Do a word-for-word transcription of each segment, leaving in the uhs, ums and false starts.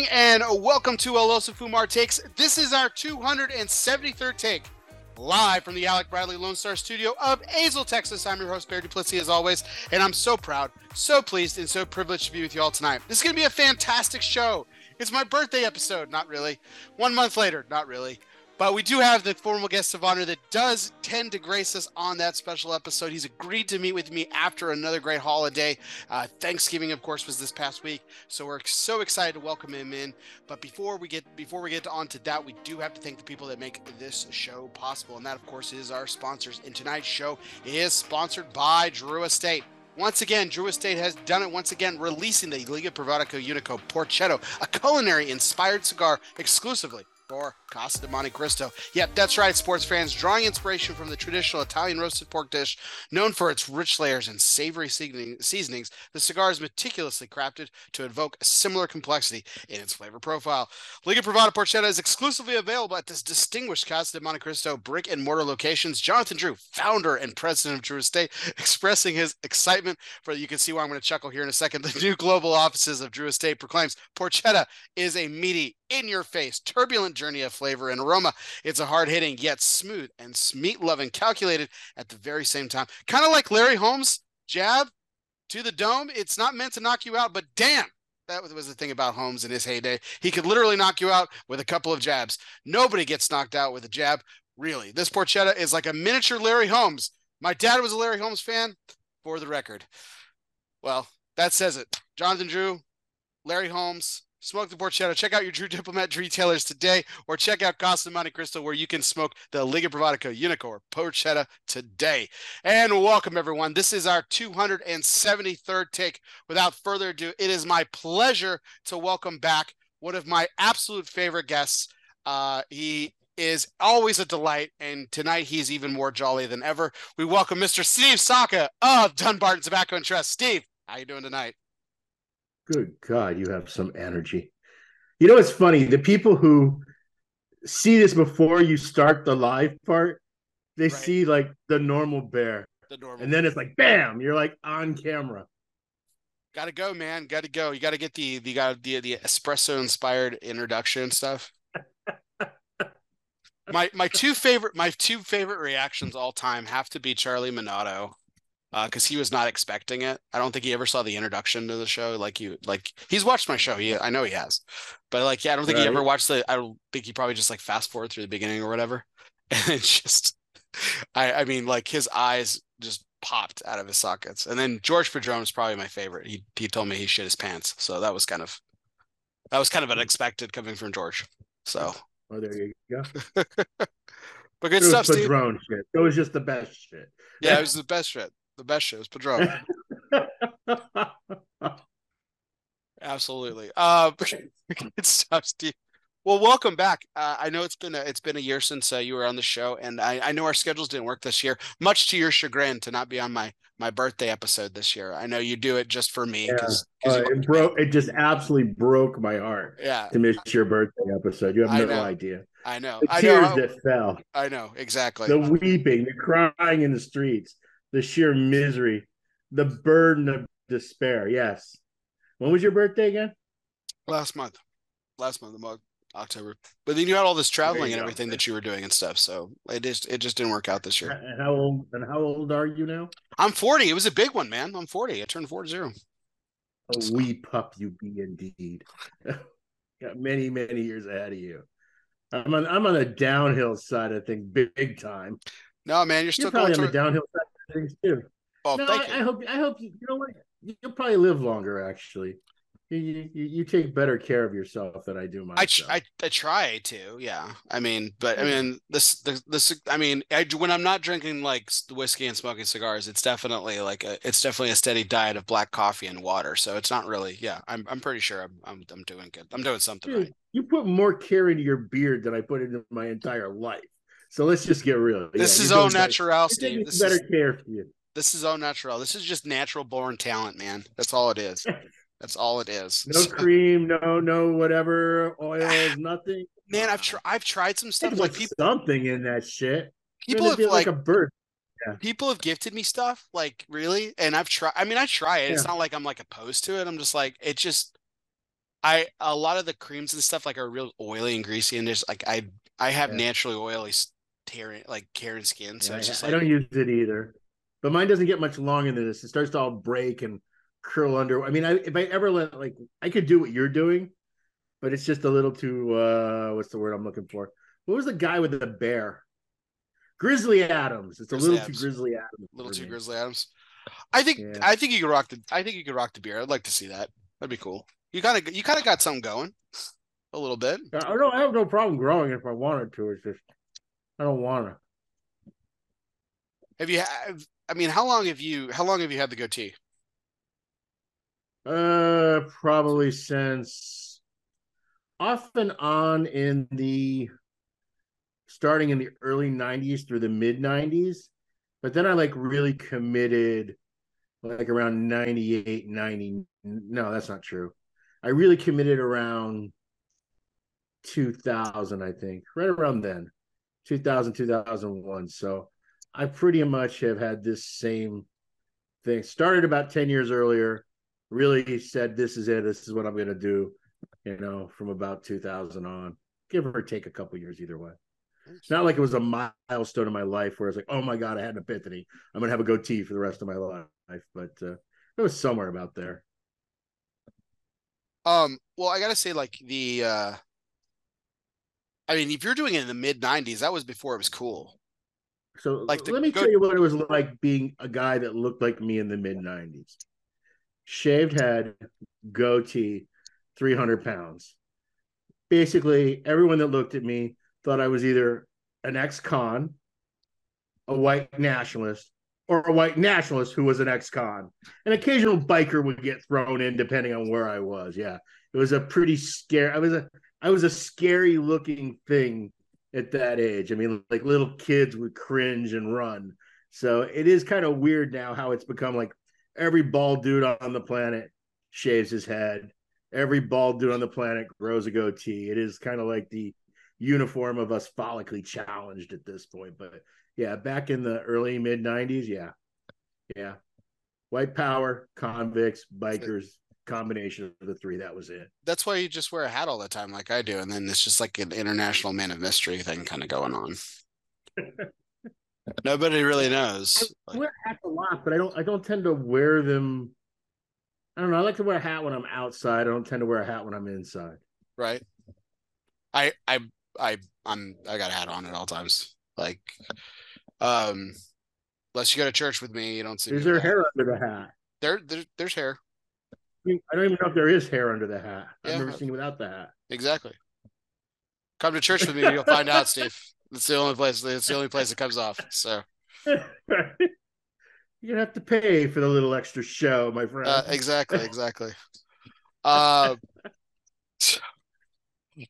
morning and welcome to Aloha Fumar Takes. This is our two hundred seventy-third take, live from the Alec Bradley Lone Star Studio of Azle, Texas. I'm your host, Bear Duplessis, as always, and I'm so proud, so pleased, and so privileged to be with you all tonight. This is going to be a fantastic show. It's my birthday episode, not really. One month later, not really. But we do have the formal guest of honor that does tend to grace us on that special episode. He's agreed to meet with me after another great holiday. Uh, Thanksgiving, of course, was this past week, so we're so excited to welcome him in. But before we get before we get on to that, we do have to thank the people that make this show possible, and that, of course, is our sponsors. And tonight's show is sponsored by Drew Estate. Once again, Drew Estate has done it once again, releasing the Liga Privatico Unico Porchetto, a culinary-inspired cigar exclusively for Casa de Monte Cristo. Yep, that's right, sports fans. Drawing inspiration from the traditional Italian roasted pork dish, known for its rich layers and savory seasonings, the cigar is meticulously crafted to evoke a similar complexity in its flavor profile. Liga Privada Porchetta is exclusively available at this distinguished Casa de Monte Cristo brick and mortar locations. Jonathan Drew, founder and president of Drew Estate, expressing his excitement for, you can see why I'm going to chuckle here in a second, the new global offices of Drew Estate, proclaims, "Porchetta is a meaty, in-your-face, turbulent journey of flavor and aroma. It's a hard-hitting, yet smooth and meat-loving, calculated at the very same time." Kind of like Larry Holmes' jab to the dome. It's not meant to knock you out, but damn, that was the thing about Holmes in his heyday. He could literally knock you out with a couple of jabs. Nobody gets knocked out with a jab, really. This Porchetta is like a miniature Larry Holmes. My dad was a Larry Holmes fan, for the record. Well, that says it. Jonathan Drew, Larry Holmes, smoke the Porchetta. Check out your Drew Diplomat retailers today, or check out Casa de Monte Cristo, where you can smoke the Liga Privatico Unico or Porchetta today. And welcome, everyone. This is our two hundred seventy-third take. Without further ado, it is my pleasure to welcome back one of my absolute favorite guests. Uh, he is always a delight, and tonight he's even more jolly than ever. We welcome Mister Steve Saka of Dunbarton Tobacco and Trust. Steve, how you doing tonight? Good God, you have some energy. You know, it's funny. The people who see this before you start the live part, they right. see like the normal Bear. The normal and then it's like, bam, you're like on camera. Got to go, man. Got to go. You got to get the the the, the espresso-inspired introduction and stuff. my my two favorite my two favorite reactions all time have to be Charlie Minato. Because uh, he was not expecting it. I don't think he ever saw the introduction to the show. Like you, like he's watched my show. He, I know he has, but like, yeah, I don't think right. he ever watched the. I don't think he probably just like fast forward through the beginning or whatever. And it's just, I, I mean, like his eyes just popped out of his sockets. And then George Padron is probably my favorite. He he told me he shit his pants, so that was kind of, that was kind of unexpected coming from George. So. Oh, there you go. But good it stuff, Steve. Padron shit. It was just the best shit. Yeah, it was the best shit. The best shows, Pedro. Absolutely. Uh, good stuff, Steve. Well, welcome back. Uh, I know it's been a, it's been a year since uh, you were on the show, and I, I know our schedules didn't work this year, much to your chagrin, to not be on my my birthday episode this year. I know you do it just for me. Yeah. Cause, cause uh, it broke. It just absolutely broke my heart. Yeah. To miss your birthday episode, you have no I idea. I know. The tears I know. that fell. I know exactly. The weeping, the crying in the streets. The sheer misery, the burden of despair. Yes. When was your birthday again? Last month. Last month, October. But then you had all this traveling and everything that you were doing and stuff. So it just it just didn't work out this year. And how old and how old are you now? I'm forty. It was a big one, man. I'm forty. I turned forty. A so. wee pup you be indeed. Got many, many years ahead of you. I'm on I'm on the downhill side, I think, big, big time. No, man, you're still you're probably going on toward- the downhill side. Things too. Oh, no, thank I, you. I hope. I hope you, you know what. You'll probably live longer. Actually, you you, you take better care of yourself than I do myself. I, I, I try to. Yeah. I mean, but I mean this this, this I mean I, when I'm not drinking like whiskey and smoking cigars, it's definitely like a it's definitely a steady diet of black coffee and water. So it's not really. Yeah, I'm I'm pretty sure I'm I'm, I'm doing good. I'm doing something Dude, right. You put more care into your beard than I put into my entire life. So let's just get real. This yeah, is au natural, Steve. This better is, care for you. This is au natural. This is just natural born talent, man. That's all it is. That's all it is. No so, cream, no, no, whatever oils, nothing. Man, I've tried. I've tried some stuff. Like people, something in that shit. People have like, like a bird. Yeah. People have gifted me stuff, like really, and I've tried. I mean, I try it. Yeah. It's not like I'm like opposed to it. I'm just like it just. I a lot of the creams and stuff like are real oily and greasy, and there's like I I have yeah. naturally oily tearing like Karen skin, so yeah, it's just I, like, I don't use it either. But mine doesn't get much longer than this. It starts to all break and curl under. I mean, I if I ever let like I could do what you're doing, but it's just a little too uh what's the word I'm looking for? What was the guy with the bear? Grizzly Adams. It's a grizzly little Adams. too Grizzly Adams. A little too me. Grizzly Adams. I think yeah. I think you could rock the I think you could rock the beer. I'd like to see that. That'd be cool. You kind of you kind of got something going, a little bit. I don't I have no problem growing if I wanted to. It's just I don't want to. Have you? Have, I mean, how long have you? How long have you had the goatee? Uh, probably since off and on in the starting in the early nineties through the mid nineties, but then I like really committed, like around ninety-eight, ninety. No, that's not true. I really committed around two thousand, I think, right around then, two thousand, two thousand one. So I pretty much have had this same thing. Started about ten years earlier, really said, this is it. This is what I'm going to do, you know, from about two thousand on, give or take a couple years either way. It's not like it was a milestone in my life where I was like, oh my God, I had an epiphany. I'm going to have a goatee for the rest of my life. But uh, it was somewhere about there. Um, well, I gotta say, like the, uh, I mean, if you're doing it in the mid nineties, that was before it was cool. So like let me go- tell you what it was like being a guy that looked like me in the mid nineties, shaved head, goatee, three hundred pounds. Basically everyone that looked at me thought I was either an ex-con, a white nationalist, or a white nationalist who was an ex-con. An occasional biker would get thrown in depending on where I was. Yeah. It was a pretty scary. I was a I was a scary looking thing at that age. I mean, like little kids would cringe and run. So it is kind of weird now how it's become like every bald dude on the planet shaves his head. Every bald dude on the planet grows a goatee. It is kind of like the uniform of us follically challenged at this point, but yeah, back in the early mid nineties, yeah, yeah, white power, convicts, bikers, combination of the three. That was it. That's why you just wear a hat all the time, like I do, and then it's just like an international man of mystery thing kind of going on. Nobody really knows. I wear hats a lot, but I don't. I don't tend to wear them. I don't know. I like to wear a hat when I'm outside. I don't tend to wear a hat when I'm inside. Right. I I I I'm I got a hat on at all times. Like. Um, unless you go to church with me, you don't see. Is there hair under the hat? There, there, there's hair. I mean, I don't even know if there is hair under the hat. I've yeah. never seen without the hat. Exactly. Come to church with me, you'll find out, Steve. It's the only place. It's the only place it comes off. So you're gonna have to pay for the little extra show, my friend. Uh, exactly. Exactly. uh,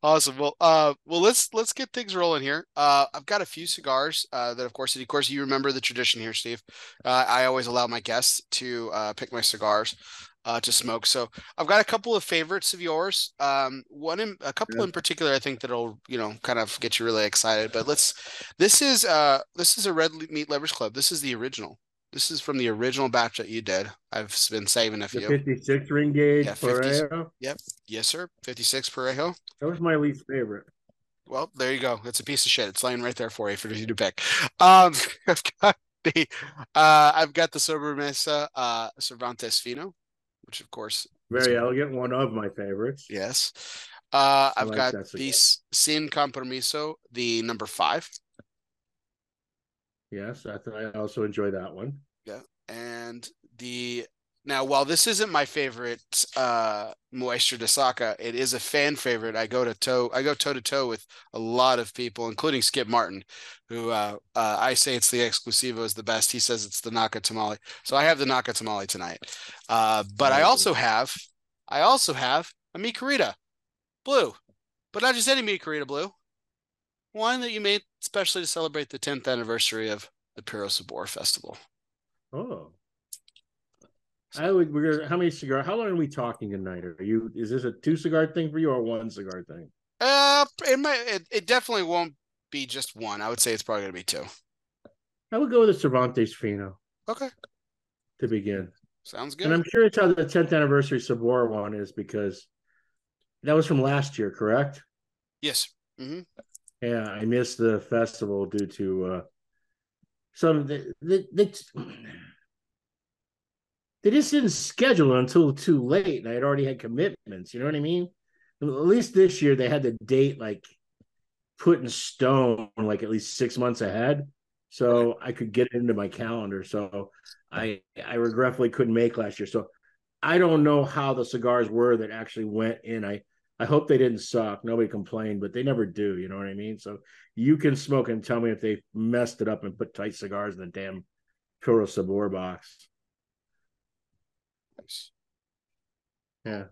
Awesome. Well, uh, well, let's let's get things rolling here. Uh, I've got a few cigars uh, that, of course, of course, you remember the tradition here, Steve. Uh, I always allow my guests to uh, pick my cigars uh, to smoke. So I've got a couple of favorites of yours. Um, one, in, a couple yeah. in particular, I think that'll you know kind of get you really excited. But let's. This is uh this is a Red Meat Lovers Club. This is the original. This is from the original batch that you did. I've been saving a few. fifty-six ring gauge yeah, Parejo. Yep. Yes, sir. fifty-six Parejo. That was my least favorite. Well, there you go. It's a piece of shit. It's laying right there for you for you to pick. Um, I've got the uh, I've got the Sober Mesa uh, Cervantes Fino, which of course very elegant. One of my favorites. Yes. Uh, I've like got the Sin Compromiso, the number five. Yes, I, th- I also enjoy that one. Yeah, and the now while this isn't my favorite uh, Moisture de Saca, it is a fan favorite. I go to toe, I go toe to toe with a lot of people, including Skip Martin, who uh, uh, I say it's the Exclusivo is the best. He says it's the Naka Tamale. So I have the Naka Tamale tonight, uh, but oh, I also have, I also have a Mi Querida Blue, but not just any Mi Querida Blue. One that you made especially to celebrate the tenth anniversary of the Puro Sabor Festival. Oh, I would. We're gonna, how many cigar? How long are we talking tonight? Are you? Is this a two cigar thing for you or one cigar thing? Uh, it might. It, it definitely won't be just one. I would say it's probably gonna be two. I would go with the Cervantes Fino. Okay. To begin. Sounds good. And I'm curious how the tenth anniversary Sabor one is because That was from last year, correct? Yes. Mm-hmm. Yeah, I missed the festival due to uh, some. They, they, they, they just didn't schedule it until too late, and I had already had commitments. You know what I mean? At least this year they had the date like put in stone, like at least six months ahead, so I could get it into my calendar. So I I regretfully couldn't make last year. So I don't know how the cigars were that actually went in. I. I hope they didn't suck. Nobody complained, but they never do. You know what I mean? So you can smoke and tell me if they messed it up and put tight cigars in the damn Puro Sabor box. Nice. Yeah.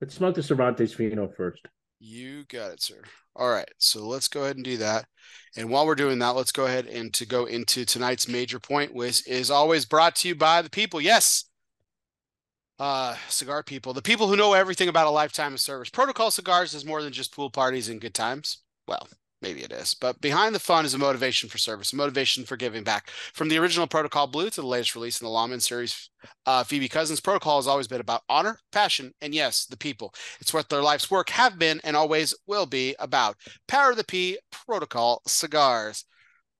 Let's smoke the Cervantes Fino first. You got it, sir. All right. So let's go ahead and do that. And while we're doing that, let's go ahead and to go into tonight's major point, which is always brought to you by the people. Yes. Uh, cigar people, the people who know everything about a lifetime of service. Protocol Cigars is more than just pool parties and good times. Well, maybe it is, but behind the fun is a motivation for service, a motivation for giving back. From the original Protocol Blue to the latest release in the Lawman series, uh, Phoebe Cousins, Protocol has always been about honor, passion, and yes, the people. It's what their life's work have been and always will be about. Power of the P, Protocol Cigars.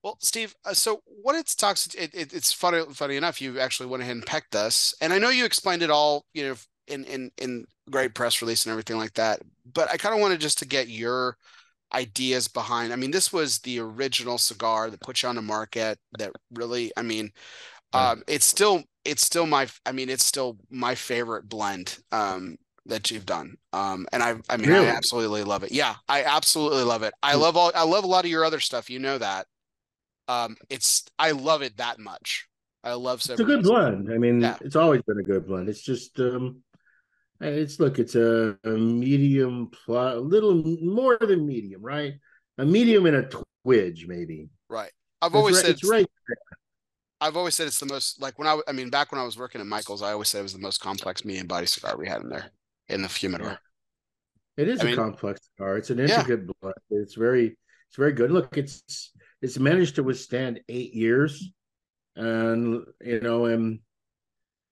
Well, Steve, uh, so what it's talks, it, it, it's funny, funny enough, you actually went ahead and pecked us. And I know you explained it all, you know, in, in, in great press release and everything like that. But I kind of wanted just to get your ideas behind. I mean, this was the original cigar that put you on the market that really, I mean, um, it's still, it's still my, I mean, it's still my favorite blend um, that you've done. Um, and I, I mean, really? I absolutely love it. Yeah, I absolutely love it. I love all, I love a lot of your other stuff. You know that. Um, it's I love it that much. I love It's a good blend. I mean, yeah. It's always been a good blend. It's just um, it's look, it's a, a medium plus, a little more than medium, right? A medium and a twidge, maybe. Right. I've always it's said right, it's, it's right. There. I've always said it's the most like when I I mean back when I was working at Michael's, I always said it was the most complex medium body cigar we had in there in the humidor. It is I a mean, complex cigar. It's an intricate yeah. blend. It's very it's very good. Look, it's It's managed to withstand eight years, and you know, and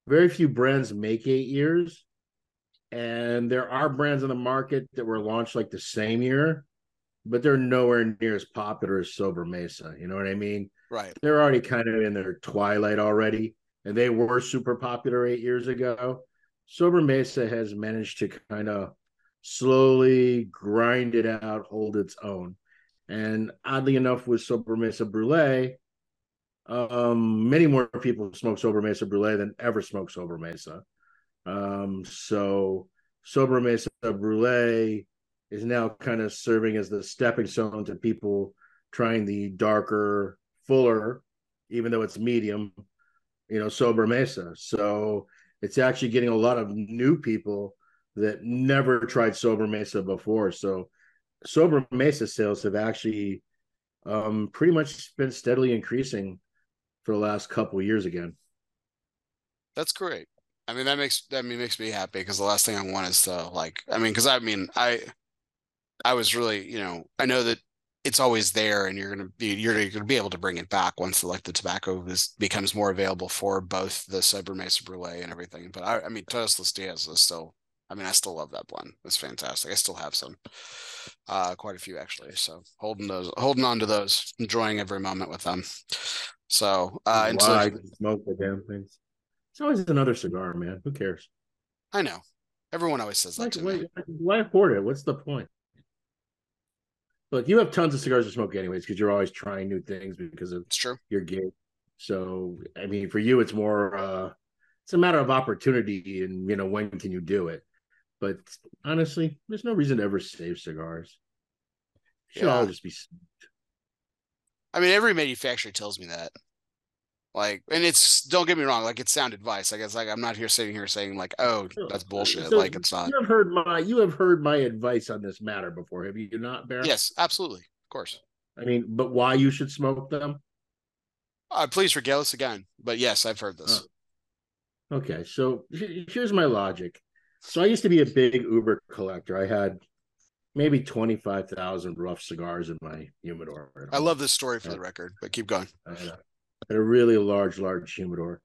very few brands make eight years. And there are brands on the market that were launched like the same year, but they're nowhere near as popular as Sober Mesa. You know what I mean? Right. They're already kind of in their twilight already, and they were super popular eight years ago. Sober Mesa has managed to kind of slowly grind it out, hold its own. And oddly enough, with Sober Mesa Brulee, um, many more people smoke Sober Mesa Brulee than ever smoke Sober Mesa. Um, so Sober Mesa Brulee is now kind of serving as the stepping stone to people trying the darker, fuller, even though it's medium, you know, Sober Mesa. So it's actually getting a lot of new people that never tried Sober Mesa before. So Sober Mesa sales have actually um, pretty much been steadily increasing for the last couple of years again. That's great. I mean, that makes that makes me happy because the last thing I want is to like, I mean, because I mean, I I was really, you know, I know that it's always there and you're going to be, you're going to be able to bring it back once the, like the tobacco is, becomes more available for both the Sober Mesa Brulee and everything. But I, I mean, Todos los Dias is still, I mean, I still love that blend. It's fantastic. I still have some, uh, quite a few actually. So holding those, holding on to those, enjoying every moment with them. So, uh, wow, I can smoke the damn things. It's always another cigar, man. Who cares? I know. Everyone always says that to me. Why hoard it? What's the point? Look, you have tons of cigars to smoke anyways, because you're always trying new things because of it's true. Your gig. So, I mean, for you, it's more, uh, it's a matter of opportunity and, you know, when can you do it? But honestly, there's no reason to ever save cigars. It should yeah. all just be saved. I mean, every manufacturer tells me that. Like, and it's, don't get me wrong, like, it's sound advice. Like, it's like, I'm not here sitting here saying, like, oh, that's bullshit. So, like, it's not. You have heard my, you have heard my advice on this matter before, have you not, Barry? Yes, absolutely. Of course. I mean, but why you should smoke them? Uh, please regale us again. But yes, I've heard this. Oh. Okay, so here's my logic. So I used to be a big Uber collector. I had maybe twenty-five thousand rough cigars in my humidor. I love this story for the record, but keep going. I had a really large, large humidor.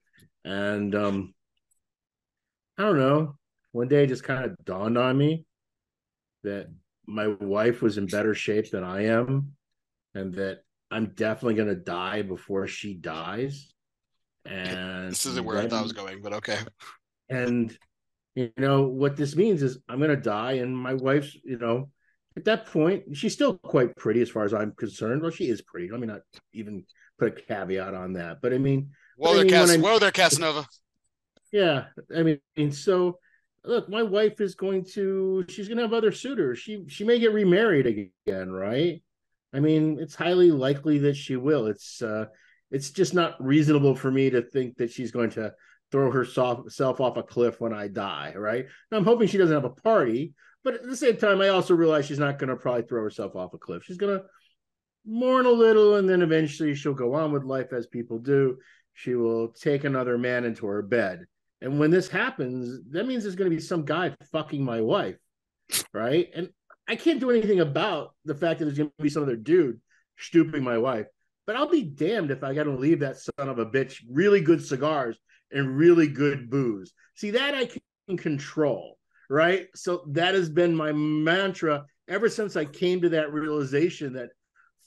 And um, I don't know, one day it just kind of dawned on me that my wife was in better shape than I am, and that I'm definitely going to die before she dies. And this isn't where then, I thought I was going, but okay. And, you know, what this means is I'm going to die, and my wife's, you know, at that point, she's still quite pretty as far as I'm concerned. Well, she is pretty. Let me not even put a caveat on that. But I mean, whoa, there, Cas- I mean, whoa there, Casanova. Yeah. I mean, and so look, my wife is going to, she's going to have other suitors. She, she may get remarried again, right? I mean, it's highly likely that she will. It's, uh, it's just not reasonable for me to think that she's going to throw herself off a cliff when I die, right? Now, I'm hoping she doesn't have a party, but at the same time, I also realize she's not going to probably throw herself off a cliff. She's going to mourn a little, and then eventually she'll go on with life as people do. She will take another man into her bed. And when this happens, that means there's going to be some guy fucking my wife, right? And I can't do anything about the fact that there's going to be some other dude stooping my wife. But I'll be damned if I got to leave that son of a bitch really good cigars and really good booze. See, that I can control, right? So that has been my mantra ever since I came to that realization that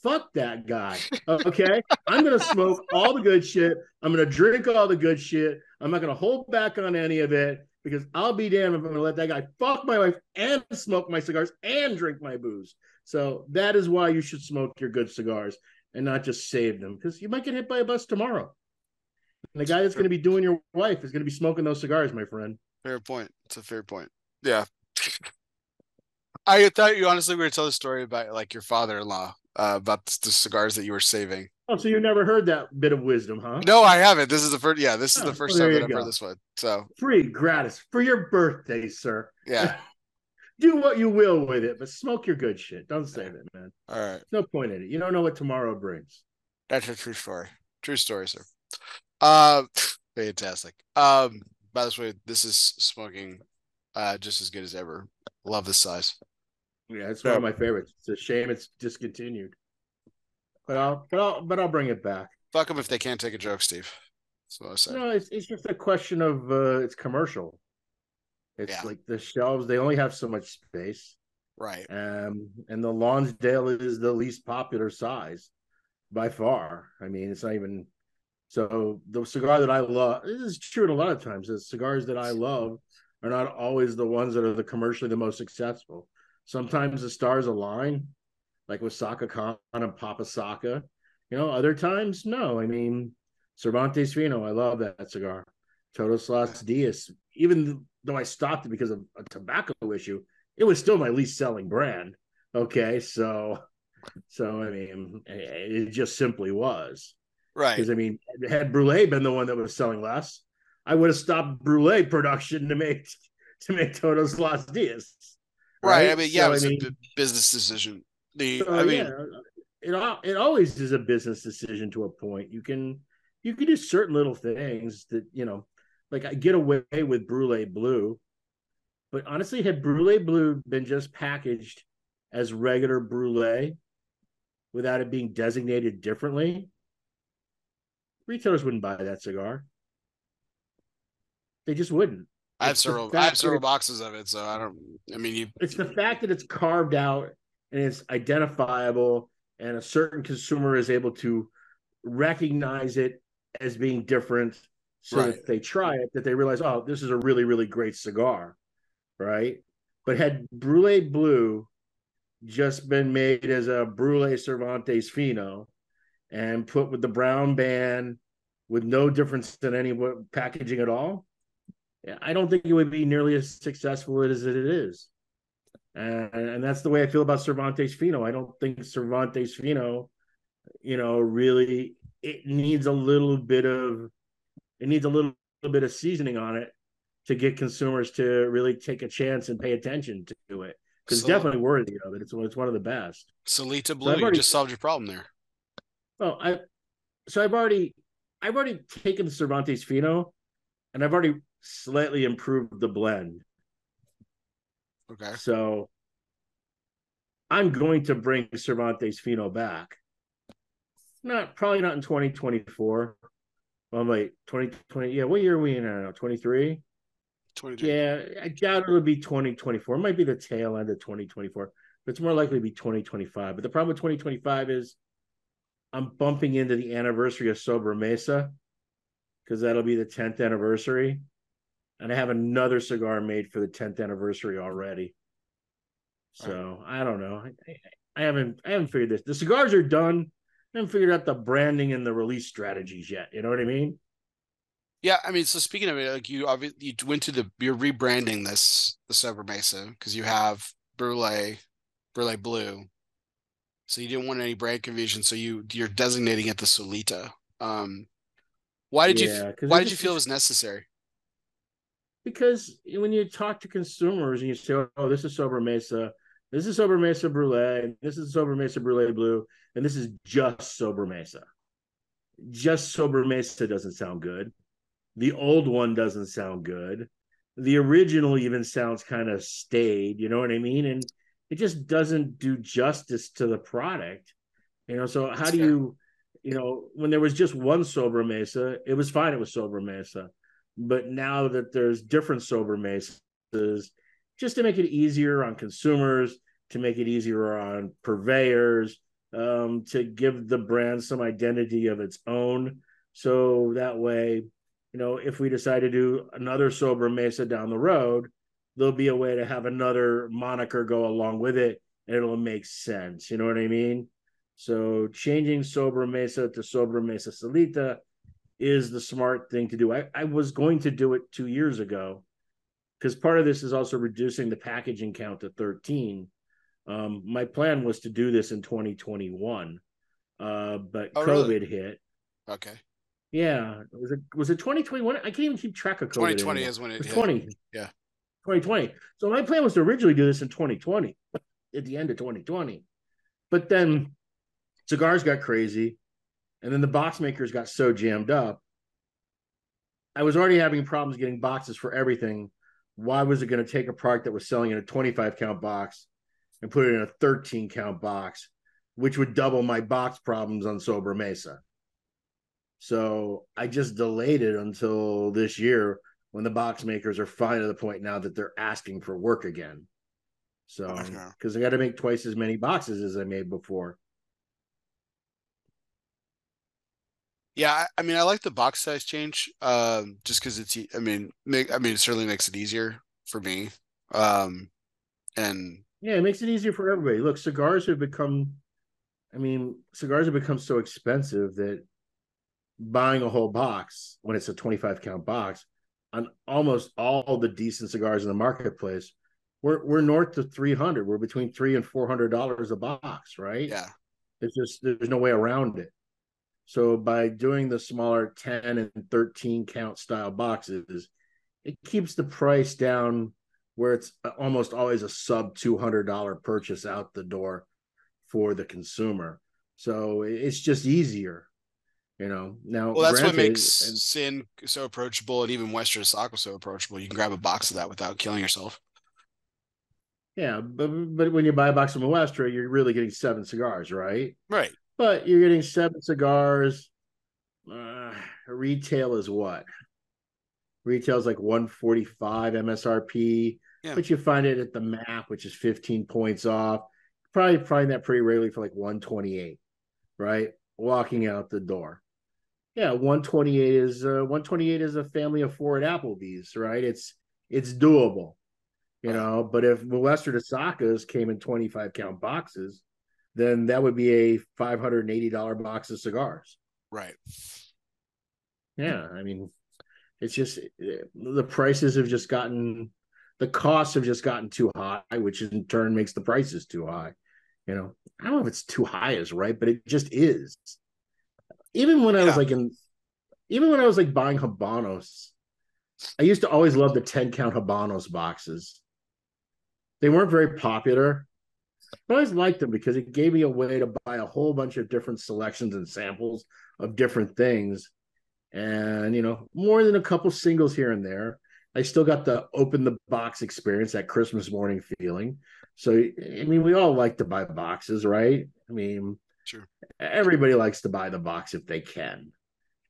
fuck that guy, okay? I'm going to smoke all the good shit. I'm going to drink all the good shit. I'm not going to hold back on any of it, because I'll be damned if I'm going to let that guy fuck my wife and smoke my cigars and drink my booze. So that is why you should smoke your good cigars and not just save them, because you might get hit by a bus tomorrow. And the guy that's going to be doing your wife is going to be smoking those cigars, my friend. Fair point. It's a fair point. Yeah. I thought you honestly were going to tell the story about like your father-in-law, uh, about the cigars that you were saving. Oh, so you never heard that bit of wisdom, huh? No, I haven't. This is the first. Yeah, this is oh, the first well, time that I've go. heard this one. So free gratis for your birthday, sir. Yeah. Do what you will with it, but smoke your good shit. Don't save it, man. All right. No point in it. You don't know what tomorrow brings. That's a true story. True story, sir. Uh, fantastic. Um, by this way, this is smoking uh, just as good as ever. Love this size. Yeah, it's one of my favorites. It's a shame it's discontinued. But I'll, but I'll, but I'll bring it back. Fuck them if they can't take a joke, Steve. That's what I say. No, it's, it's just a question of uh, it's commercial. It's yeah. like the shelves, they only have so much space. Right. Um, and the Lonsdale is the least popular size by far. I mean, it's not even... So the cigar that I love, this is true in a lot of times, the cigars that I love are not always the ones that are the commercially the most successful. Sometimes the stars align, like with Saka Khan and Papa Saka. You know, other times, no. I mean, Cervantes Fino, I love that cigar. Todos los Dias, even though I stopped it because of a tobacco issue, it was still my least selling brand. Okay, so, so I mean, it just simply was. Right. Because, I mean, had Brûlé been the one that was selling less, I would have stopped Brûlé production to make to make Todos los Dias. Right? right. I mean, yeah, so, it was I mean, a business decision. The so, I mean, yeah, it it always is a business decision to a point. You can you can do certain little things that, you know, like I get away with Brûlé Blue, but honestly, had Brûlé Blue been just packaged as regular Brûlé without it being designated differently, retailers wouldn't buy that cigar. They just wouldn't. I have several, I have several boxes of it, so I don't, I mean, you... It's the fact that it's carved out and it's identifiable and a certain consumer is able to recognize it as being different, so right. that if they try it, that they realize, oh, this is a really, really great cigar, right? But had Brûlé Blue just been made as a Brûlé Cervantes Fino, and put with the brown band with no difference than any packaging at all, I don't think it would be nearly as successful as it is. And, and that's the way I feel about Cervantes Fino. I don't think Cervantes Fino, you know, really, it needs a little bit of, it needs a little, little bit of seasoning on it to get consumers to really take a chance and pay attention to it. Because it's definitely worthy of it. It's, it's one of the best. Solita Blue, so already, you just solved your problem there. Oh, I so I've already I've already taken the Cervantes Fino, and I've already slightly improved the blend. Okay. So I'm going to bring Cervantes Fino back. Not probably not in twenty twenty-four. Well, I'm like twenty twenty. Yeah, what year are we in now? twenty-three twenty twenty-four. Yeah, I doubt it'll be twenty twenty-four. It might be the tail end of twenty twenty-four, but it's more likely to be twenty twenty-five. But the problem with twenty twenty-five is I'm bumping into the anniversary of Sober Mesa, because that'll be the tenth anniversary. And I have another cigar made for the tenth anniversary already. So right. I don't know. I, I haven't I haven't figured this. The cigars are done. I haven't figured out the branding and the release strategies yet. You know what I mean? Yeah, I mean, so speaking of it, like you obviously you went to the you're rebranding this the Sober Mesa because you have Brulee, Brulee Blue. So you didn't want any brand confusion, so you you're designating it the Solita. Um, why did yeah, you why did just, you feel it was necessary? Because when you talk to consumers and you say, "Oh, this is Sober Mesa, this is Sober Mesa Brulee, and this is Sober Mesa Brulee Blue, and this is just Sober Mesa," just Sober Mesa doesn't sound good. The old one doesn't sound good. The original even sounds kind of staid. You know what I mean? And it just doesn't do justice to the product. You know, so how That's do fair. you, you know, when there was just one Sober Mesa, it was fine. It was Sober Mesa. But now that there's different Sober Mesas, just to make it easier on consumers, to make it easier on purveyors, um, to give the brand some identity of its own. So that way, you know, if we decide to do another Sober Mesa down the road, there'll be a way to have another moniker go along with it, and it'll make sense. You know what I mean? So changing Sober Mesa to Sober Mesa Solita is the smart thing to do. I, I was going to do it two years ago, because part of this is also reducing the packaging count to thirteen. Um, my plan was to do this in twenty twenty-one, uh, but oh, COVID really? hit. Okay. Yeah, was it was it twenty twenty-one? I can't even keep track of COVID. twenty twenty anymore. Is when it, it hit. twenty. Yeah. twenty twenty. So my plan was to originally do this in twenty twenty, at the end of twenty twenty. But then cigars got crazy, and then the box makers got so jammed up. I was already having problems getting boxes for everything. Why was it going to take a product that was selling in a twenty-five count box and put it in a thirteen count box, which would double my box problems on Sober Mesa? So I just delayed it until this year, when the box makers are fine to the point now that they're asking for work again. So, because okay. I got to make twice as many boxes as I made before. Yeah. I mean, I like the box size change um, just because it's, I mean, make, I mean, it certainly makes it easier for me. Um, and yeah, it makes it easier for everybody. Look, cigars have become, I mean, cigars have become so expensive that buying a whole box when it's a twenty-five count box on almost all the decent cigars in the marketplace, we're we're north of three hundred. We're between three and four hundred dollars a box, right? Yeah, it's just there's no way around it. So by doing the smaller ten and thirteen count style boxes, it keeps the price down where it's almost always a sub two hundred dollars purchase out the door for the consumer. So it's just easier. You know, now well, that's granted, what makes and, Sin so approachable, and even Westeros Aqua so approachable. You can grab a box of that without killing yourself. Yeah, but but when you buy a box of Muestra, you're really getting seven cigars, right? Right. But you're getting seven cigars. Uh, retail is what? Retail is like one forty-five M S R P, yeah. But you find it at the map, which is fifteen points off. You probably find that pretty rarely for like one twenty-eight, right? Walking out the door. Yeah, one twenty-eight is uh, one twenty-eight is a family of four at Applebee's, right? It's it's doable, you right. know. But if Western Osakas came in twenty-five count boxes, then that would be a five hundred eighty dollars box of cigars, right? Yeah, I mean, it's just the prices have just gotten, the costs have just gotten too high, which in turn makes the prices too high. You know, I don't know if it's too high is right, but it just is. Even when yeah. I was like in, even when I was like buying Habanos, I used to always love the ten count Habanos boxes. They weren't very popular, but I always liked them because it gave me a way to buy a whole bunch of different selections and samples of different things. And, you know, more than a couple singles here and there, I still got the open the box experience, that Christmas morning feeling. So, I mean, we all like to buy boxes, right? I mean, sure. Everybody likes to buy the box if they can.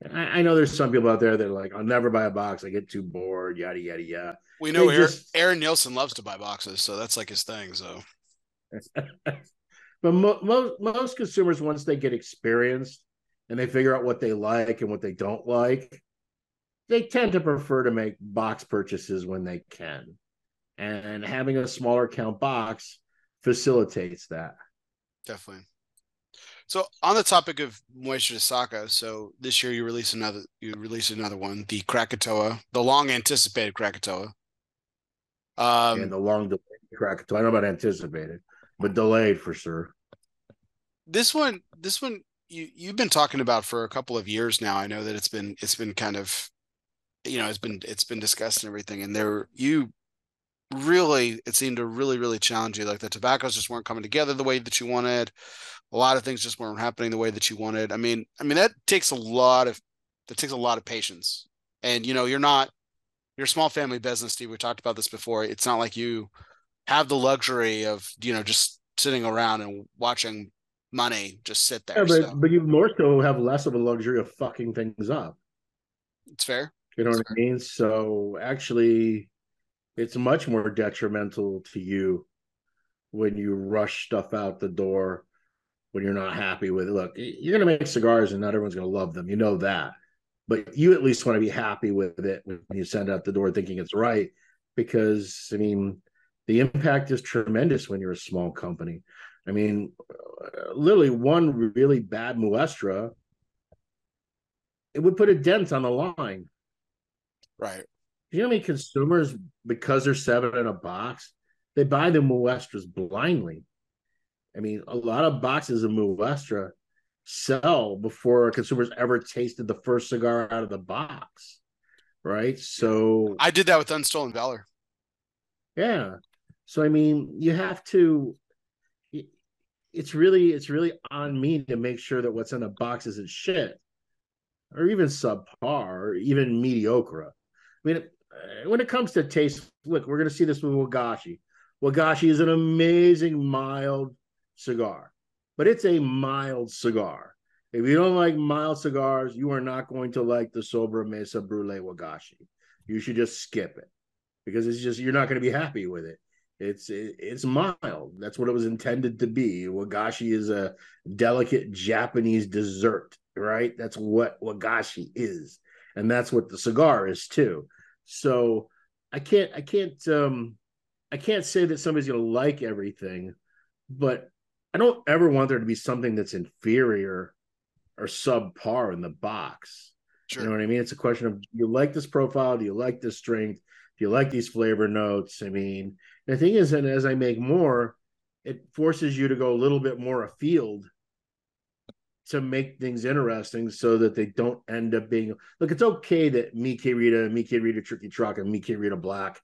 And I, I know there's some people out there that are like, I'll never buy a box. I get too bored, yada, yada, yada. We know Aaron, just... Aaron Nielsen loves to buy boxes, so that's like his thing. So, But mo- mo- most consumers, once they get experienced and they figure out what they like and what they don't like, they tend to prefer to make box purchases when they can. And having a smaller count box facilitates that. Definitely. So on the topic of Moisture Sake, so this year you released another you released another one, the Krakatoa, the long anticipated Krakatoa. Um, and the long delayed Krakatoa. I don't know about anticipated, but delayed for sure. This one, this one you you've been talking about for a couple of years now. I know that it's been it's been kind of you know, it's been it's been discussed and everything, and there you really, it seemed to really, really challenge you. Like the tobaccos just weren't coming together the way that you wanted. A lot of things just weren't happening the way that you wanted. I mean, I mean that takes a lot of that takes a lot of patience. And you know, you're not you're a small family business, Steve. We talked about this before. It's not like you have the luxury of you know just sitting around and watching money just sit there. Yeah, but, so. but you more so have less of a luxury of fucking things up. It's fair. You know it's what fair. I mean? So actually, it's much more detrimental to you when you rush stuff out the door, when you're not happy with it. Look, you're going to make cigars and not everyone's going to love them. You know that. But you at least want to be happy with it when you send out the door thinking it's right. Because, I mean, the impact is tremendous when you're a small company. I mean, literally one really bad Muestra, it would put a dent on the line. Right. You know how many consumers, because they're seven in a box, they buy the Muestras blindly. I mean, a lot of boxes of Muestra sell before consumers ever tasted the first cigar out of the box, right? So I did that with Unstolen Valor. Yeah. So, I mean, you have to, it's really, it's really on me to make sure that what's in the box isn't shit or even subpar or even mediocre. I mean, when it comes to taste, look, we're going to see this with Wagashi. Wagashi is an amazing mild cigar, but it's a mild cigar. If you don't like mild cigars, you are not going to like the Sombra Mesa Brulee Wagashi. You should just skip it because it's just, you're not going to be happy with it. It's it's mild. That's what it was intended to be. Wagashi is a delicate Japanese dessert, right? That's what Wagashi is. And that's what the cigar is too. So I can't, I can't, um, I can't say that somebody's going to like everything, but I don't ever want there to be something that's inferior or subpar in the box. Sure. You know what I mean? It's a question of, do you like this profile? Do you like this strength? Do you like these flavor notes? I mean, the thing is, and as I make more, it forces you to go a little bit more afield to make things interesting so that they don't end up being, look, it's okay that Mike Rita, Mike Rita Tricky Truck, and Mike Rita Black,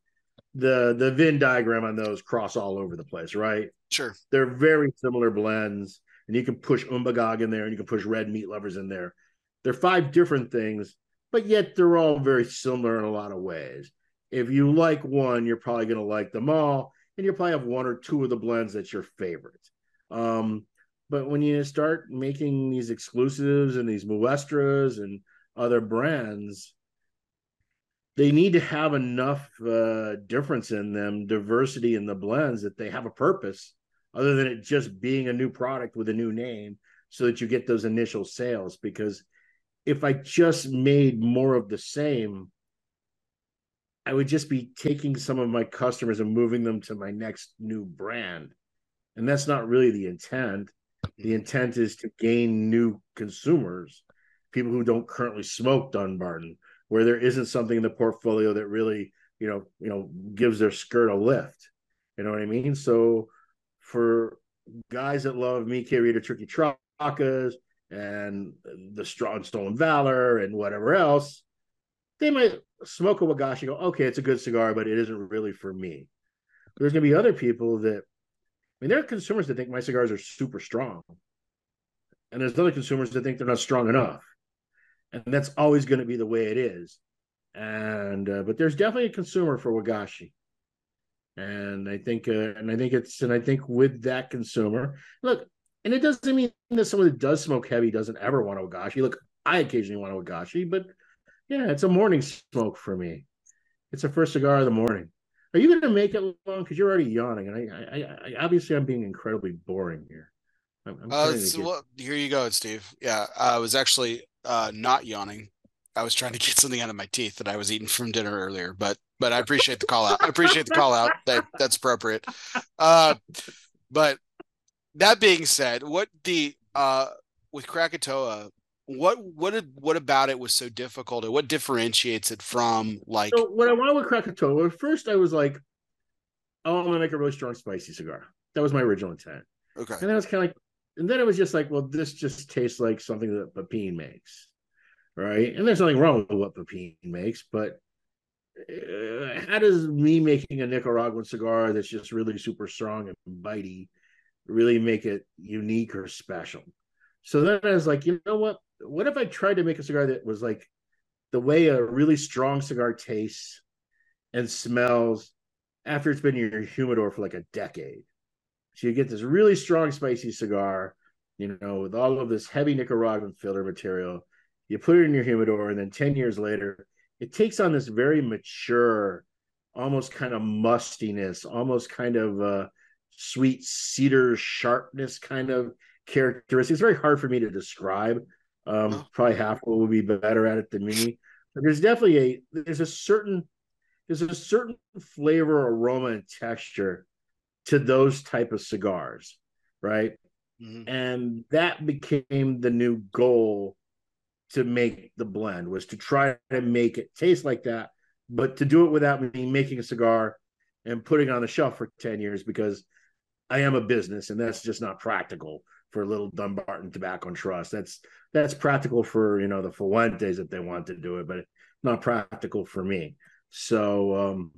the, the Venn diagram on those cross all over the place, right? Sure. They're very similar blends, and you can push Umbagog in there, and you can push Red Meat Lovers in there. They're five different things, but yet they're all very similar in a lot of ways. If you like one, you're probably going to like them all, and you'll probably have one or two of the blends that's your favorite. Um, But when you start making these exclusives and these Muestras and other brands, they need to have enough uh, difference in them, diversity in the blends, that they have a purpose other than it just being a new product with a new name so that you get those initial sales. Because if I just made more of the same, I would just be taking some of my customers and moving them to my next new brand. And that's not really the intent. The intent is to gain new consumers, people who don't currently smoke Dunbarton, where there isn't something in the portfolio that really, you know, you know, gives their skirt a lift. You know what I mean? So for guys that love Mike Rita Tricky Tracas and the Straw and Stolen Valor and whatever else, they might smoke a Wagashi and go, okay, it's a good cigar, but it isn't really for me. But there's going to be other people that, I mean, there are consumers that think my cigars are super strong. And there's other consumers that think they're not strong enough. And that's always going to be the way it is. And uh, but there's definitely a consumer for Wagashi. And I think uh, and I think it's and I think with that consumer, look, and it doesn't mean that someone that does smoke heavy doesn't ever want a Wagashi. Look, I occasionally want a Higashi, but yeah, it's a morning smoke for me. It's the first cigar of the morning. Are you going to make it long? Because you're already yawning, and I, I, I obviously I'm being incredibly boring here. I'm, I'm uh, so get... well, here you go, Steve. Yeah, I was actually uh, not yawning. I was trying to get something out of my teeth that I was eating from dinner earlier, but but I appreciate the call out. I appreciate the call out. That that's appropriate. Uh, but that being said, what the uh, with Krakatoa, what what what about it was so difficult, and what differentiates it from like? So what I wanted with Krakatoa, first I was like, oh, I'm gonna make a really strong spicy cigar. That was my original intent. Okay, and I was kind of like, and then it was just like, well, this just tastes like something that Pepin makes. Right, and there's nothing wrong with what Pepin makes, but uh, how does me making a Nicaraguan cigar that's just really super strong and bitey really make it unique or special? So then I was like, you know what? What if I tried to make a cigar that was like the way a really strong cigar tastes and smells after it's been in your humidor for like a decade? So you get this really strong, spicy cigar, you know, with all of this heavy Nicaraguan filler material. You put it in your humidor, and then ten years later, it takes on this very mature, almost kind of mustiness, almost kind of uh, sweet cedar sharpness kind of characteristic. It's very hard for me to describe. Um, probably Halfwell would be better at it than me. But there's definitely a there's a certain there's a certain flavor, aroma, and texture to those type of cigars, right? Mm-hmm. And that became the new goal. To make the blend was to try to make it taste like that, but to do it without me making a cigar and putting it on the shelf for ten years, because I am a business and that's just not practical for Little Dumbarton Tobacco and Trust. That's that's practical for, you know, the Fuentes if they want to do it, but it's not practical for me. So um,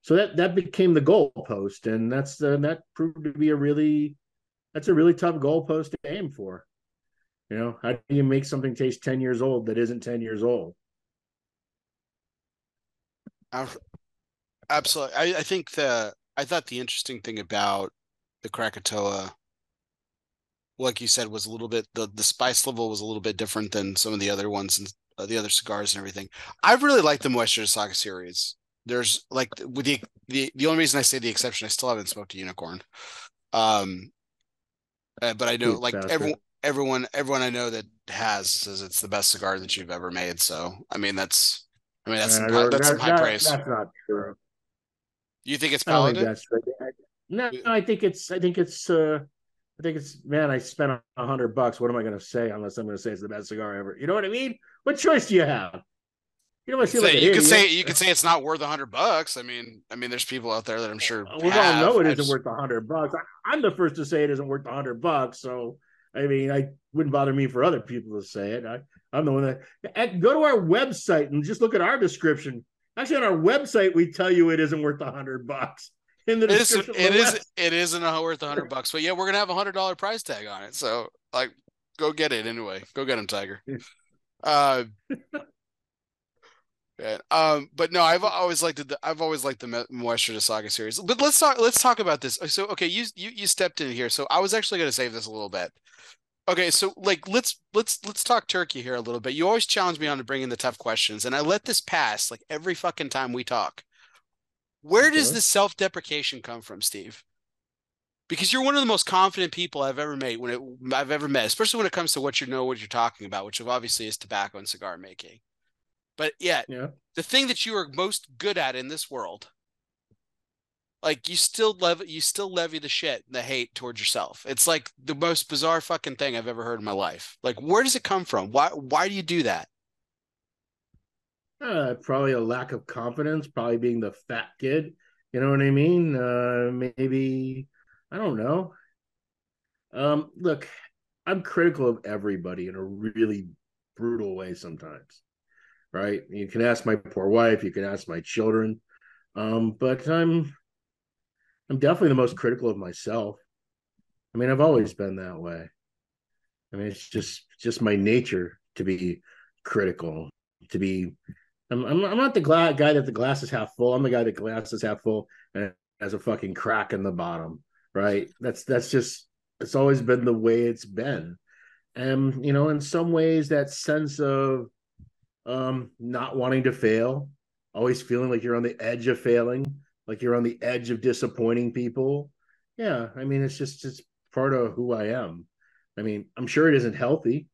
so that that became the goalpost, and that's the, and that proved to be a really that's a really tough goalpost to aim for. You know, how do you make something taste ten years old that isn't ten years old? Absolutely. I, I think the, I thought the interesting thing about the Krakatoa, like you said, was a little bit, the, the spice level was a little bit different than some of the other ones and uh, the other cigars and everything. I really like the Muestra de Saca series. There's like, with the, the, the only reason I say the exception, I still haven't smoked a unicorn. Um, uh, but I know Ooh, like everyone, Everyone, everyone I know that has says it's the best cigar that you've ever made. So, I mean, that's, I mean, that's uh, some, that, that's some high that, praise. That's not true. You think it's palatable? Think right. No, no, I think it's, I think it's, uh, I think it's. Man, I spent a hundred bucks. What am I going to say unless I'm going to say it's the best cigar ever? You know what I mean? What choice do you have? You know, I feel like you could say you could say it's not worth a hundred bucks. I mean, I mean, there's people out there that I'm sure we all know it isn't worth a hundred bucks. I, I'm the first to say it isn't worth a hundred bucks. So. I mean, I wouldn't bother me for other people to say it. I, I'm the one that at, go to our website and just look at our description. Actually, on our website, we tell you it isn't worth a hundred bucks. In the it description, is, it the is it isn't worth a hundred bucks. But yeah, we're gonna have a hundred dollar price tag on it. So like, go get it anyway. Go get him, Tiger. uh, um, but no, I've always liked the I've always liked the Muestra de Saca series. But let's talk let's talk about this. So okay, you you you stepped in here. So I was actually gonna save this a little bit. Okay, so like let's let's let's talk turkey here a little bit. You always challenge me on to bring in the tough questions, and I let this pass like every fucking time we talk. Where okay. does this self-deprecation come from, Steve? Because you're one of the most confident people I've ever made when it, I've ever met, especially when it comes to what you know what you're talking about, which obviously is tobacco and cigar making. But yet, yeah, the thing that you are most good at in this world, like you still levy, you still levy the shit, the hate towards yourself. It's like the most bizarre fucking thing I've ever heard in my life. Like, where does it come from? Why? Why do you do that? Uh, probably a lack of confidence. Probably being the fat kid. You know what I mean? Uh, maybe I don't know. Um, look, I'm critical of everybody in a really brutal way sometimes. Right? You can ask my poor wife. You can ask my children. Um, but I'm. I'm definitely the most critical of myself. I mean, I've always been that way. I mean, it's just just my nature to be critical, to be, I'm I'm, I'm not the gla- guy that the glass is half full. I'm the guy that the glass is half full and has a fucking crack in the bottom, right? That's, that's just, it's always been the way it's been. And, you know, in some ways, that sense of um, not wanting to fail, always feeling like you're on the edge of failing, like you're on the edge of disappointing people. Yeah, I mean, it's just it's part of who I am. I mean, I'm sure it isn't healthy.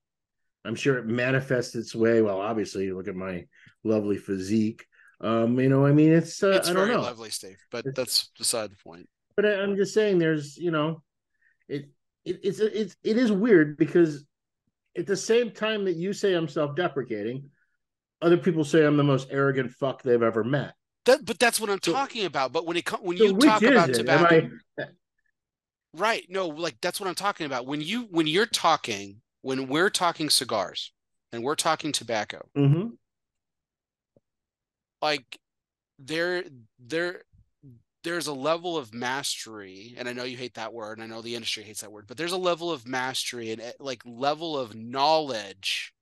I'm sure it manifests its way. Well, obviously, look at my lovely physique. Um, you know, I mean, it's, uh, it's I don't know. It's very lovely, Steve, but it's, that's beside the point. But I, I'm just saying there's, you know, it, it it's, it's, it is weird because at the same time that you say I'm self-deprecating, other people say I'm the most arrogant fuck they've ever met. That, but that's what I'm so, talking about. But when it comes, when so you talk about it? tobacco, I... right? No, like that's what I'm talking about. When you, when you're talking, when we're talking cigars and we're talking tobacco, mm-hmm. like there, there, there's a level of mastery, and I know you hate that word, and I know the industry hates that word, but there's a level of mastery and like level of knowledge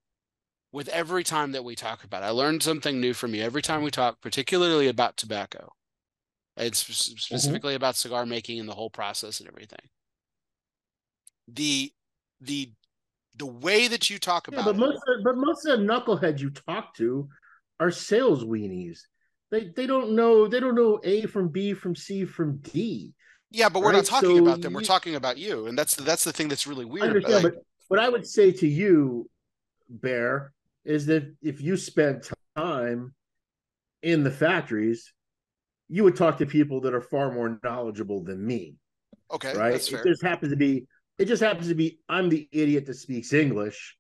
with every time that we talk about it. I learned something new from you every time we talk, particularly about tobacco. It's specifically mm-hmm. about cigar making and the whole process and everything. The, the, The way that you talk about yeah, but most it. Of, but most of the knuckleheads you talk to are sales weenies. They they don't know they don't know A from B from C from D. Yeah, but we're right? not talking so about them. We're you, talking about you, and that's that's the thing that's really weird. I understand, but, like, but what I would say to you, Bear, is that if you spent time in the factories, you would talk to people that are far more knowledgeable than me. Okay, right? That's fair. It just happens to be. It just happens to be I'm the idiot that speaks English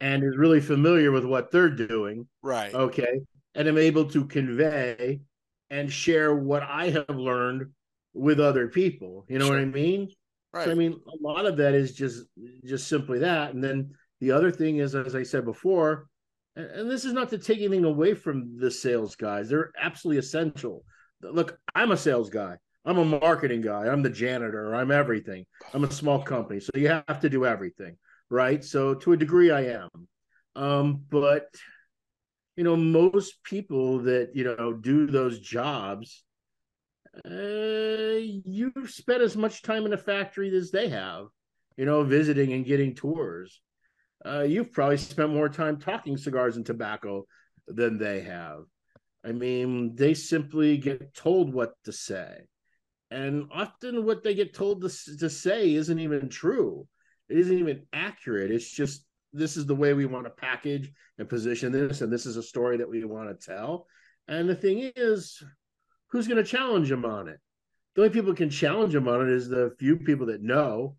and is really familiar with what they're doing. Right. Okay. And I'm able to convey and share what I have learned with other people. You know sure. what I mean? Right. So, I mean, a lot of that is just just simply that. And then the other thing is, as I said before, and, and this is not to take anything away from the sales guys. They're absolutely essential. Look, I'm a sales guy. I'm a marketing guy. I'm the janitor. I'm everything. I'm a small company. So you have to do everything, right? So to a degree, I am. Um, but, you know, most people that, you know, do those jobs, uh, you've spent as much time in a factory as they have, you know, visiting and getting tours. Uh, you've probably spent more time talking cigars and tobacco than they have. I mean, they simply get told what to say. And often what they get told to, to say isn't even true. It isn't even accurate. It's just, this is the way we want to package and position this, and this is a story that we want to tell. And the thing is, who's going to challenge them on it? The only people who can challenge them on it is the few people that know.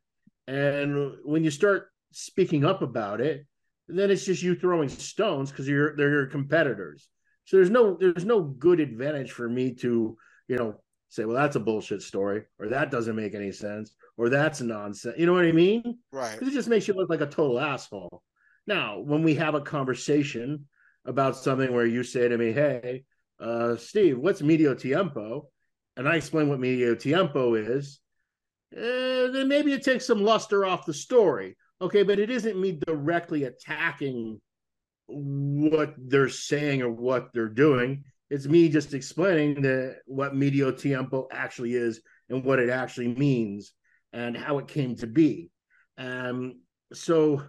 And when you start speaking up about it, then it's just you throwing stones because you're they're your competitors. So there's no there's no good advantage for me to, you know, say, well, that's a bullshit story, or that doesn't make any sense, or that's nonsense. You know what I mean? Right. Because it just makes you look like a total asshole. Now, when we have a conversation about something where you say to me, hey, uh, Steve, what's medio tiempo? And I explain what medio tiempo is, eh, then maybe it takes some luster off the story. Okay, but it isn't me directly attacking what they're saying or what they're doing. It's me just explaining the, what medio tiempo actually is and what it actually means and how it came to be. Um, so,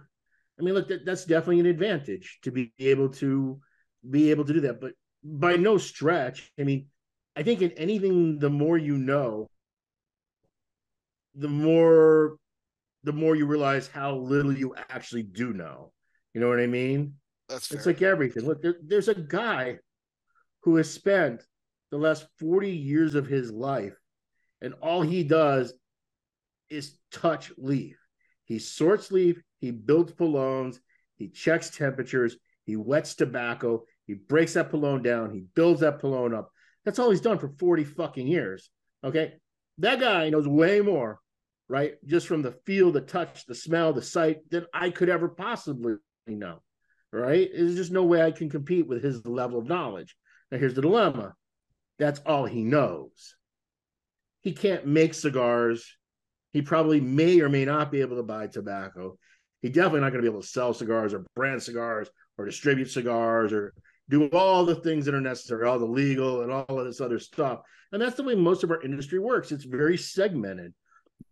I mean, look, that, that's definitely an advantage to be able to be able to do that. But by no stretch, I mean, I think in anything, the more you know, the more the more you realize how little you actually do know. You know what I mean? That's fair. It's like everything. Look, there, there's a guy who has spent the last forty years of his life, and all he does is touch leaf. He sorts leaf, he builds pullones, he checks temperatures, he wets tobacco, he breaks that pullone down, he builds that pullone up. That's all he's done for forty fucking years, okay? That guy knows way more, right, just from the feel, the touch, the smell, the sight, than I could ever possibly know, right? There's just no way I can compete with his level of knowledge. Now, here's the dilemma. That's all he knows. He can't make cigars. He probably may or may not be able to buy tobacco. He's definitely not going to be able to sell cigars or brand cigars or distribute cigars or do all the things that are necessary, all the legal and all of this other stuff. And that's the way most of our industry works. It's very segmented.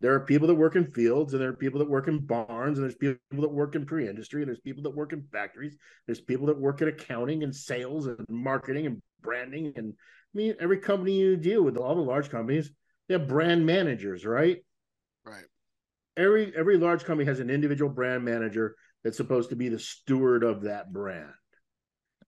There are people that work in fields, and there are people that work in barns, and there's people that work in pre-industry, and there's people that work in factories. There's people that work in accounting and sales and marketing and branding. And I mean, every company you deal with, all the large companies, they have brand managers, right? Right. Every every large company has an individual brand manager that's supposed to be the steward of that brand.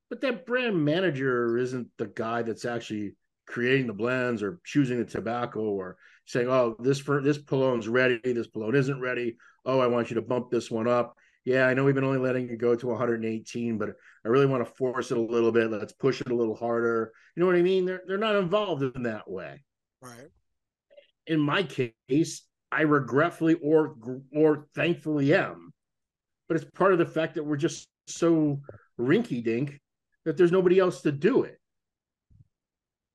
But that brand manager isn't the guy that's actually creating the blends or choosing the tobacco or saying, oh, this for, this Cologne's ready, this Cologne isn't ready. Oh, I want you to bump this one up. Yeah, I know we've been only letting it go to one hundred eighteen, but I really want to force it a little bit. Let's push it a little harder. You know what I mean? They're, they're not involved in that way. Right. In my case, I regretfully or or thankfully am. But it's part of the fact that we're just so rinky-dink that there's nobody else to do it.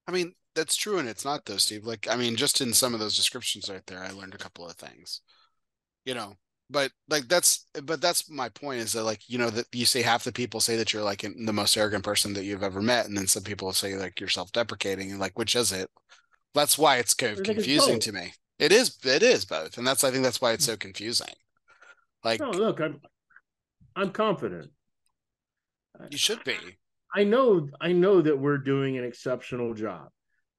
I mean, that's true, and it's not, though, Steve. Like, I mean, just in some of those descriptions right there, I learned a couple of things, you know. But like that's, but that's my point, is that, like, you know, that you say half the people say that you're like the most arrogant person that you've ever met, and then some people say like you're self-deprecating, and like, which is it? That's why it's kind of confusing to me. It is, it is both, and that's I think that's why it's so confusing. Like, no, look, I'm, I'm confident. You should be. I know, I know that we're doing an exceptional job.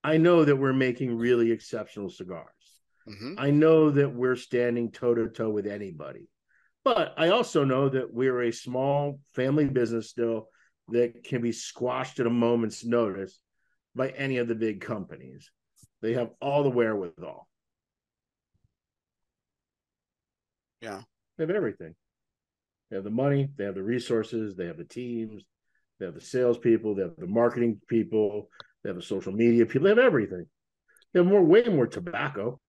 I know that we're making really exceptional cigars. Mm-hmm. I know that we're standing toe-to-toe with anybody. But I also know that we're a small family business still that can be squashed at a moment's notice by any of the big companies. They have all the wherewithal. Yeah. They have everything. They have the money. They have the resources. They have the teams. They have the salespeople. They have the marketing people. They have the social media people. They have everything. They have more, way more tobacco.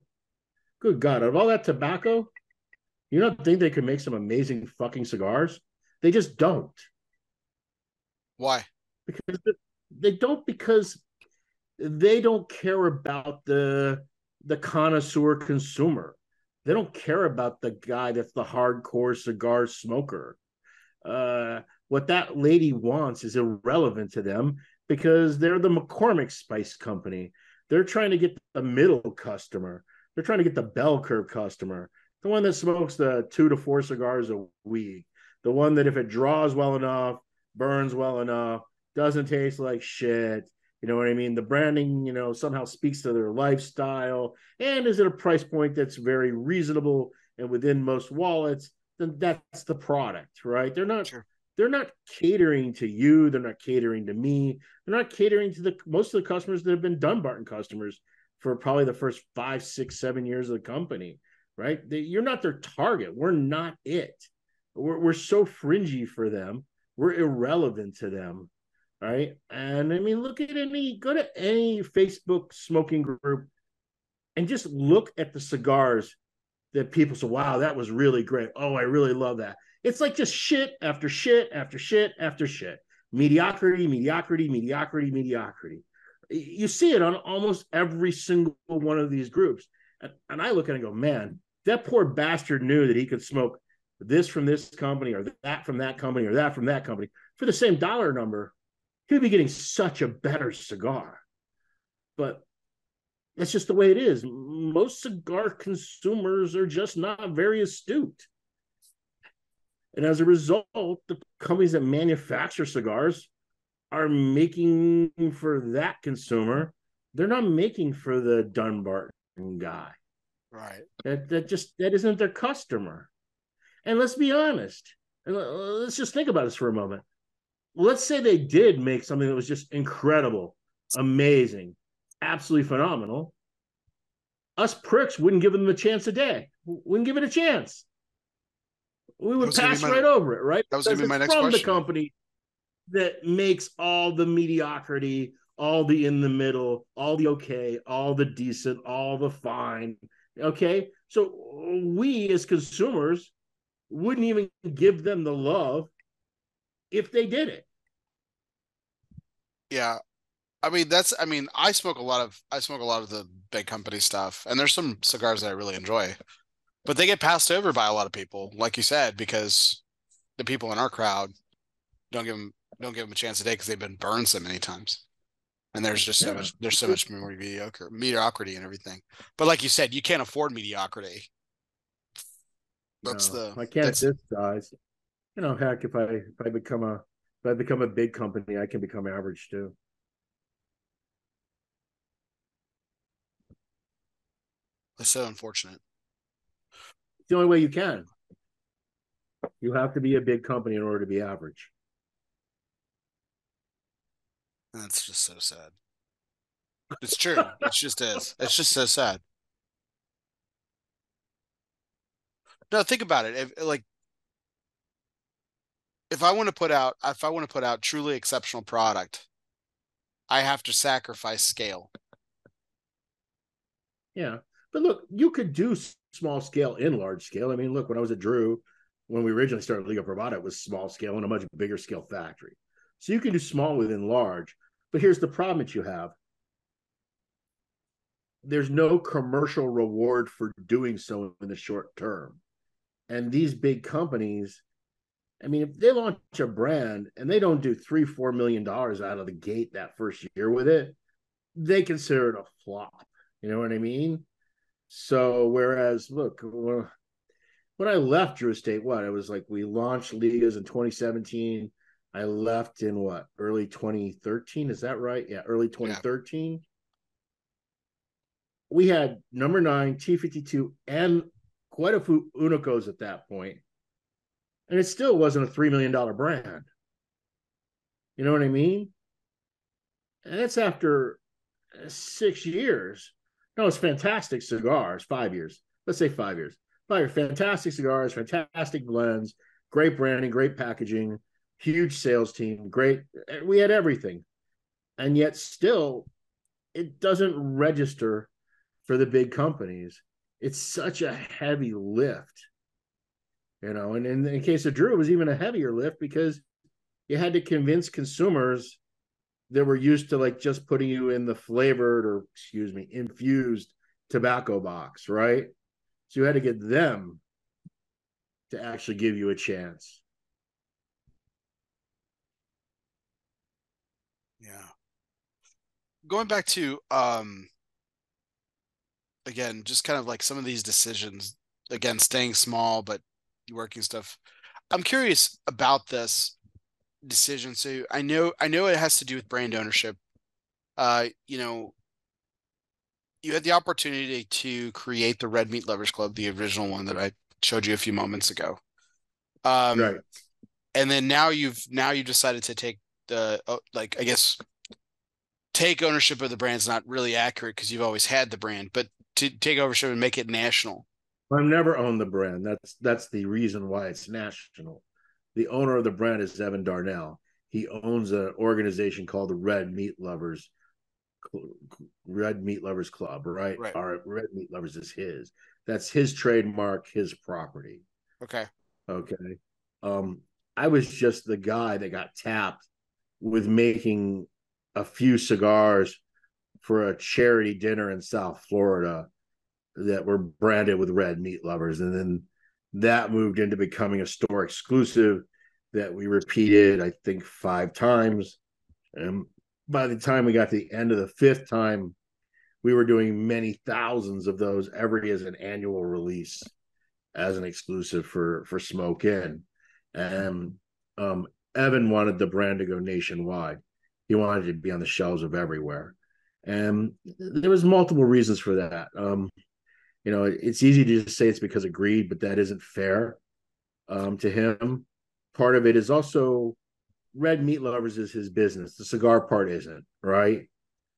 Good God, out of all that tobacco, you don't think they could make some amazing fucking cigars? They just don't. Why? Because they don't, because they don't care about the, the connoisseur consumer. They don't care about the guy that's the hardcore cigar smoker. Uh, what that lady wants is irrelevant to them because they're the McCormick Spice Company. They're trying to get the middle customer. They're trying to get the bell curve customer, the one that smokes the two to four cigars a week, the one that if it draws well enough, burns well enough, doesn't taste like shit. You know what I mean? The branding, you know, somehow speaks to their lifestyle and is at a price point that's very reasonable and within most wallets. Then that's the product, right? They're not, sure. They're not catering to you. They're not catering to me. They're not catering to the most of the customers that have been Dunbarton customers for probably the first five, six, seven years of the company, right? They, you're not their target. We're not it. We're, we're so fringy for them. We're irrelevant to them, right? And I mean, look at any, go to any Facebook smoking group and just look at the cigars that people say, wow, that was really great. Oh, I really love that. It's like just shit after shit after shit after shit. Mediocrity, mediocrity, mediocrity, mediocrity. You see it on almost every single one of these groups. And, and I look at it and go, man, that poor bastard knew that he could smoke this from this company or that from that company or that from that company for the same dollar number. He'd be getting such a better cigar. But that's just the way it is. Most cigar consumers are just not very astute. And as a result, the companies that manufacture cigars are making for that consumer. They're not making for the Dunbarton guy. Right. That that just that isn't their customer. And let's be honest. Let's just think about this for a moment. Let's say they did make something that was just incredible, amazing, absolutely phenomenal. Us pricks wouldn't give them a chance a day. Wouldn't give it a chance. We would pass right over it, right? That was going to be my next question. From the company that makes all the mediocrity, all the in the middle, all the okay, all the decent, all the fine, okay? So we as consumers wouldn't even give them the love if they did it. Yeah. I mean, that's, I mean, I smoke a lot of, I smoke a lot of the big company stuff, and there's some cigars that I really enjoy, but they get passed over by a lot of people, like you said, because the people in our crowd don't give them, don't give them a chance a day because they've been burned so many times. And there's just so much, there's so much more mediocre, mediocrity and everything. But like you said, you can't afford mediocrity. That's no, the I can't. That's, this size, you know, heck, if I if I become a if I become a big company, I can become average too. That's so unfortunate. It's the only way you can. You have to be a big company in order to be average. That's just so sad. It's true. It's just is. It's just so sad. No, think about it. If, like, if I want to put out, if I want to put out truly exceptional product, I have to sacrifice scale. Yeah, but look, you could do small scale and large scale. I mean, look, when I was at Drew, when we originally started Liga Privada, it was small scale and a much bigger scale factory. So you can do small within large, but here's the problem that you have. There's no commercial reward for doing so in the short term. And these big companies, I mean, if they launch a brand and they don't do three, four million dollars out of the gate that first year with it, they consider it a flop. You know what I mean? So whereas, look, when I left Drew Estate, what? It was like we launched Ligas in twenty seventeen. I left in what, early twenty thirteen? Is that right? Yeah, early twenty thirteen. Yeah. We had number nine, T fifty-two, and quite a few Unicos at that point. And it still wasn't a three million dollars brand. You know what I mean? And that's after six years. No, it's fantastic cigars, five years. Let's say five years. Five years, fantastic cigars, fantastic blends, great branding, great packaging. Huge sales team, great. We had everything. And yet still, it doesn't register for the big companies. It's such a heavy lift, you know, and in the case of Drew, it was even a heavier lift because you had to convince consumers that were used to like just putting you in the flavored or, excuse me, infused tobacco box, right? So you had to get them to actually give you a chance. Yeah. Going back to, um, again, just kind of like some of these decisions, again, staying small, but working stuff. I'm curious about this decision. So I know, I know it has to do with brand ownership. Uh, you know, you had the opportunity to create the Red Meat Lovers Club, the original one that I showed you a few moments ago. Um, right. And then now you've, now you've decided to take, Uh, like I guess take ownership of the brand is not really accurate because you've always had the brand, but to take ownership and make it national. I've never owned the brand. That's that's the reason why it's national. The owner of the brand is Evan Darnell. He owns an organization called the Red Meat Lovers, Red Meat Lovers Club, right? Right. Our Red Meat Lovers is his. That's his trademark, his property. Okay. Okay. Um, I was just the guy that got tapped with making a few cigars for a charity dinner in South Florida that were branded with Red Meat Lovers. And then that moved into becoming a store exclusive that we repeated, I think, five times. And by the time we got to the end of the fifth time, we were doing many thousands of those every as an annual release as an exclusive for, for Smoke In. And, um, Evan wanted the brand to go nationwide. He wanted it to be on the shelves of everywhere. And there was multiple reasons for that. Um, you know, it's easy to just say it's because of greed, but that isn't fair um, to him. Part of it is also Red Meat Lovers is his business. The cigar part isn't, right?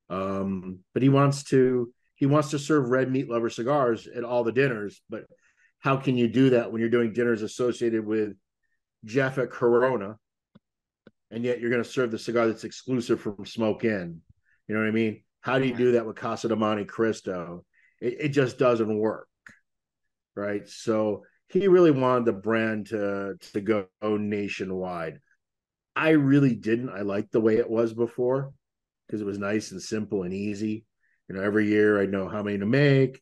Um, but he wants to he wants to serve Red Meat Lover cigars at all the dinners. But how can you do that when you're doing dinners associated with Jeff at Corona? And yet you're going to serve the cigar that's exclusive from Smoke In. You know what I mean? How do you do that with Casa de Monte Cristo? It, it just doesn't work, right? So he really wanted the brand to, to go nationwide. I really didn't. I liked the way it was before because it was nice and simple and easy. You know, every year I'd know how many to make.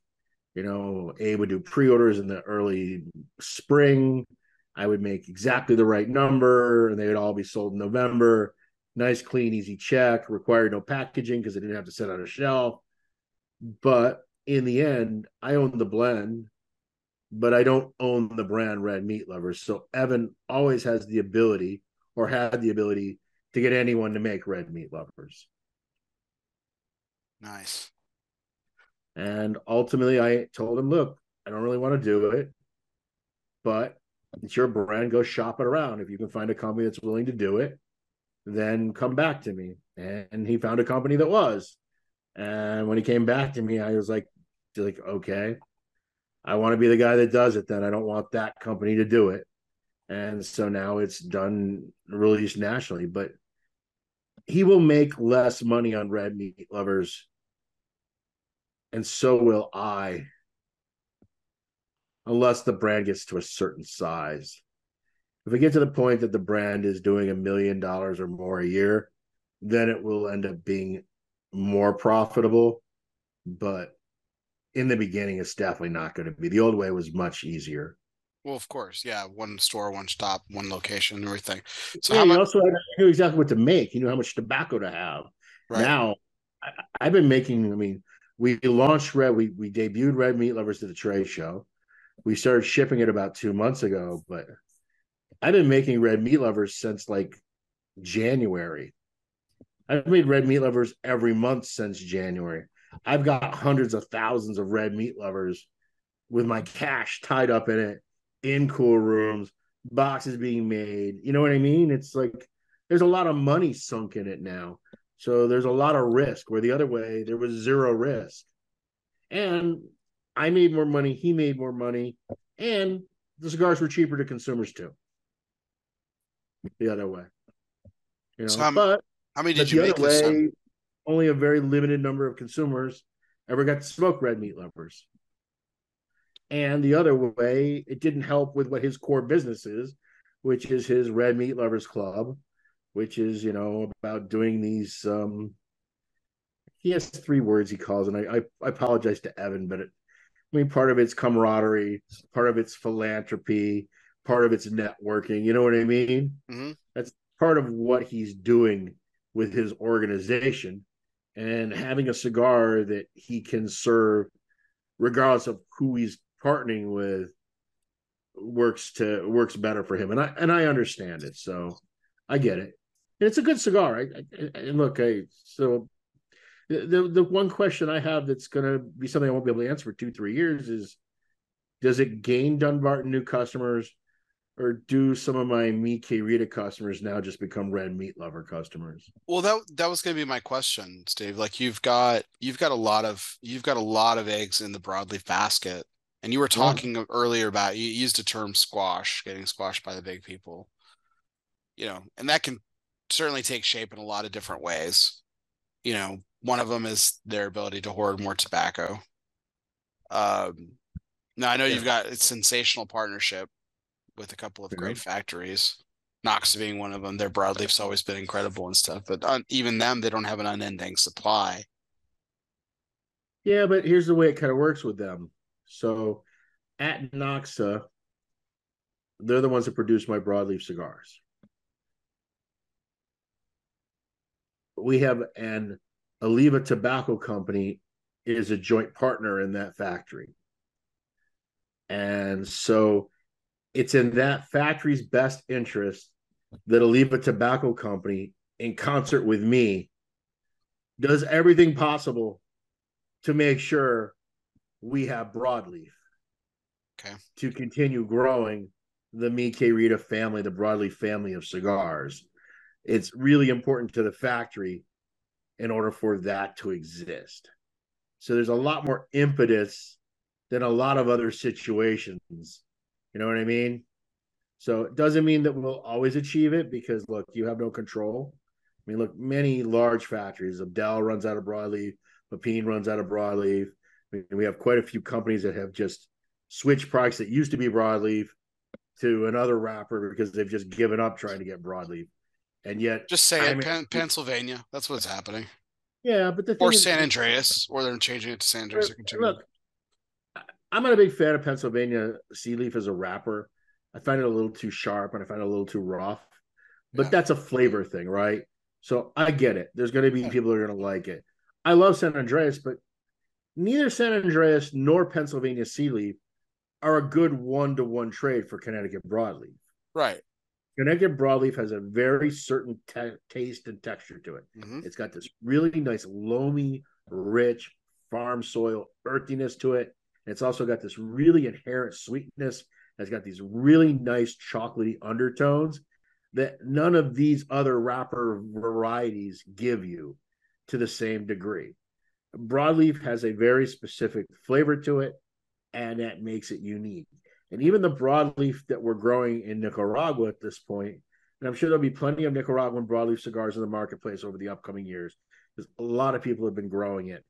You know, Abe would do pre-orders in the early spring. I would make exactly the right number, and they would all be sold in November. nice, clean, easy check, required no packaging because I didn't have to sit on a shelf. But in the end, I own the blend, but I don't own the brand Red Meat Lovers. So Evan always has the ability, or had the ability, to get anyone to make Red Meat Lovers. Nice. And ultimately, I told him, look, I don't really want to do it, but it's your brand. Go shop it around. If you can find a company that's willing to do it, then come back to me. And he found a company that was. And when he came back to me, I was like, like, okay, I want to be the guy that does it then. I don't want that company to do it. And so now it's done, released nationally. But he will make less money on Red Meat Lovers, and so will I, unless the brand gets to a certain size. If we get to the point that the brand is doing a million dollars or more a year, then it will end up being more profitable. But in the beginning, it's definitely not going to be. The old way was much easier. Well, of course, yeah. One store, one stop, one location, everything. So yeah, how much- also, I knew exactly what to make. You knew how much tobacco to have. Right. Now, I, I've been making. I mean, we launched Red. We we debuted Red Meat Lovers at the trade show. We started shipping it about two months ago, but I've been making Red Meat Lovers since like January. I've made Red Meat Lovers every month since January. I've got hundreds of thousands of Red Meat Lovers with my cash tied up in it, in cool rooms, boxes being made. You know what I mean? It's like there's a lot of money sunk in it now. So there's a lot of risk, where the other way there was zero risk. And I made more money, he made more money, and the cigars were cheaper to consumers too. The other way. You know, so how, but how many did you make this time? Only a very limited number of consumers ever got to smoke Red Meat Lovers. And the other way, it didn't help with what his core business is, which is his Red Meat Lovers Club, which is, you know, about doing these. Um, he has three words he calls, and I, I, I apologize to Evan, but it, I mean, part of it's camaraderie, part of it's philanthropy, part of it's networking. You know what I mean? Mm-hmm. That's part of what he's doing with his organization, and having a cigar that he can serve, regardless of who he's partnering with, works to works better for him. And I, and I understand it. So I get it. And it's a good cigar. I, I, and look, I, so the, the one question I have that's going to be something I won't be able to answer for two, three years is, does it gain Dunbarton new customers, or do some of my Meat Querida customers now just become Red Meat Lover customers? Well, that, that was going to be my question, Steve. Like you've got, you've got a lot of, you've got a lot of eggs in the broadleaf basket. And you were talking yeah. earlier about, you used the term squash, getting squashed by the big people, you know, and that can certainly take shape in a lot of different ways. You know, one of them is their ability to hoard more tobacco. Um, now I know yeah. you've got a sensational partnership with a couple of great factories, Knox being one of them. Their broadleaf's always been incredible and stuff, but un- even them, they don't have an unending supply. Yeah, but here's the way it kind of works with them. So at Noxa, they're the ones that produce my broadleaf cigars. We have an Oliva Tobacco Company is a joint partner in that factory. And so it's in that factory's best interest that Oliva Tobacco Company, in concert with me, does everything possible to make sure we have broadleaf okay. to continue growing the Mi Querida family, the broadleaf family of cigars. It's really important to the factory in order for that to exist. So there's a lot more impetus than a lot of other situations. You know what I mean? So it doesn't mean that we'll always achieve it, because look, you have no control. I mean, look, many large factories, Abdel runs out of broadleaf, Pepin runs out of broadleaf. I mean, we have quite a few companies that have just switched products that used to be broadleaf to another wrapper because they've just given up trying to get broadleaf. And yet, just say I mean, Pen- Pennsylvania, that's what's happening. Yeah, but the thing or is, San Andreas, or they're changing it to San Andreas. Look, I'm not a big fan of Pennsylvania Sea Leaf as a wrapper. I find it a little too sharp, and I find it a little too rough. But yeah. that's a flavor thing, right? So I get it. There's going to be people who are going to like it. I love San Andreas, but neither San Andreas nor Pennsylvania Sea Leaf are a good one-to-one trade for Connecticut broadleaf. Right. Connecticut broadleaf has a very certain te- taste and texture to it. Mm-hmm. It's got this really nice, loamy, rich farm soil earthiness to it. And it's also got this really inherent sweetness. It's got these really nice chocolatey undertones that none of these other wrapper varieties give you to the same degree. Broadleaf has a very specific flavor to it, and that makes it unique. And even the broadleaf that we're growing in Nicaragua at this point, and I'm sure there'll be plenty of Nicaraguan broadleaf cigars in the marketplace over the upcoming years, because a lot of people have been growing it.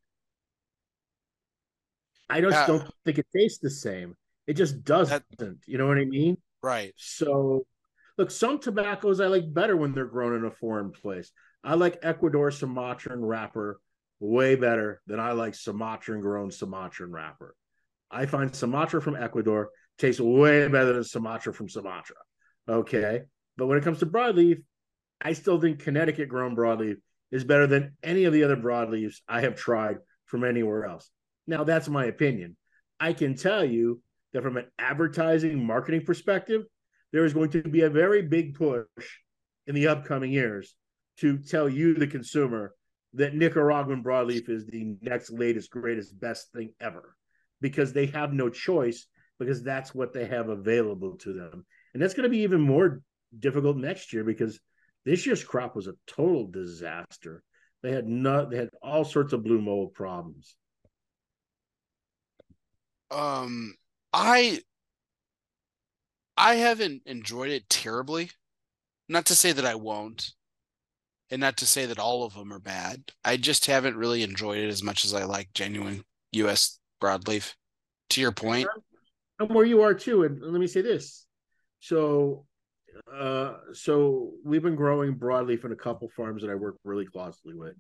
I just uh, don't think it tastes the same. It just doesn't. That, you know what I mean? Right. So, look, some tobaccos I like better when they're grown in a foreign place. I like Ecuador Sumatran wrapper way better than I like Sumatran grown Sumatran wrapper. I find Sumatra from Ecuador tastes way better than Sumatra from Sumatra. Okay. But when it comes to broadleaf, I still think Connecticut grown broadleaf is better than any of the other broadleafs I have tried from anywhere else. Now, that's my opinion. I can tell you that from an advertising marketing perspective, there is going to be a very big push in the upcoming years to tell you, the consumer, that Nicaraguan broadleaf is the next latest, greatest, best thing ever, because they have no choice, because that's what they have available to them. And that's going to be even more difficult next year, because this year's crop was a total disaster. They had not, they had all sorts of blue mold problems. Um, I, I haven't enjoyed it terribly. Not to say that I won't, and not to say that all of them are bad. I just haven't really enjoyed it as much as I like genuine U S broadleaf, to your point. And where you are too. And let me say this. So, uh, so we've been growing broadleaf in a couple farms that I work really closely with.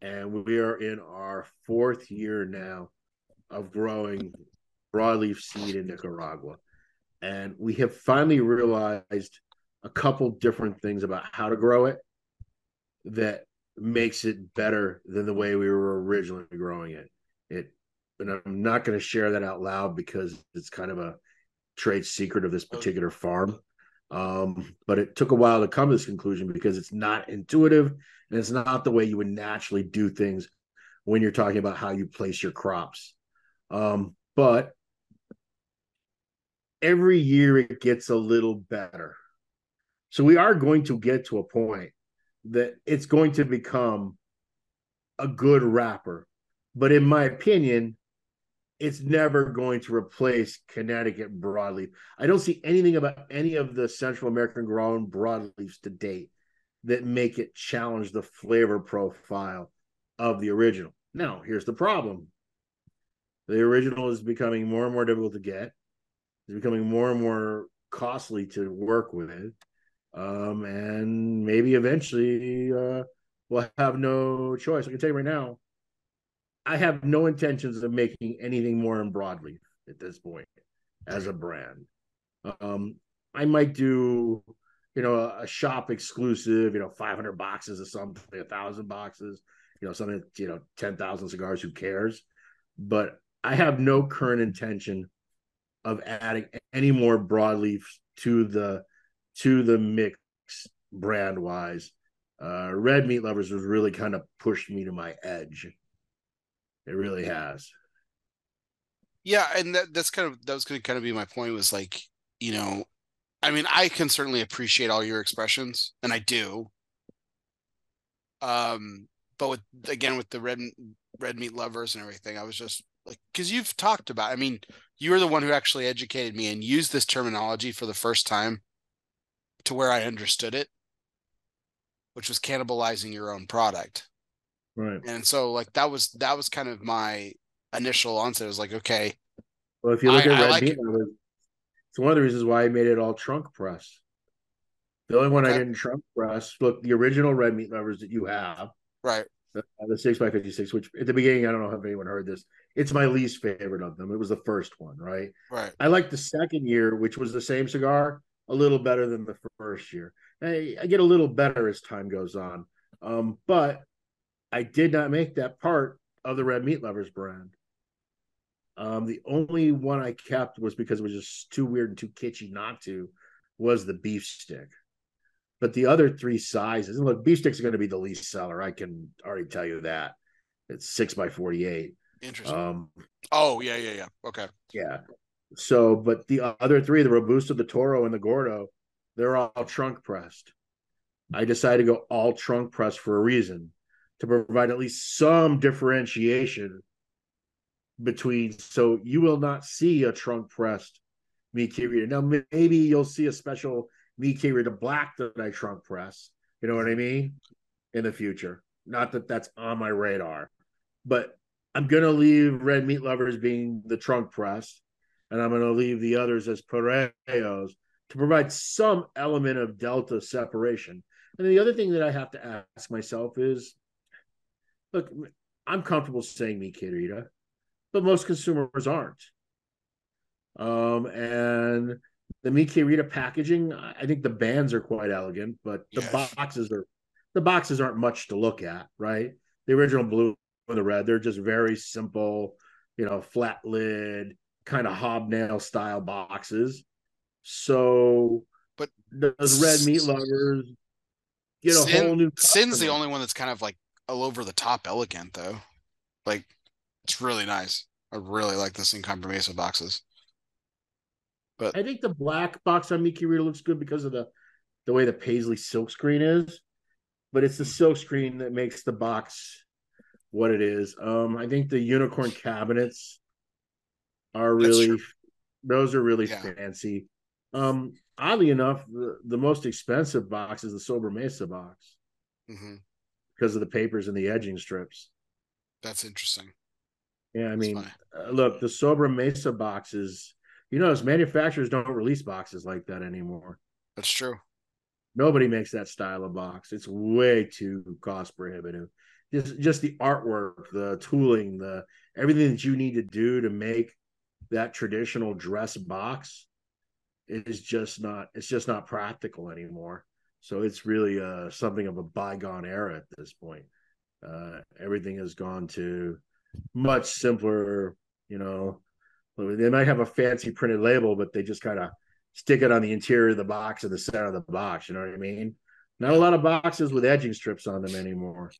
And we are in our fourth year now of growing broadleaf seed in Nicaragua. And we have finally realized a couple different things about how to grow it that makes it better than the way we were originally growing it. It, and I'm not going to share that out loud because it's kind of a trade secret of this particular farm. Um, but it took a while to come to this conclusion, because it's not intuitive, and it's not the way you would naturally do things when you're talking about how you place your crops. Um, but every year it gets a little better. So we are going to get to a point that it's going to become a good wrapper. But in my opinion, it's never going to replace Connecticut broadleaf. I don't see anything about any of the Central American grown broadleafs to date that make it challenge the flavor profile of the original. Now, here's the problem. The original is becoming more and more difficult to get. It's becoming more and more costly to work with. Um, and maybe eventually uh, we'll have no choice. I can tell you right now, I have no intentions of making anything more in broadleaf at this point as a brand. Um, I might do, you know, a, a shop exclusive, you know, five hundred boxes or something, a thousand boxes, you know, something, you know, ten thousand cigars, who cares? But I have no current intention of adding any more broadleaf to the, to the mix brand wise. Uh, Red Meat Lovers has really kind of pushed me to my edge. It really has. Yeah. And that, that's kind of, that was going to kind of be my point, was like, you know, I mean, I can certainly appreciate all your expressions, and I do. Um, but with, again, with the red, red meat lovers and everything, I was just like, cause you've talked about, I mean, you were the one who actually educated me and used this terminology for the first time to where I understood it, which was cannibalizing your own product. Right. And so like, that was, that was kind of my initial onset. It was like, okay. Well, if you look I, at Red like Meat, it. It's one of the reasons why I made it all trunk press. The only one okay. I didn't trunk press, look, the original Red Meat Lovers that you have, right? The, the six by fifty-six, which at the beginning, I don't know if anyone heard this, it's my least favorite of them. It was the first one, right? Right. I liked the second year, which was the same cigar, a little better than the first year. I, I get a little better as time goes on. Um, but I did not make that part of the Red Meat Lovers brand. Um, the only one I kept was because it was just too weird and too kitschy not to, was the beef stick. But the other three sizes, and look, beef sticks are going to be the least seller. I can already tell you that. It's six by forty-eight. Interesting. Um, oh, yeah, yeah, yeah. Okay. Yeah. So, but the other three, the Robusto, the Toro, and the Gordo, they're all trunk pressed. I decided to go all trunk pressed for a reason, to provide at least some differentiation between. So you will not see a trunk pressed meat kit reader. Now, maybe you'll see a special meat kit reader black that I trunk press. You know what I mean? In the future. Not that that's on my radar, but I'm going to leave Red Meat Lovers being the trunk press, and I'm going to leave the others as Parejos to provide some element of delta separation. And the other thing that I have to ask myself is, look, I'm comfortable saying meat kit reader, but most consumers aren't. Um, and the meat kit reader packaging, I think the bands are quite elegant, but the yes. boxes are the boxes aren't much to look at, right? The original blue and the red, they're just very simple, you know, flat lid, kind of hobnail style boxes. So, but those Red Meat Lovers get a Sin, whole new. Sin's the only one that's kind of like all over the top elegant, though. Like, it's really nice. I really like the Sin Compromiso boxes. But I think the black box on Meat Kit Reader looks good because of the the way the paisley silkscreen is. But it's the silkscreen that makes the box what it is. Um, I think the unicorn cabinets are really, those are really yeah. fancy. Um, oddly enough, the, the most expensive box is the Sober Mesa box mm-hmm. because of the papers and the edging strips. That's interesting. Yeah, I That's mean, uh, look, the Sober Mesa boxes, you notice manufacturers don't release boxes like that anymore. That's true. Nobody makes that style of box. It's way too cost prohibitive. Just, just the artwork, the tooling, the everything that you need to do to make that traditional dress box is just not. It's just not practical anymore. So it's really uh, something of a bygone era at this point. Uh, everything has gone to much simpler. You know, they might have a fancy printed label, but they just kind of stick it on the interior of the box and the center of the box. You know what I mean? Not a lot of boxes with edging strips on them anymore.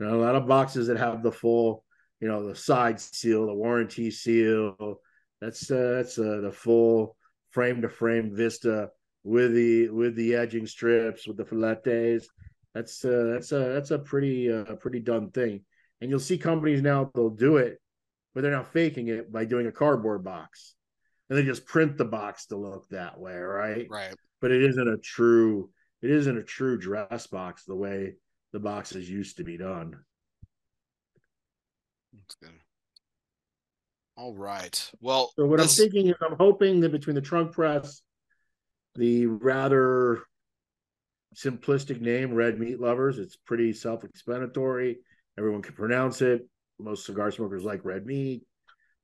Not a lot of boxes that have the full, you know, the side seal, the warranty seal. That's uh, that's uh, the full frame-to-frame vista with the with the edging strips, with the filettes. That's uh, that's a uh, that's a pretty uh, pretty done thing. And you'll see companies now, they'll do it, but they're now faking it by doing a cardboard box. And they just print the box to look that way, right? Right. But it isn't a true, it isn't a true dress box the way the boxes used to be done. That's good. All right. Well, so what this... I'm thinking is, I'm hoping that between the trunk press, the rather simplistic name Red Meat Lovers, it's pretty self-explanatory. Everyone can pronounce it. Most cigar smokers like red meat.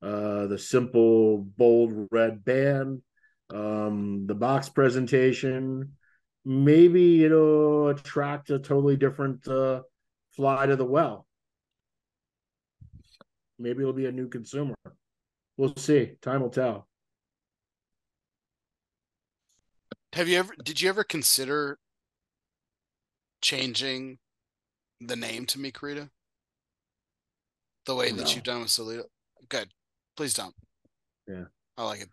Uh, the simple, bold red band, um, the box presentation, maybe it'll attract a totally different uh, fly to the well. Maybe it'll be a new consumer. We'll see. Time will tell. Have you ever, did you ever consider changing the name to Meat Kit Reader? The way no. that you've done with Solito? Good. Please don't. Yeah. I like it.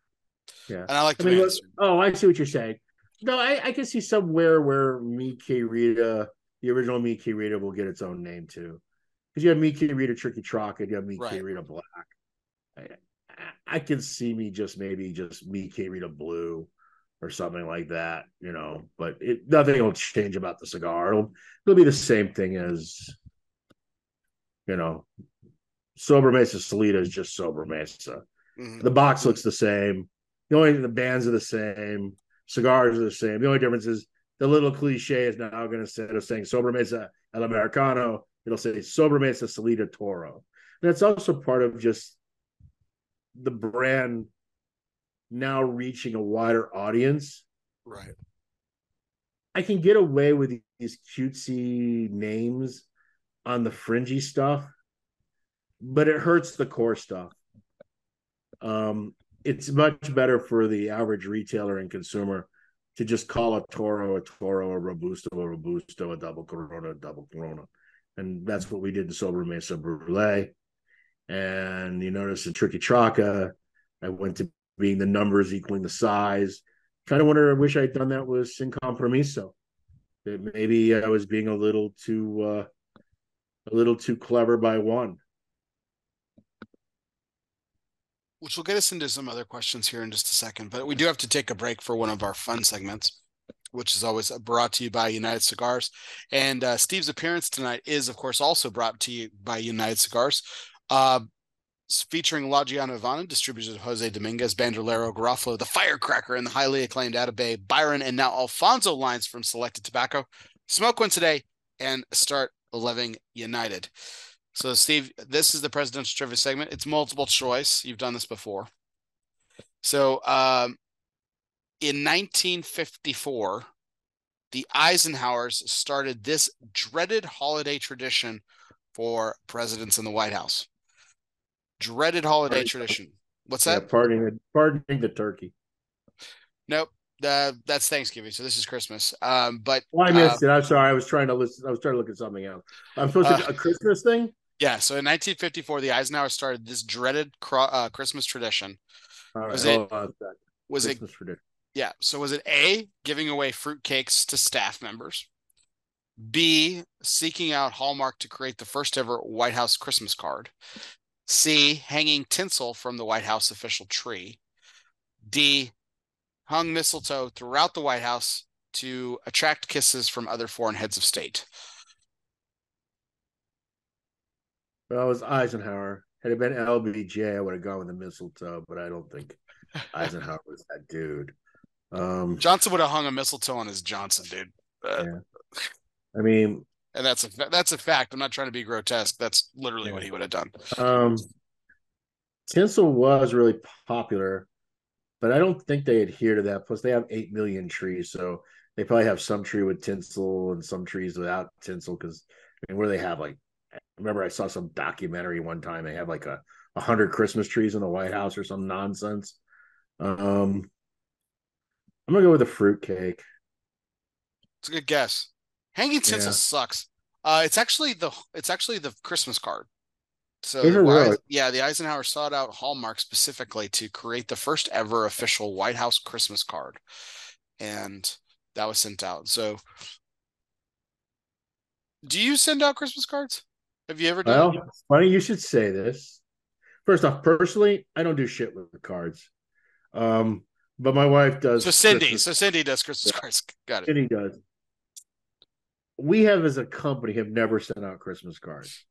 Yeah. And I like the I mean, look, oh, I see what you're saying. No, I, I can see somewhere where Meat Kit Reader, the original Meat Kit Reader, will get its own name too. Because you have Meat Kit Reader Tricky Trock and you have Meat Kit Reader Black. I, I can see me just maybe just Meat Kit Reader Blue or something like that, you know, but it, nothing will change about the cigar. It'll, it'll be the same thing as, you know, Sober Mesa Solito is just Sober Mesa. Mm-hmm. The box looks the same. The only the bands are the same. Cigars are the same. The only difference is the little cliche is now going to say, instead of saying Sober Mesa El Americano, it'll say Sober Mesa Solito Toro. And that's also part of just the brand now reaching a wider audience. Right. I can get away with these cutesy names on the fringy stuff, but it hurts the core stuff. Um, it's much better for the average retailer and consumer to just call a Toro a Toro, a Robusto a Robusto, a double Corona a double Corona. And that's what we did in Sober Mesa Brulee. And you notice in Tricitraca, I went to being the numbers equaling the size. Kind of wonder, I wish I'd done that with Sin Compromiso. That maybe I was being a little too, uh, a little too clever by one. Which will get us into some other questions here in just a second, but we do have to take a break for one of our fun segments, which is always brought to you by United Cigars. And uh, Steve's appearance tonight is, of course, also brought to you by United Cigars. Uh, featuring Loggiano Ivana, distributors of Jose Dominguez, Bandolero, Garofalo, The Firecracker, and the highly acclaimed Out of Bay, Byron, and now Alfonso lines from Selected Tobacco. Smoke one today and start living United. So, Steve, this is the presidential trivia segment. It's multiple choice. You've done this before. So, um, in nineteen fifty-four, the Eisenhowers started this dreaded holiday tradition for presidents in the White House. Dreaded holiday party tradition. What's that? Yeah, pardoning, pardoning the turkey. Nope. Uh, that's Thanksgiving. So this is Christmas. Um, but well, I missed uh, it. I'm sorry. I was trying to listen. I was trying to look at something else. I'm supposed uh, to a Christmas thing. Yeah. So in nineteen fifty-four, the Eisenhowers started this dreaded cro- uh, Christmas tradition. All right, was it? On was Christmas it? Tradition. Yeah. So was it A, giving away fruitcakes to staff members? B, seeking out Hallmark to create the first ever White House Christmas card? C, hanging tinsel from the White House official tree? D, hung mistletoe throughout the White House to attract kisses from other foreign heads of state? Well, it was Eisenhower. Had it been L B J, I would have gone with the mistletoe, but I don't think Eisenhower was that dude. Um, Johnson would have hung a mistletoe on his Johnson, dude. Uh, yeah. I mean, and that's a that's a fact. I'm not trying to be grotesque. That's literally what he would have done. Um, tinsel was really popular, but I don't think they adhere to that. Plus, they have eight million trees, so they probably have some tree with tinsel and some trees without tinsel. Because I mean, where they have like, I remember I saw some documentary one time. They have like a, a hundred Christmas trees in the White House or some nonsense. Um, I'm gonna go with a fruitcake. It's a good guess. Hanging tinsel yeah. sucks. Uh, it's actually the it's actually the Christmas card. So why, yeah, the Eisenhower sought out Hallmark specifically to create the first ever official White House Christmas card, and that was sent out. So, do you send out Christmas cards? Have you ever done? Well, it? Funny you should say this. First off, personally, I don't do shit with the cards, um, but my wife does. So Cindy, Christmas. so Cindy does Christmas yeah. cards. Got it. Cindy does. We have, as a company, have never sent out Christmas cards.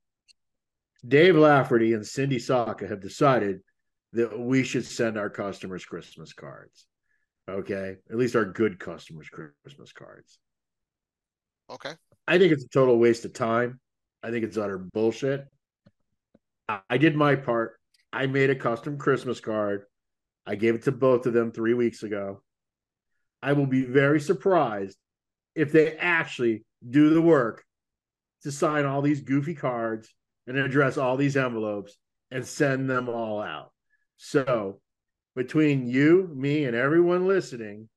Dave Lafferty and Cindy Saka have decided that we should send our customers Christmas cards. Okay? At least our good customers Christmas cards. Okay. I think it's a total waste of time. I think it's utter bullshit. I did my part. I made a custom Christmas card. I gave it to both of them three weeks ago. I will be very surprised if they actually do the work to sign all these goofy cards and address all these envelopes and send them all out. So between you, me, and everyone listening,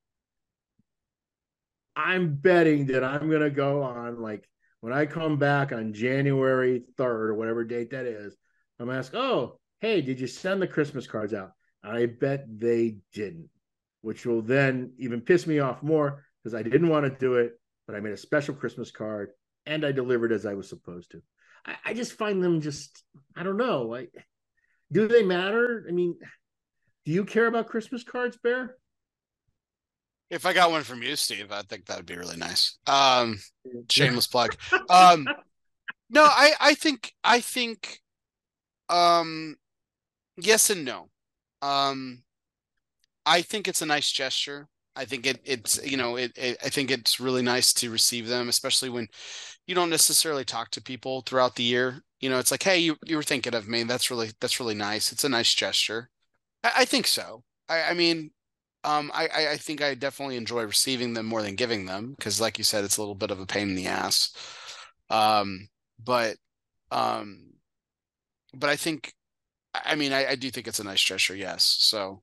I'm betting that I'm going to go on, like, when I come back on January third or whatever date that is, I'm going to ask, oh, hey, did you send the Christmas cards out? I bet they didn't, which will then even piss me off more because I didn't want to do it. But I made a special Christmas card, and I delivered as I was supposed to. I, I just find them just, I don't know. Like, do they matter? I mean, do you care about Christmas cards, Bear? If I got one from you, Steve, I think that would be really nice. Um, shameless plug. Um, no, I, I think, I think, um, yes and no. Um, I think it's a nice gesture. I think it, it's, you know, it, it, I think it's really nice to receive them, especially when you don't necessarily talk to people throughout the year. You know, it's like, hey, you, you were thinking of me. That's really, that's really nice. It's a nice gesture. I, I think so. I, I mean, Um, I, I think I definitely enjoy receiving them more than giving them, because like you said, it's a little bit of a pain in the ass. Um, but, um, but I think, I mean, I, I do think it's a nice gesture. Yes. So.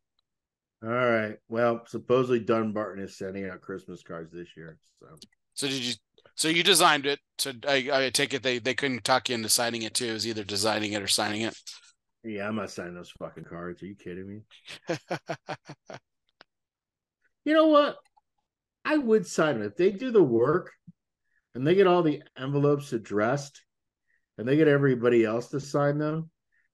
All right. Well, supposedly Dunbarton is sending out Christmas cards this year. So, so did you, so you designed it. So I, I take it. They, they couldn't talk you into signing it too. It was either designing it or signing it. Yeah. I'm not signing those fucking cards. Are you kidding me? You know what? I would sign them. If they do the work and they get all the envelopes addressed and they get everybody else to sign them,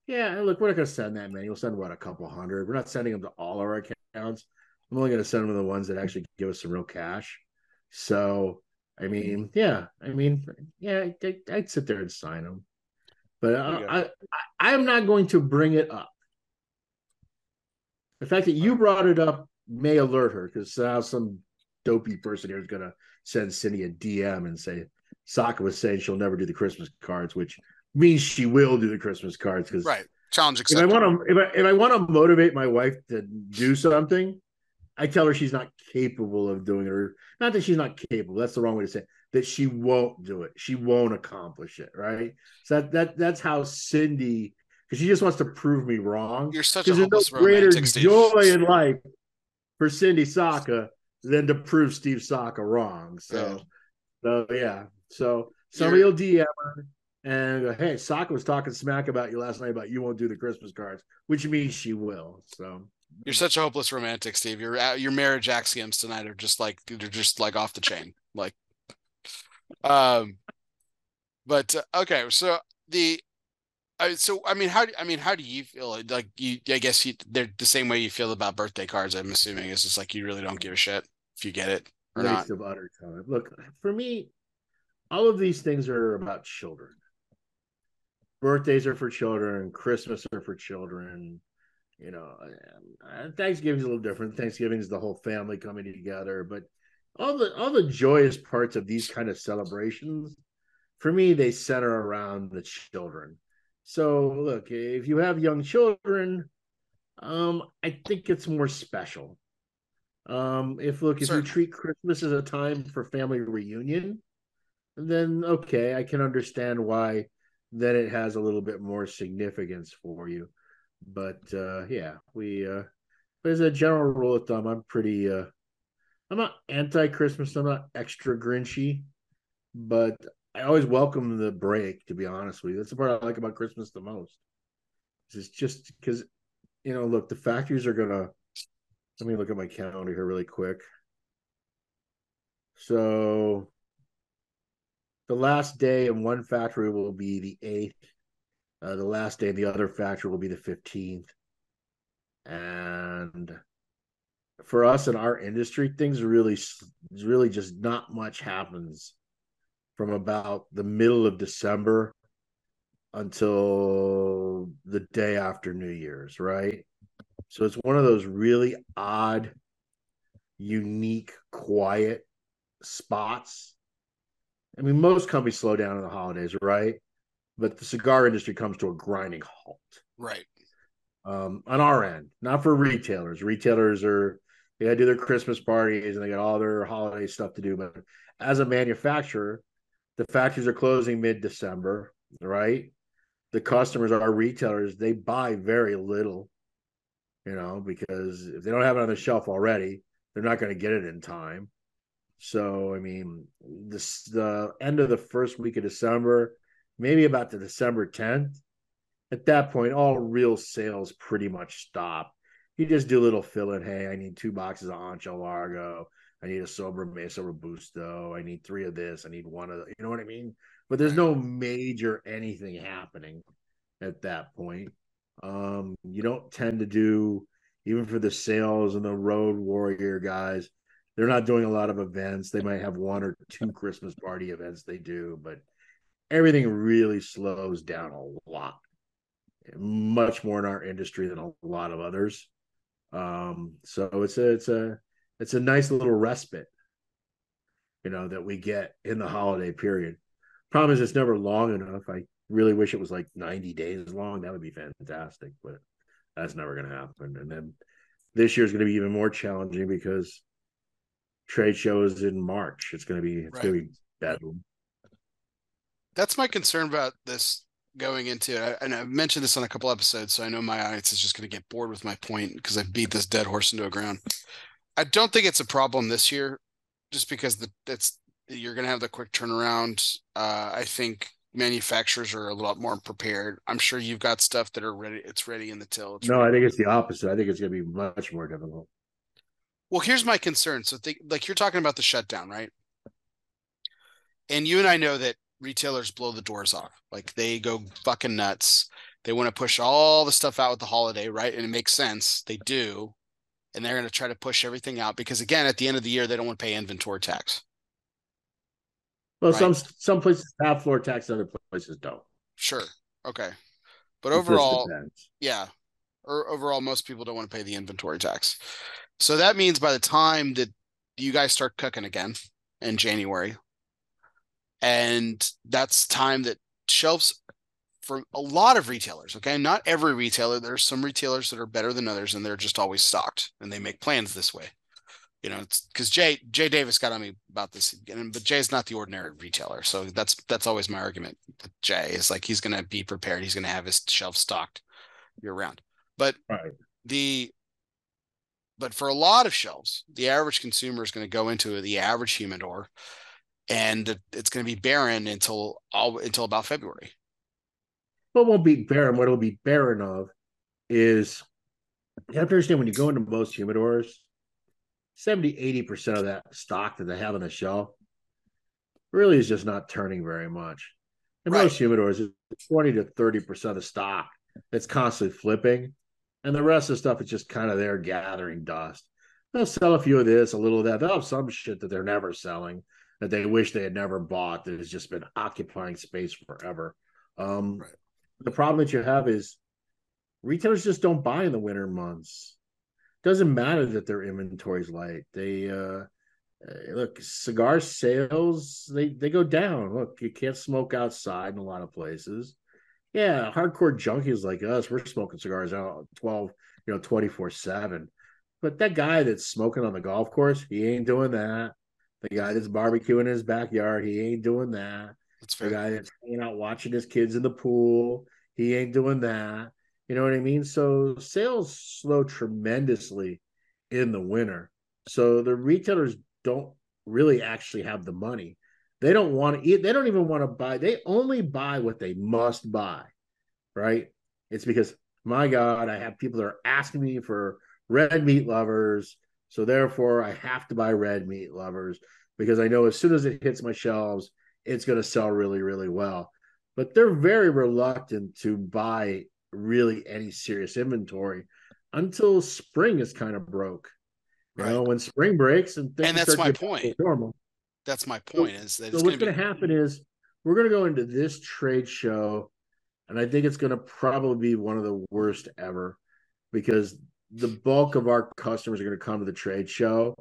yeah, look, we're not going to send that many. We'll send, what, a couple hundred. We're not sending them to all our accounts. I'm only going to send them to the ones that actually give us some real cash. So, I mean, yeah. I mean, yeah, I'd sit there and sign them. But I, I, I, I'm not going to bring it up. The fact that you brought it up may alert her, because now uh, some dopey person here is going to send Cindy a D M and say, Sokka was saying she'll never do the Christmas cards, which means she will do the Christmas cards. Because right, challenge accepted. If I want to, if I, if I want to motivate my wife to do something, I tell her she's not capable of doing it. Or not that she's not capable, that's the wrong way to say it, that she won't do it. She won't accomplish it. Right. So that that that's how Cindy, because she just wants to prove me wrong. You're such a hopeless romantic, greater Steve. Joy in life for Cindy Sokka than to prove Steve Sokka wrong. So, yeah. so yeah. So somebody You're... will D M her and go, hey, Sokka was talking smack about you last night about you won't do the Christmas cards, which means she will. So you're such a hopeless romantic, Steve. Your your marriage axioms tonight are just like they're just like off the chain. Like, um, but uh, okay. So the uh, so I mean, how I mean, how do you feel? Like you, I guess you, they're the same way you feel about birthday cards. I'm assuming it's just like you really don't give a shit if you get it or not. Of utter time. Look, for me, all of these things are about children. Birthdays are for children. Christmas are for children. You know, Thanksgiving's a little different. Thanksgiving is the whole family coming together. But all the all the joyous parts of these kind of celebrations, for me, they center around the children. So look, if you have young children, um, I think it's more special. Um, if look, if Sure. you treat Christmas as a time for family reunion, then okay, I can understand why then it has a little bit more significance for you. But uh, yeah, we. Uh, but as a general rule of thumb, I'm pretty. Uh, I'm not anti-Christmas. I'm not extra Grinchy, but I always welcome the break, to be honest with you. That's the part I like about Christmas the most. It's just because, you know, look, the factories are going to... Let me look at my calendar here really quick. So the last day in one factory will be the eighth. Uh, the last day in the other factory will be the fifteenth. And for us in our industry, things really, really just not much happens from about the middle of December until the day after New Year's, right? So it's one of those really odd, unique, quiet spots. I mean, most companies slow down in the holidays, right? But the cigar industry comes to a grinding halt. Right. Um, on our end, not for retailers. Retailers are, they got to do their Christmas parties and they got all their holiday stuff to do. But as a manufacturer, the factories are closing mid-December, right? The customers, our retailers, they buy very little, you know, because if they don't have it on the shelf already, they're not going to get it in time. So, I mean, this, the end of the first week of December, maybe about the December tenth, at that point, all real sales pretty much stop. You just do a little fill-in. Hey, I need two boxes of Ancho Largo. I need a Sober Mesa Robusto. I need three of this. I need one of the, you know what I mean? But there's no major anything happening at that point. Um, you don't tend to do, even for the sales and the road warrior guys, they're not doing a lot of events. They might have one or two Christmas party events they do, but everything really slows down a lot, much more in our industry than a lot of others. Um, so it's a, it's a, It's a nice little respite, you know, that we get in the holiday period. Problem is, it's never long enough. I really wish it was like ninety days long. That would be fantastic, but that's never going to happen. And then this year is going to be even more challenging because trade show is in March. It's going to be, it's right. going to be bad. That's my concern about this going into it. And I've mentioned this on a couple episodes, so I know my audience is just going to get bored with my point because I beat this dead horse into a ground. I don't think it's a problem this year just because the it's you're going to have the quick turnaround. Uh, I think manufacturers are a lot more prepared. I'm sure you've got stuff that are ready. It's ready in the till. It's no, ready. I think it's the opposite. I think it's going to be much more difficult. Well, here's my concern. So think, like you're talking about the shutdown, right? And you and I know that retailers blow the doors off. Like they go fucking nuts. They want to push all the stuff out with the holiday, right? And it makes sense. They do. And they're going to try to push everything out because, again, at the end of the year, they don't want to pay inventory tax. Well, right? some some places have floor tax, other places don't. Sure. Okay. But it overall, yeah. Or overall, most people don't want to pay the inventory tax. So that means by the time that you guys start cooking again in January, and that's time that shelves for a lot of retailers, okay, not every retailer. There's some retailers that are better than others, and they're just always stocked, and they make plans this way. You know, it's because Jay Jay Davis got on me about this, but Jay's not the ordinary retailer, so that's that's always my argument. Jay is like he's going to be prepared. He's going to have his shelf stocked year round, but right. the But for a lot of shelves, the average consumer is going to go into the average humidor, and it's going to be barren until all, until about February. Well, it won't be barren. What it'll be barren of is, you have to understand, when you go into most humidors, seventy, eighty percent of that stock that they have on the shelf really is just not turning very much. In right. most humidors, it's twenty to thirty percent of the stock that's constantly flipping. And the rest of the stuff is just kind of there gathering dust. They'll sell a few of this, a little of that. They'll have some shit that they're never selling, that they wish they had never bought, that has just been occupying space forever. Um, right. The problem that you have is retailers just don't buy in the winter months. Doesn't matter that their inventory is light. They uh, look, cigar sales, they, they go down. Look, you can't smoke outside in a lot of places. Yeah, hardcore junkies like us, we're smoking cigars out twelve, you know, twenty-four seven. But that guy that's smoking on the golf course, he ain't doing that. The guy that's barbecuing in his backyard, he ain't doing that. That's fair. The guy that's hanging out watching his kids in the pool, he ain't doing that. You know what I mean? So sales slow tremendously in the winter. So the retailers don't really actually have the money. They don't want to eat. They don't even want to buy. They only buy what they must buy, right? It's because, my God, I have people that are asking me for red meat lovers, so therefore I have to buy red meat lovers because I know as soon as it hits my shelves, it's going to sell really, really well. But they're very reluctant to buy really any serious inventory until spring is kind of broke. Right. You know, when spring breaks and things and that's start my getting point. Normal. That's my point. Is that so it's what's going to be- happen is we're going to go into this trade show, and I think it's going to probably be one of the worst ever because the bulk of our customers are going to come to the trade show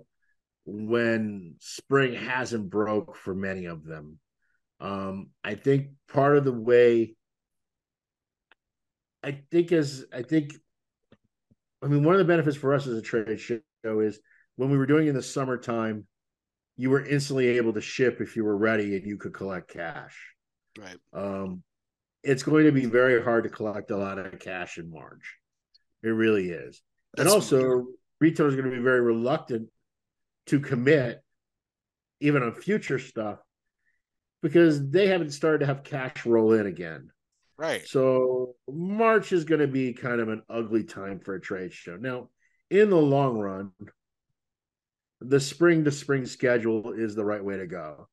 when spring hasn't broke for many of them. Um, I think part of the way I think is I think I mean one of the benefits for us as a trade show is when we were doing it in the summertime, you were instantly able to ship if you were ready and you could collect cash. Right. Um, it's going to be very hard to collect a lot of cash in March. It really is. That's and also weird. Retailers are going to be very reluctant to commit even on future stuff because they haven't started to have cash roll in again. Right. So March is going to be kind of an ugly time for a trade show. Now, in the long run, the spring to spring schedule is the right way to go.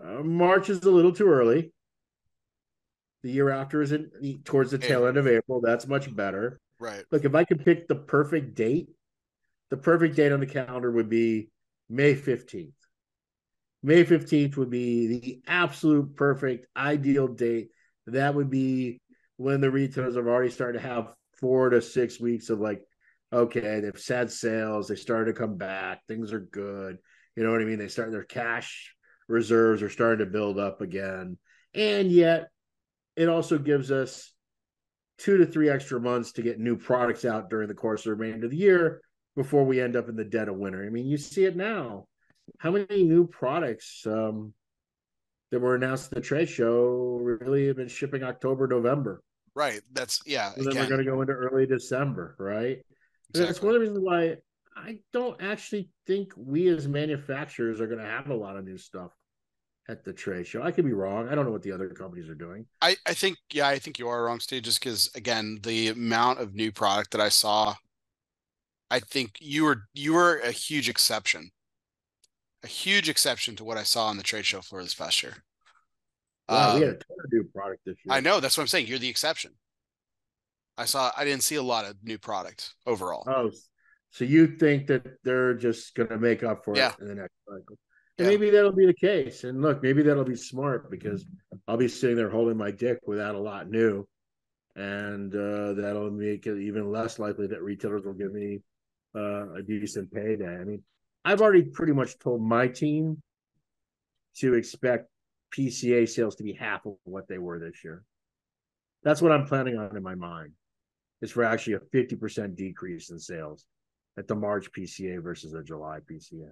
Uh, March is a little too early. The year after is in, towards the tail end of April. That's much better. Right. Look, if I could pick the perfect date, the perfect date on the calendar would be May fifteenth. May fifteenth would be the absolute perfect ideal date. That would be when the retailers have already started to have four to six weeks of like, okay, they've had sales, they started to come back, things are good. You know what I mean? They start their cash reserves are starting to build up again. And yet it also gives us two to three extra months to get new products out during the course of the remainder of the year before we end up in the dead of winter. I mean, you see it now. How many new products um, that were announced at the trade show really have been shipping October, November? Right. That's, yeah. And then again, we're going to go into early December, right? Exactly. That's one of the reasons why I don't actually think we as manufacturers are going to have a lot of new stuff at the trade show. I could be wrong. I don't know what the other companies are doing. I, I think, yeah, I think you are wrong, Steve, just because, again, the amount of new product that I saw, I think you were, you were a huge exception, a huge exception to what I saw on the trade show floor this past year. Wow, um, we had a ton of new product this year. I know. That's what I'm saying. You're the exception. I saw, I didn't see a lot of new product overall. Oh, so you think that they're just going to make up for yeah. it in the next cycle. And yeah. maybe that'll be the case. And look, maybe that'll be smart, because I'll be sitting there holding my dick without a lot new. And uh, that'll make it even less likely that retailers will give me uh, a decent payday. I mean, I've already pretty much told my team to expect P C A sales to be half of what they were this year. That's what I'm planning on in my mind, is for actually a fifty percent decrease in sales at the March P C A versus the July P C A.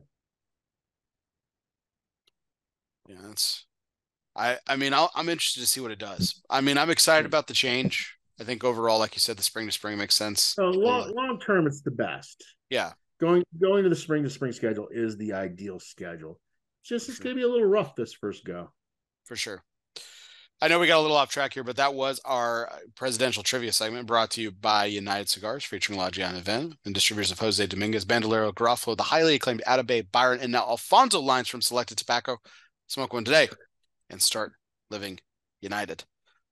Yeah, that's. I I mean, I'll, I'm interested to see what it does. I mean, I'm excited about the change. I think overall, like you said, the spring to spring makes sense. So long, long term, it's the best. Yeah, going going to the spring to spring schedule is the ideal schedule. It's just it's going to be a little rough this first go, for sure. I know we got a little off track here, but that was our presidential trivia segment, brought to you by United Cigars, featuring La Giana Ven and distributors of Jose Dominguez, Bandolero, Garofalo, the highly acclaimed Atabay, Byron, and now Alfonso lines from Selected Tobacco. Smoke one today and start living united.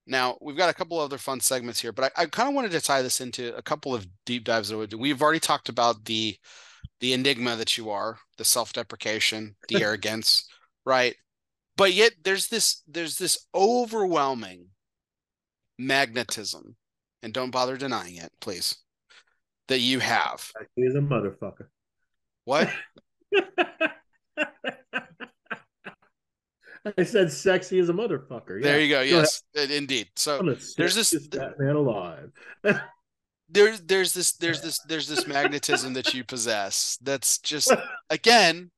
Now, we've got a couple other fun segments here, but I, I kind of wanted to tie this into a couple of deep dives. We've already talked about the the enigma that you are, the self-deprecation, the arrogance, right? But yet there's this there's this overwhelming magnetism, and don't bother denying it, please, that you have. He's a motherfucker. What? I said sexy as a motherfucker. Yeah. There you go. Yes, go indeed. So there's this that man alive. there's there's this there's this there's this magnetism that you possess. That's just, again,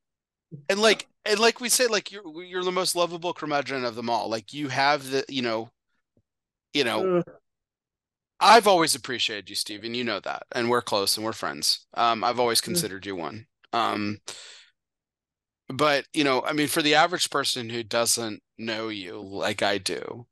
and like and like we say, like you're you're the most lovable curmudgeon of them all. Like you have the you know, you know. Uh, I've always appreciated you, Steven. You know that, and we're close and we're friends. Um, I've always considered you one. Um. But, you know, I mean, for the average person who doesn't know you like I do,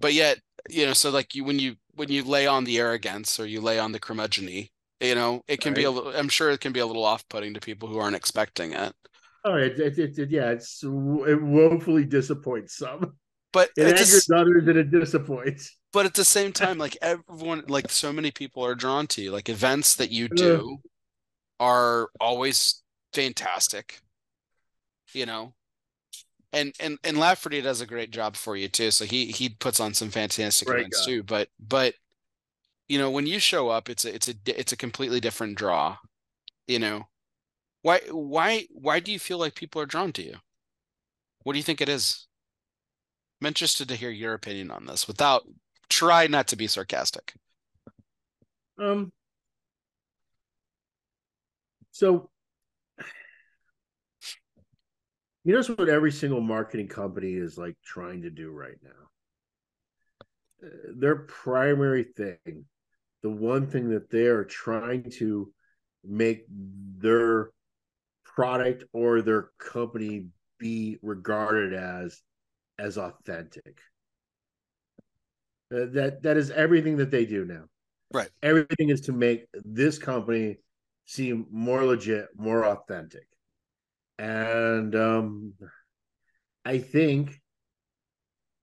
but yet, you know, so like you, when you, when you lay on the arrogance or you lay on the curmudgeony, you know, it can right. be a little, I'm sure it can be a little off-putting to people who aren't expecting it. Oh, it, it, it, it yeah, it's, it woefully disappoints some, but it angers a, others and it disappoints. But at the same time, like everyone, like so many people are drawn to you, like events that you do are always fantastic, you know, and and and Lafferty does a great job for you too. So he he puts on some fantastic great events guy. too. But but you know, when you show up, it's a it's a it's a completely different draw. You know, why why why do you feel like people are drawn to you? What do you think it is? I'm interested to hear your opinion on this. Without try not to be sarcastic. Um. So. You notice what every single marketing company is like trying to do right now. Their primary thing, the one thing that they are trying to make their product or their company be regarded as, as authentic. That, that is everything that they do now. Right. Everything is to make this company seem more legit, more authentic. And um, I think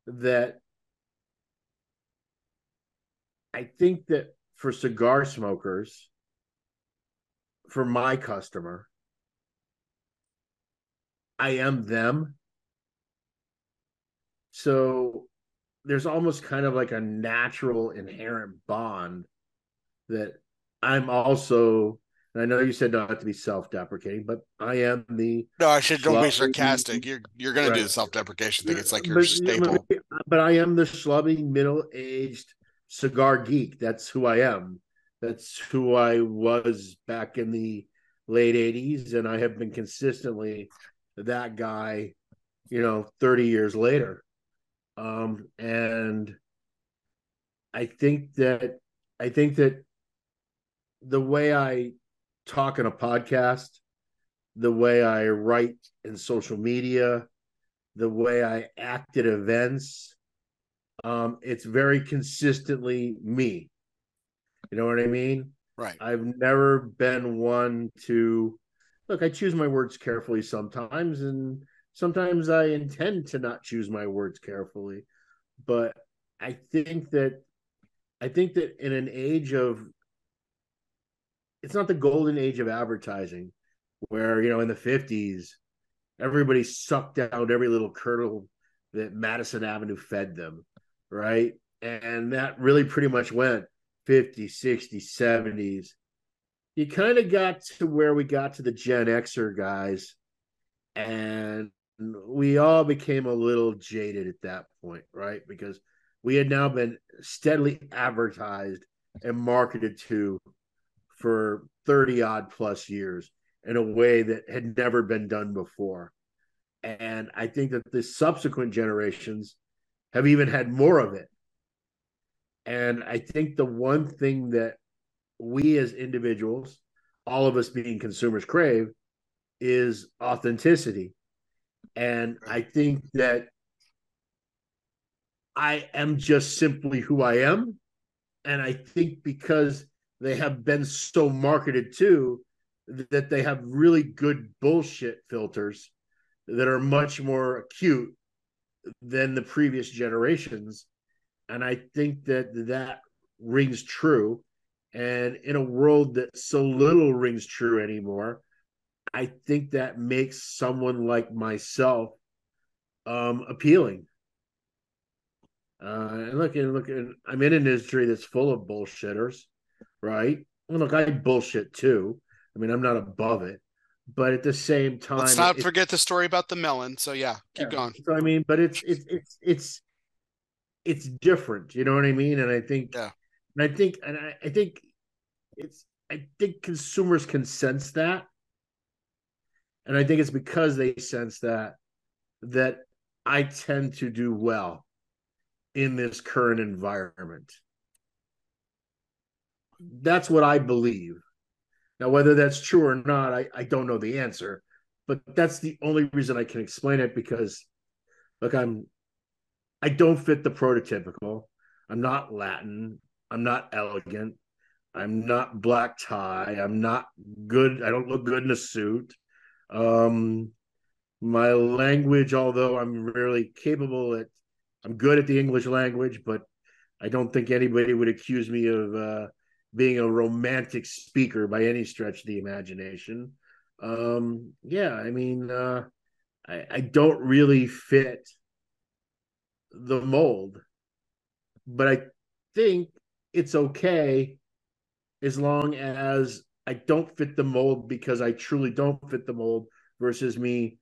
that I think that for cigar smokers, for my customer, I am them. So there's almost kind of like a natural inherent bond that I'm also. I know you said not to be self-deprecating, but I am the no. I should don't be sarcastic. You're you're going right. to do the self-deprecation thing. It's like your but, staple. But I am the schlubby middle-aged cigar geek. That's who I am. That's who I was back in the late eighties, and I have been consistently that guy, you know, thirty years later. Um, and I think that I think that the way I talk in a podcast, the way I write in social media, the way I act at events, um, it's very consistently me. You know what I mean? Right. I've never been one to, look, I choose my words carefully sometimes, and sometimes I intend to not choose my words carefully. But I think that, I think that in an age of, it's not the golden age of advertising where, you know, in the fifties, everybody sucked out every little kernel that Madison Avenue fed them, right? And that really pretty much went fifties, sixties, seventies. You kind of got to where we got to the Gen Xer guys, and we all became a little jaded at that point, right? Because we had now been steadily advertised and marketed to for thirty odd plus years in a way that had never been done before. And I think that the subsequent generations have even had more of it. And I think the one thing that we as individuals, all of us being consumers, crave is authenticity. And I think that I am just simply who I am. And I think because they have been so marketed to, that they have really good bullshit filters that are much more acute than the previous generations. And I think that that rings true. And in a world that so little rings true anymore, I think that makes someone like myself um, appealing. Uh, and look, and look, and I'm in an industry that's full of bullshitters, right? And look, I bullshit too. I mean, I'm not above it, but at the same time, let's not it, forget the story about the melon. So yeah, keep yeah, going. So I mean, but it's it's it's it's it's different. You know what I mean? And I think, yeah. and I think, and I, I think it's I think consumers can sense that. And I think it's because they sense that, that I tend to do well in this current environment. That's what I believe. Now, whether that's true or not, I, I don't know the answer, but that's the only reason I can explain it, because look, I'm, I don't fit the prototypical. I'm not Latin. I'm not elegant. I'm not black tie. I'm not good. I don't look good in a suit. Um, my language, although I'm really capable at, I'm good at the English language, but I don't think anybody would accuse me of uh, being a romantic speaker by any stretch of the imagination. Um, yeah, I mean, uh, I, I don't really fit the mold, but I think it's okay as long as I don't fit the mold because I truly don't fit the mold versus me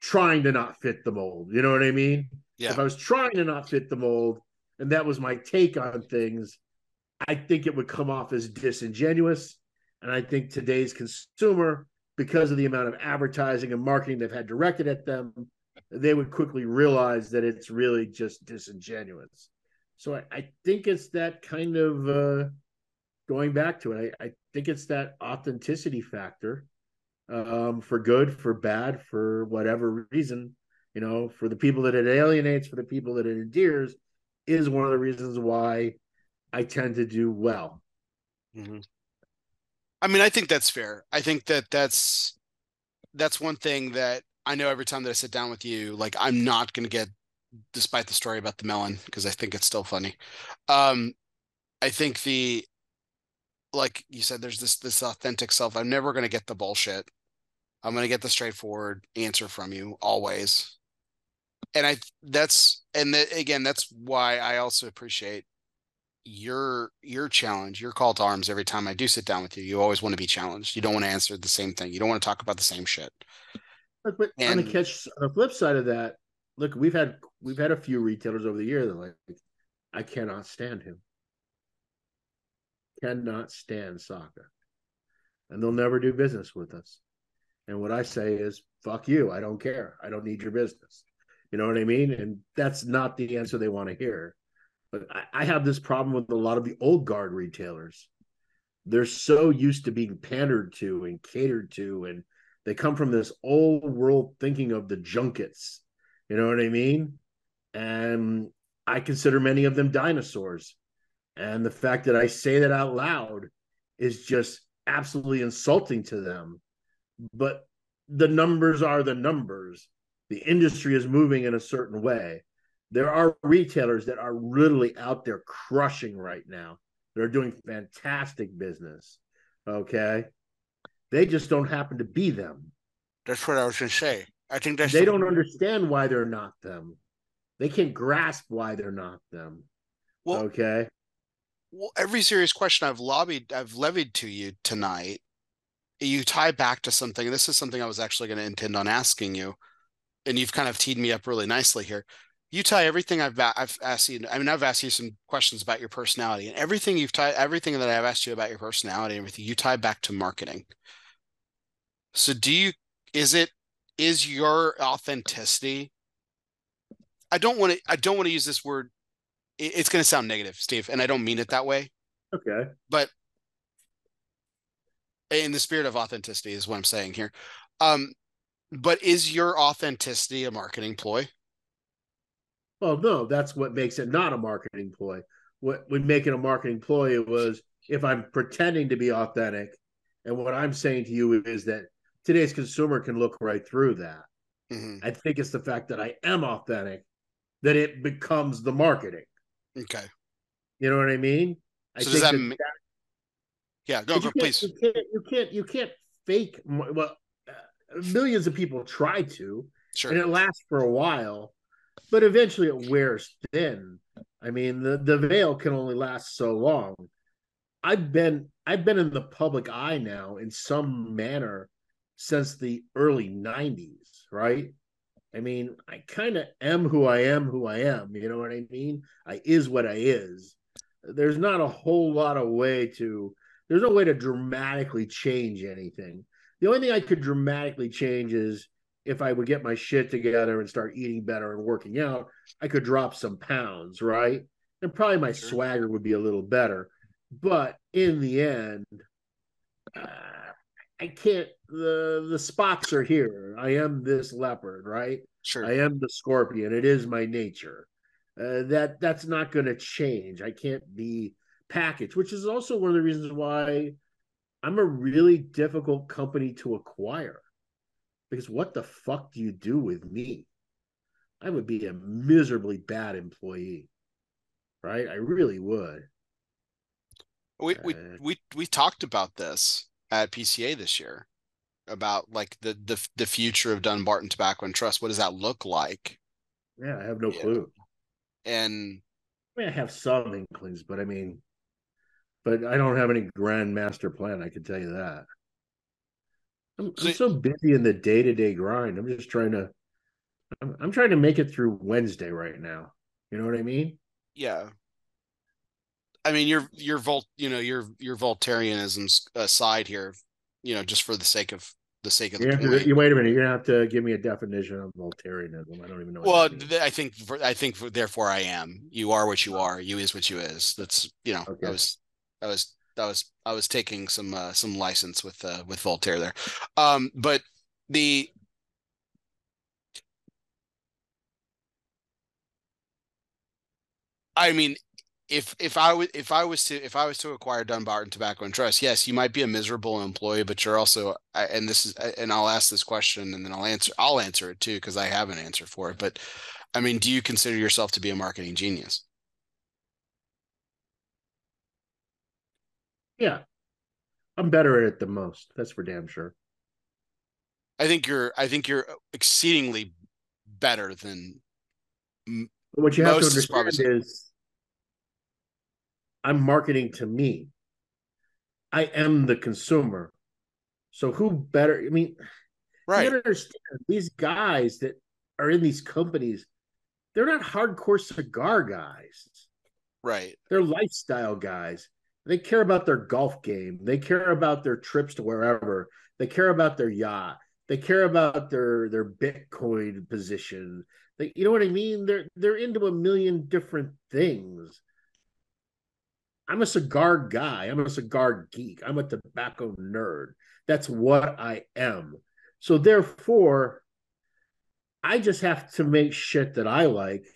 trying to not fit the mold. You know what I mean? Yeah. If I was trying to not fit the mold and that was my take on things, I think it would come off as disingenuous. And I think today's consumer, because of the amount of advertising and marketing they've had directed at them, they would quickly realize that it's really just disingenuous. So I, I think it's that kind of... Uh, Going back to it, I, I think it's that authenticity factor, um, for good, for bad, for whatever reason, you know, for the people that it alienates, for the people that it endears, is one of the reasons why I tend to do well. Mm-hmm. I mean, I think that's fair. I think that that's, that's one thing that I know every time that I sit down with you, like, I'm not going to get, despite the story about the melon, because I think it's still funny. Um, I think the, like you said, there's this this authentic self. I'm never going to get the bullshit. I'm going to get the straightforward answer from you always. And I that's and the, again, that's why I also appreciate your your challenge, your call to arms. Every time I do sit down with you, you always want to be challenged. You don't want to answer the same thing. You don't want to talk about the same shit. But, but and, on the catch, on the flip side of that, look, we've had we've had a few retailers over the years that are like, I cannot stand him. cannot stand soccer, and they'll never do business with us. And what I say is, fuck you. I don't care. I don't need your business. You know what I mean? And that's not the answer they want to hear. But I, I have this problem with a lot of the old guard retailers. They're so used to being pandered to and catered to, and they come from this old world thinking of the junkets. You know what I mean? And I consider many of them dinosaurs. And the fact that I say that out loud is just absolutely insulting to them. But the numbers are the numbers. The industry is moving in a certain way. There are retailers that are literally out there crushing right now. They're doing fantastic business. Okay. They just don't happen to be them. That's what I was going to say. I think that's. They the- don't understand why they're not them. They can't grasp why they're not them. Well, okay. Well, every serious question I've lobbied, I've levied to you tonight, you tie back to something. This is something I was actually going to intend on asking you, and you've kind of teed me up really nicely here. You tie everything I've I've asked you. I mean, I've asked you some questions about your personality, and everything you've tied, everything that I've asked you about your personality, and everything you tie back to marketing. So, do you? Is it? Is your authenticity? I don't want to. I don't want to use this word. It's going to sound negative, Steve, and I don't mean it that way. Okay, but. In the spirit of authenticity is what I'm saying here. Um, but is your authenticity a marketing ploy? Well, no, that's what makes it not a marketing ploy. What would make it a marketing ploy was if I'm pretending to be authentic. And what I'm saying to you is that today's consumer can look right through that. Mm-hmm. I think it's the fact that I am authentic that it becomes the marketing. Okay. You know what I mean? I so think does that, that mean- Yeah, go, go, please. You can't, you can't, you can't fake. Well, uh, millions of people try to, sure. And it lasts for a while, but eventually it wears thin. I mean, the, the veil can only last so long. I've been, I've been in the public eye now in some manner since the early nineties, right? I mean, I kind of am who I am, who I am. You know what I mean? I is what I is. There's not a whole lot of way to. There's no way to dramatically change anything. The only thing I could dramatically change is if I would get my shit together and start eating better and working out, I could drop some pounds, right? And probably my swagger would be a little better. But in the end, uh, I can't, the, the spots are here. I am this leopard, right? Sure. I am the scorpion. It is my nature. Uh, that that's not going to change. I can't be package, which is also one of the reasons why I'm a really difficult company to acquire, because what the fuck do you do with me? I would be a miserably bad employee, right? I really would. We uh, we we we talked about this at P C A this year about like the the the future of Dunbarton Tobacco and Trust. What does that look like? Yeah, I have no yeah. clue. And I mean, I have some inklings, but I mean. But I don't have any grand master plan. I can tell you that. I'm, I'm so busy in the day-to-day grind. I'm just trying to, I'm, I'm trying to make it through Wednesday right now. You know what I mean? Yeah. I mean, your your Volt, you know, your your Voltaireanism's aside here, you know, just for the sake of the sake of. The point. You wait a minute. You're gonna have to give me a definition of Voltaireanism. I don't even know. Well, what I think for, I think for, therefore I am. You are what you are. You is what you is. That's you know. Okay. I was. I was, I was, I was taking some, uh, some license with, uh, with Voltaire there. Um, but the, I mean, if, if I would, if I was to, if I was to acquire Dunbarton Tobacco and Trust, yes, you might be a miserable employee, but you're also, and this is, and I'll ask this question and then I'll answer, I'll answer it too. Cause I have an answer for it, but I mean, do you consider yourself to be a marketing genius? Yeah, I'm better at it than most. That's for damn sure. I think you're. I think you're exceedingly better than. What you have to understand is, I'm marketing to me. I am the consumer, so who better? I mean, right? You understand these guys that are in these companies. They're not hardcore cigar guys, right? They're lifestyle guys. They care about their golf game. They care about their trips to wherever. They care about their yacht. They care about their their Bitcoin position. They, you know what I mean? They're they're into a million different things. I'm a cigar guy. I'm a cigar geek. I'm a tobacco nerd. That's what I am. So therefore, I just have to make shit that I like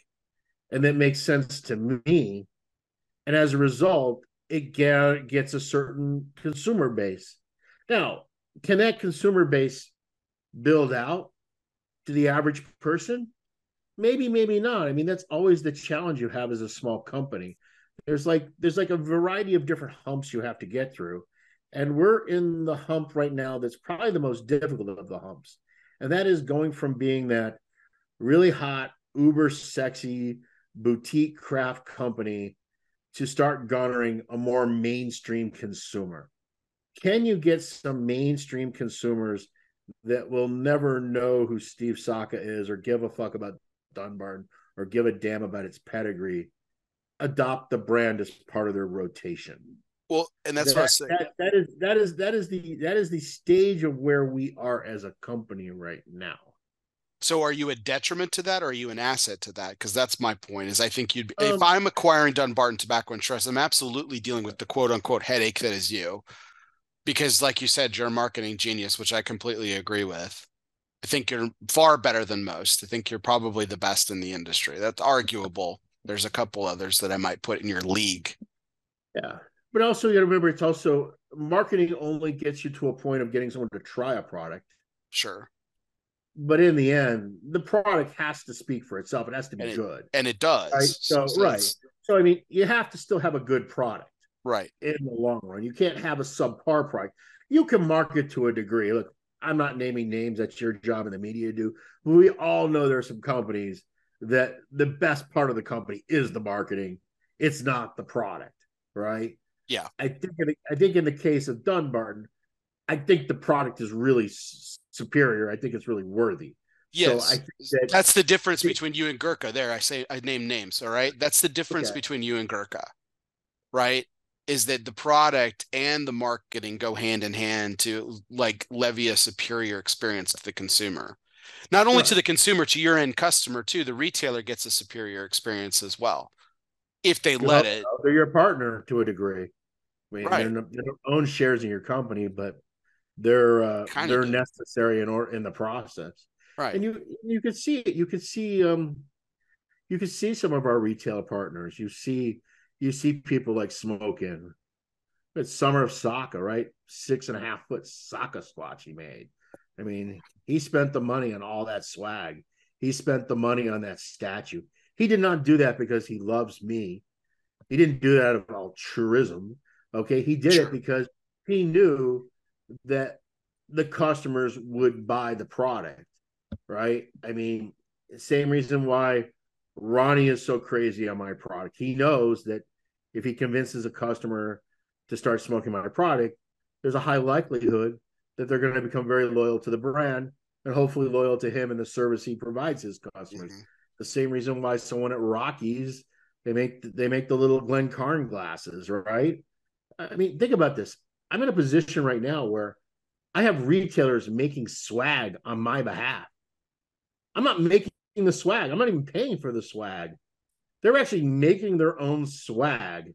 and that makes sense to me. And as a result, it gets a certain consumer base. Now, can that consumer base build out to the average person? Maybe, maybe not. I mean, that's always the challenge you have as a small company. There's like there's like a variety of different humps you have to get through. And we're in the hump right now that's probably the most difficult of the humps. And that is going from being that really hot, uber sexy boutique craft company to start garnering a more mainstream consumer. Can you get some mainstream consumers that will never know who Steve Sacca is or give a fuck about Dunbarton or give a damn about its pedigree, adopt the brand as part of their rotation? Well, and that's that, what I say. That, that is that is that is the that is the stage of where we are as a company right now. So, are you a detriment to that, or are you an asset to that? Because that's my point. Is I think you'd um, if I'm acquiring Dunbarton Tobacco and Trust, I'm absolutely dealing with the quote unquote headache that is you, because, like you said, you're a marketing genius, which I completely agree with. I think you're far better than most. I think you're probably the best in the industry. That's arguable. There's a couple others that I might put in your league. Yeah. But also, you got to remember, it's also marketing only gets you to a point of getting someone to try a product. Sure. But in the end, the product has to speak for itself. It has to be and it, good. And it does. Right? So, so right. So, I mean, you have to still have a good product. Right. In the long run. You can't have a subpar product. You can market to a degree. Look, I'm not naming names. That's your job in the media to do. We all know there are some companies that the best part of the company is the marketing. It's not the product, right? Yeah. I think in the, I think in the case of Dunbarton, I think the product is really s- superior. I think it's really worthy. Yes. So I think that, that's the difference it, between you and Gurkha there. I say I name names, all right? That's the difference okay. between you and Gurkha, right? Is that the product and the marketing go hand in hand to like levy a superior experience to the consumer. Not only right. to the consumer, to your end customer too, the retailer gets a superior experience as well. If they you let know, it. They're your partner to a degree. I mean, right. they don't own shares in your company, but they're uh, they're do. necessary in or in the process. Right, and you you can see it. You can see um, you can see some of our retail partners. You see you see people like Smokin'. It's Summer of Sacca, right? Six and a half foot Sacca swatch he made. I mean, he spent the money on all that swag. He spent the money on that statue. He did not do that because he loves me. He didn't do that out of altruism. Okay, he did sure. it because he knew that the customers would buy the product, right? I mean, same reason why Ronnie is so crazy on my product. He knows that if he convinces a customer to start smoking my product, there's a high likelihood that they're going to become very loyal to the brand and hopefully loyal to him and the service he provides his customers. Mm-hmm. The same reason why someone at Rockies, they make they make the little Glencairn glasses, right? I mean, think about this. I'm in a position right now where I have retailers making swag on my behalf. I'm not making the swag. I'm not even paying for the swag. They're actually making their own swag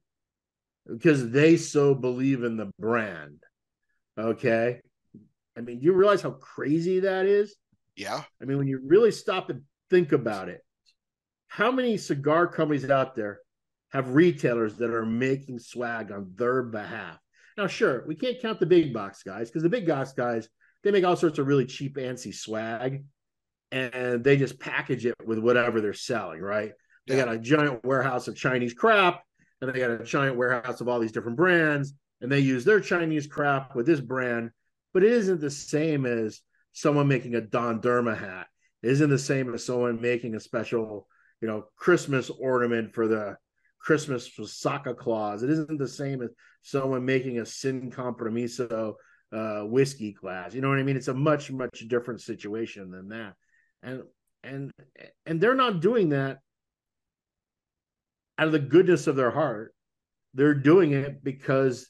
because they so believe in the brand. Okay? I mean, you realize how crazy that is? Yeah. I mean, when you really stop and think about it, how many cigar companies out there have retailers that are making swag on their behalf? Now, sure, we can't count the big box guys because the big box guys, they make all sorts of really cheap, antsy swag, and they just package it with whatever they're selling, right? They yeah. got a giant warehouse of Chinese crap, and they got a giant warehouse of all these different brands, and they use their Chinese crap with this brand, but it isn't the same as someone making a Don Derma hat. It isn't the same as someone making a special, you know, Christmas ornament for the Christmas for Sacca Claus. It isn't the same as someone making a Sin Compromiso uh, whiskey glass. You know what I mean? It's a much, much different situation than that. And and and they're not doing that out of the goodness of their heart. they're doing it because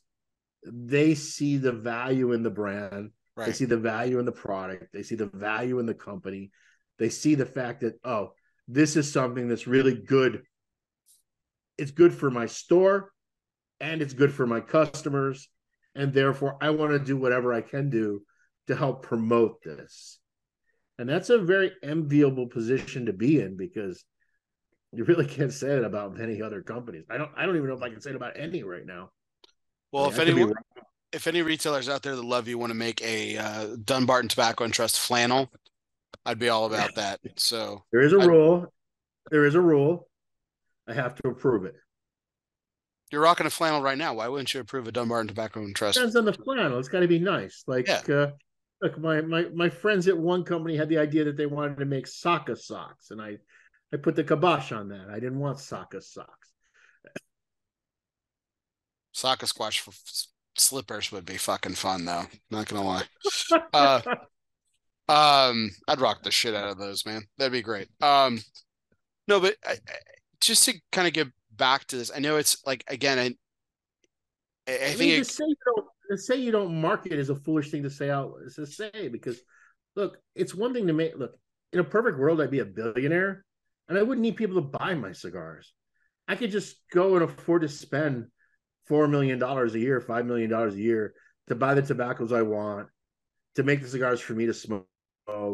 they see the value in the brand. Right. They see the value in the product. They see the value in the company. They see the fact that, oh, this is something that's really good. It's good for my store and it's good for my customers. And therefore, I want to do whatever I can do to help promote this. And that's a very enviable position to be in, because you really can't say it about many other companies. I don't I don't even know if I can say it about any right now. Well, I mean, if anyone... If any retailers out there that love you want to make a uh, Dunbarton Tobacco and Trust flannel, I'd be all about that. So there is a I'd, rule. There is a rule. I have to approve it. You're rocking a flannel right now. Why wouldn't you approve a Dunbarton Tobacco and Trust? Depends on the flannel. It's got to be nice. Like, yeah. uh, look, my, my my friends at one company had the idea that they wanted to make Saka socks, and I I put the kibosh on that. I didn't want Saka socks. Saka squash for. Slippers would be fucking fun, though. Not gonna lie. Uh, um, I'd rock the shit out of those, man. That'd be great. Um, no, but I, I, just to kind of get back to this, I know it's like again, I, I, I think mean, to, it, say you don't, to say you don't market is a foolish thing to say out to say because look, it's one thing to make look. In a perfect world, I'd be a billionaire, and I wouldn't need people to buy my cigars. I could just go and afford to spend four million dollars a year, five million dollars a year to buy the tobaccos I want, to make the cigars for me to smoke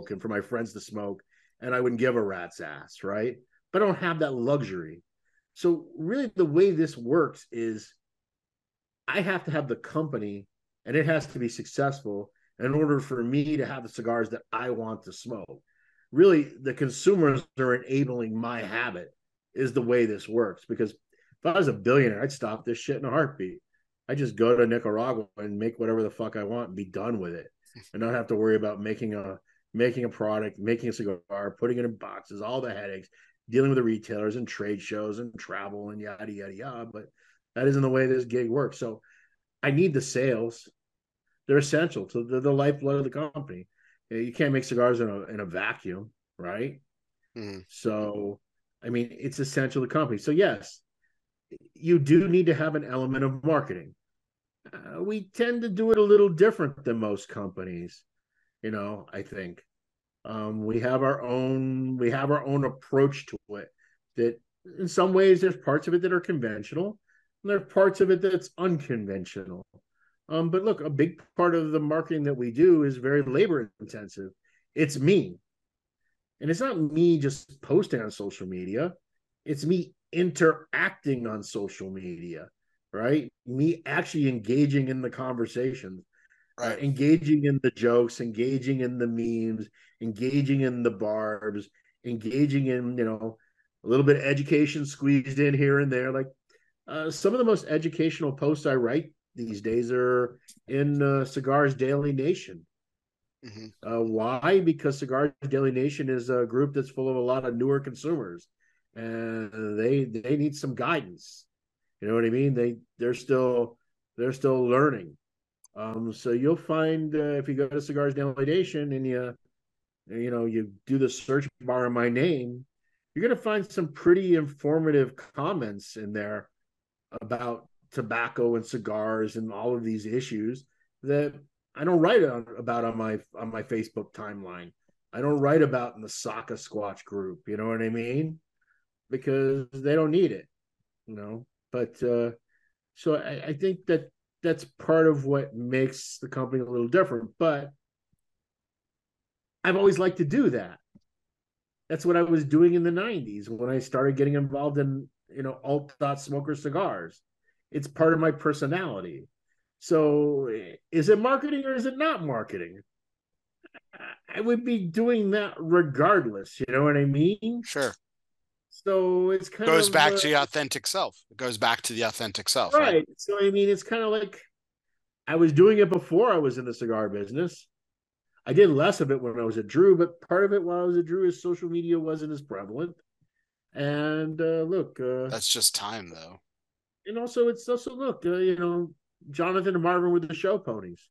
and for my friends to smoke. And I wouldn't give a rat's ass, right? But I don't have that luxury. So really the way this works is I have to have the company and it has to be successful in order for me to have the cigars that I want to smoke. Really, the consumers are enabling my habit is the way this works, because if I was a billionaire, I'd stop this shit in a heartbeat. I'd just go to Nicaragua and make whatever the fuck I want and be done with it, and not have to worry about making a making a product, making a cigar, putting it in boxes, all the headaches, dealing with the retailers and trade shows and travel and yada, yada, yada. But that isn't the way this gig works. So I need the sales. They're essential to the, the lifeblood of the company. You can't make cigars in a, in a vacuum, right? Mm. So, I mean, it's essential to the company. So, yes. You do need to have an element of marketing. Uh, we tend to do it a little different than most companies. You know, I think um, we have our own, we have our own approach to it that in some ways there's parts of it that are conventional and there are parts of it that's unconventional. Um, but look, a big part of the marketing that we do is very labor intensive. It's me. And it's not me just posting on social media. It's me interacting on social media, right? Me actually engaging in the conversations, right? Uh, engaging in the jokes, engaging in the memes, engaging in the barbs, engaging in, you know, a little bit of education squeezed in here and there. Like uh, some of the most educational posts I write these days are in uh, Cigars Daily Nation. Mm-hmm. Uh, why? Because Cigars Daily Nation is a group that's full of a lot of newer consumers. And they they need some guidance, you know what I mean? They they're still they're still learning. Um, so you'll find uh, if you go to Cigars Daily Nation and you you know you do the search bar in my name, you're gonna find some pretty informative comments in there about tobacco and cigars and all of these issues that I don't write on, about on my on my Facebook timeline. I don't write about in the Saka Squatch group. You know what I mean? Because they don't need it, you know. But uh, so I, I think that that's part of what makes the company a little different. But I've always liked to do that. That's what I was doing in the nineties when I started getting involved in, you know, alt-thought smoker cigars. It's part of my personality. So is it marketing or is it not marketing? I would be doing that regardless. You know what I mean? Sure. So it's kind goes of goes back uh, to the authentic self. It goes back to the authentic self. Right. right. So, I mean, it's kind of like I was doing it before I was in the cigar business. I did less of it when I was at Drew, but part of it while I was at Drew is social media wasn't as prevalent. And uh, look, uh, that's just time though. And also it's also, look, uh, you know, Jonathan and Marvin were the show ponies.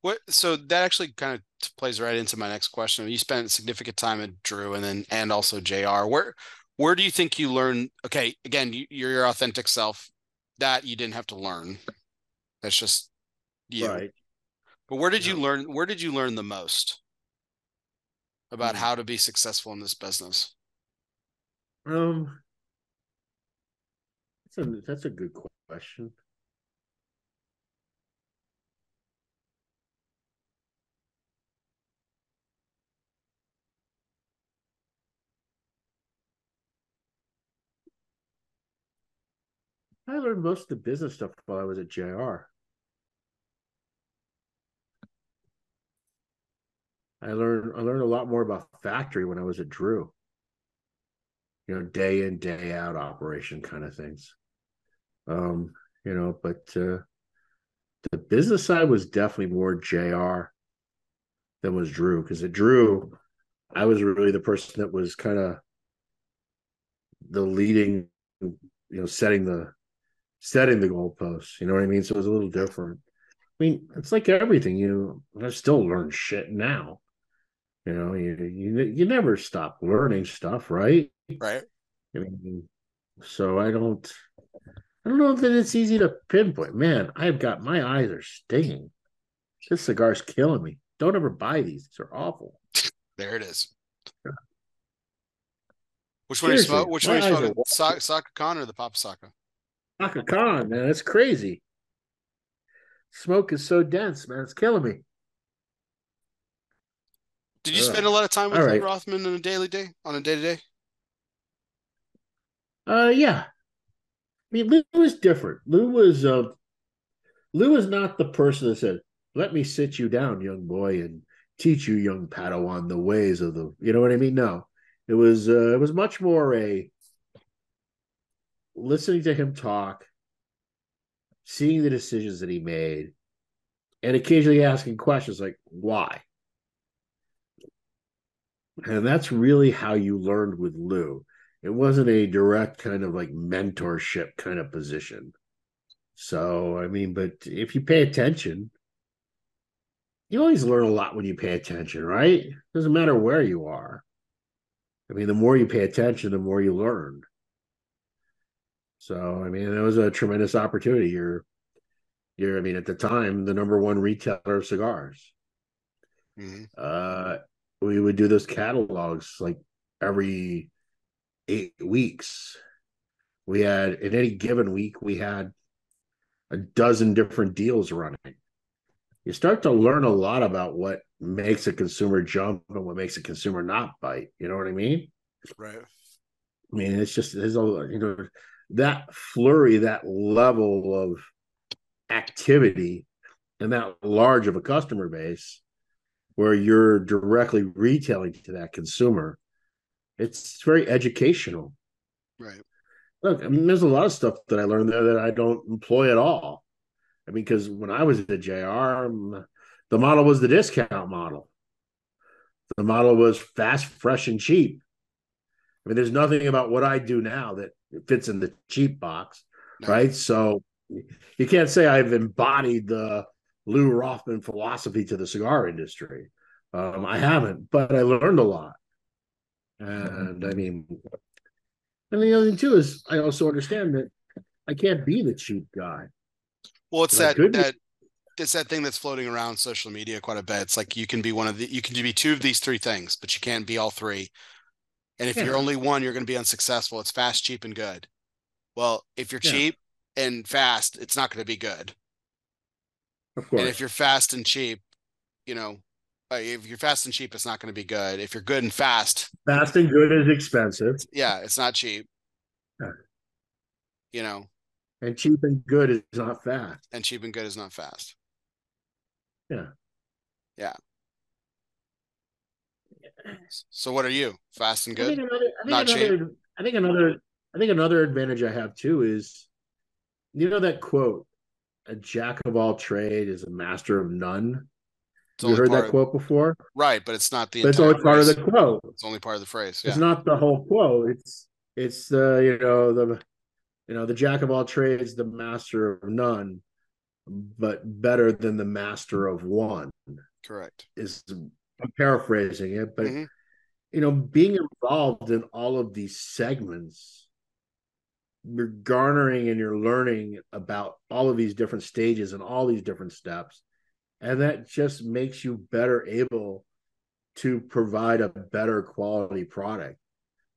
What, so that actually kind of plays right into my next question. You spent significant time at Drew and then and also J R. Where Where do you think you learn? Okay, again, you, you're your authentic self. That you didn't have to learn. That's just you. Right. But where did yeah. you learn? Where did you learn the most about mm-hmm. how to be successful in this business? Um, that's a that's a good question. I learned most of the business stuff while I was at J R. I learned I learned a lot more about factory when I was at Drew. You know, day in, day out operation kind of things. Um, you know, but uh, the business side was definitely more J R than was Drew, because at Drew, I was really the person that was kind of the leading, you know, setting the setting the goalposts. You know what I mean? So it was a little different. I mean, it's like everything. You know, I still learn shit now. You know, you, you you never stop learning stuff, right? Right. I mean, so I don't, I don't know that it's easy to pinpoint. Man, I've got my eyes are stinging. This cigar's killing me. Don't ever buy these. These are awful. There it is. Yeah. Which one are you smoking? Which one are you smoking? Saka so- Khan or the Papa Saka? Saka Khan, man, that's crazy. Smoke is so dense, man. It's killing me. Did you uh, spend a lot of time with right. Rothman on a daily day? On a day to day? Uh, yeah. I mean, Lou was different. Lou was, uh, Lou was not the person that said, "Let me sit you down, young boy, and teach you, young Padawan, the ways of the." You know what I mean? No, it was, uh, it was much more a listening to him talk, seeing the decisions that he made, and occasionally asking questions like, "Why?" And that's really how you learned with Lou. It wasn't a direct kind of like mentorship kind of position. So, I mean, but if you pay attention, you always learn a lot when you pay attention, right? It doesn't matter where you are. I mean, the more you pay attention, the more you learn. So, I mean, that was a tremendous opportunity. You're, you're, I mean, at the time, the number one retailer of cigars. Mm-hmm. Uh, we would do those catalogs like every eight weeks. We had, in any given week, we had a dozen different deals running. You start to learn a lot about what makes a consumer jump and what makes a consumer not bite. You know what I mean? Right. I mean, it's just, there's a, you know, that flurry, that level of activity and that large of a customer base, where you're directly retailing to that consumer, it's very educational. Right. Look, I mean, there's a lot of stuff that I learned there that I don't employ at all. I mean, because when I was at J R, the model was the discount model. The model was fast, fresh, and cheap. I mean, there's nothing about what I do now that fits in the cheap box, no. right? So you can't say I've embodied the Lou Rothman philosophy to the cigar industry. Um, I haven't, but I learned a lot. And I mean, and the other thing too is I also understand that I can't be the cheap guy. Well, it's that, that it's that thing that's floating around social media quite a bit. It's like you can be one of the, you can be two of these three things, but you can't be all three. And if yeah. you're only one, you're going to be unsuccessful. It's fast, cheap, and good. Well, if you're yeah. cheap and fast, it's not going to be good. Of course. And if you're fast and cheap, you know, if you're fast and cheap, it's not going to be good. If you're good and fast, fast and good is expensive. Yeah, it's not cheap. Yeah. You know, and cheap and good is not fast. And cheap and good is not fast. Yeah. Yeah. So what are you? Fast and good? I think another, I think not another, cheap. I think another. I think another advantage I have too is, you know, that quote: "A jack of all trade is a master of none." It's you heard that of, quote before, right? But it's not the. But it's only part phrase. of the quote. It's only part of the phrase. Yeah. It's not the whole quote. It's it's the uh, you know the you know the jack of all trades, the master of none, but better than the master of one. Correct. Is I'm paraphrasing it, but mm-hmm. you know, being involved in all of these segments, you're garnering and you're learning about all of these different stages and all these different steps. And that just makes you better able to provide a better quality product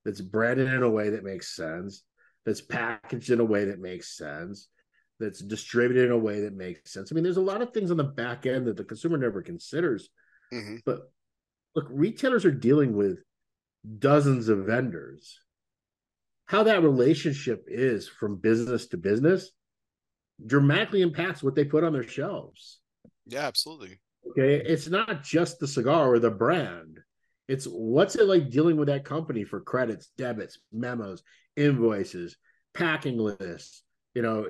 that's branded in a way that makes sense, that's packaged in a way that makes sense, that's distributed in a way that makes sense. I mean, there's a lot of things on the back end that the consumer never considers. Mm-hmm. But look, retailers are dealing with dozens of vendors. How that relationship is from business to business dramatically impacts what they put on their shelves. Yeah, absolutely. Okay. It's not just the cigar or the brand. It's what's it like dealing with that company for credits, debits, memos, invoices, packing lists, you know,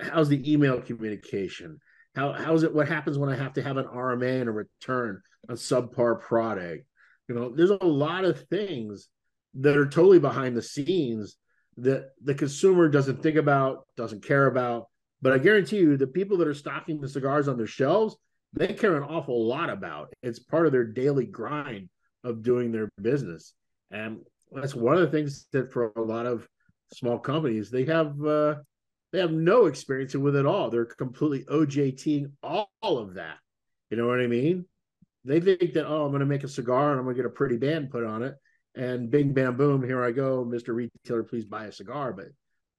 how's the email communication? How, how's it, what happens when I have to have an R M A and a return on subpar product? You know, there's a lot of things that are totally behind the scenes that the consumer doesn't think about, doesn't care about. But I guarantee you the people that are stocking the cigars on their shelves, they care an awful lot about. It's part of their daily grind of doing their business. And that's one of the things that for a lot of small companies, they have uh, they have no experience with it all. They're completely O J T'ing all, all of that. You know what I mean? They think that, oh, I'm going to make a cigar and I'm going to get a pretty band put on it. And bing, bam, boom, here I go, Mister Retailer, please buy a cigar. But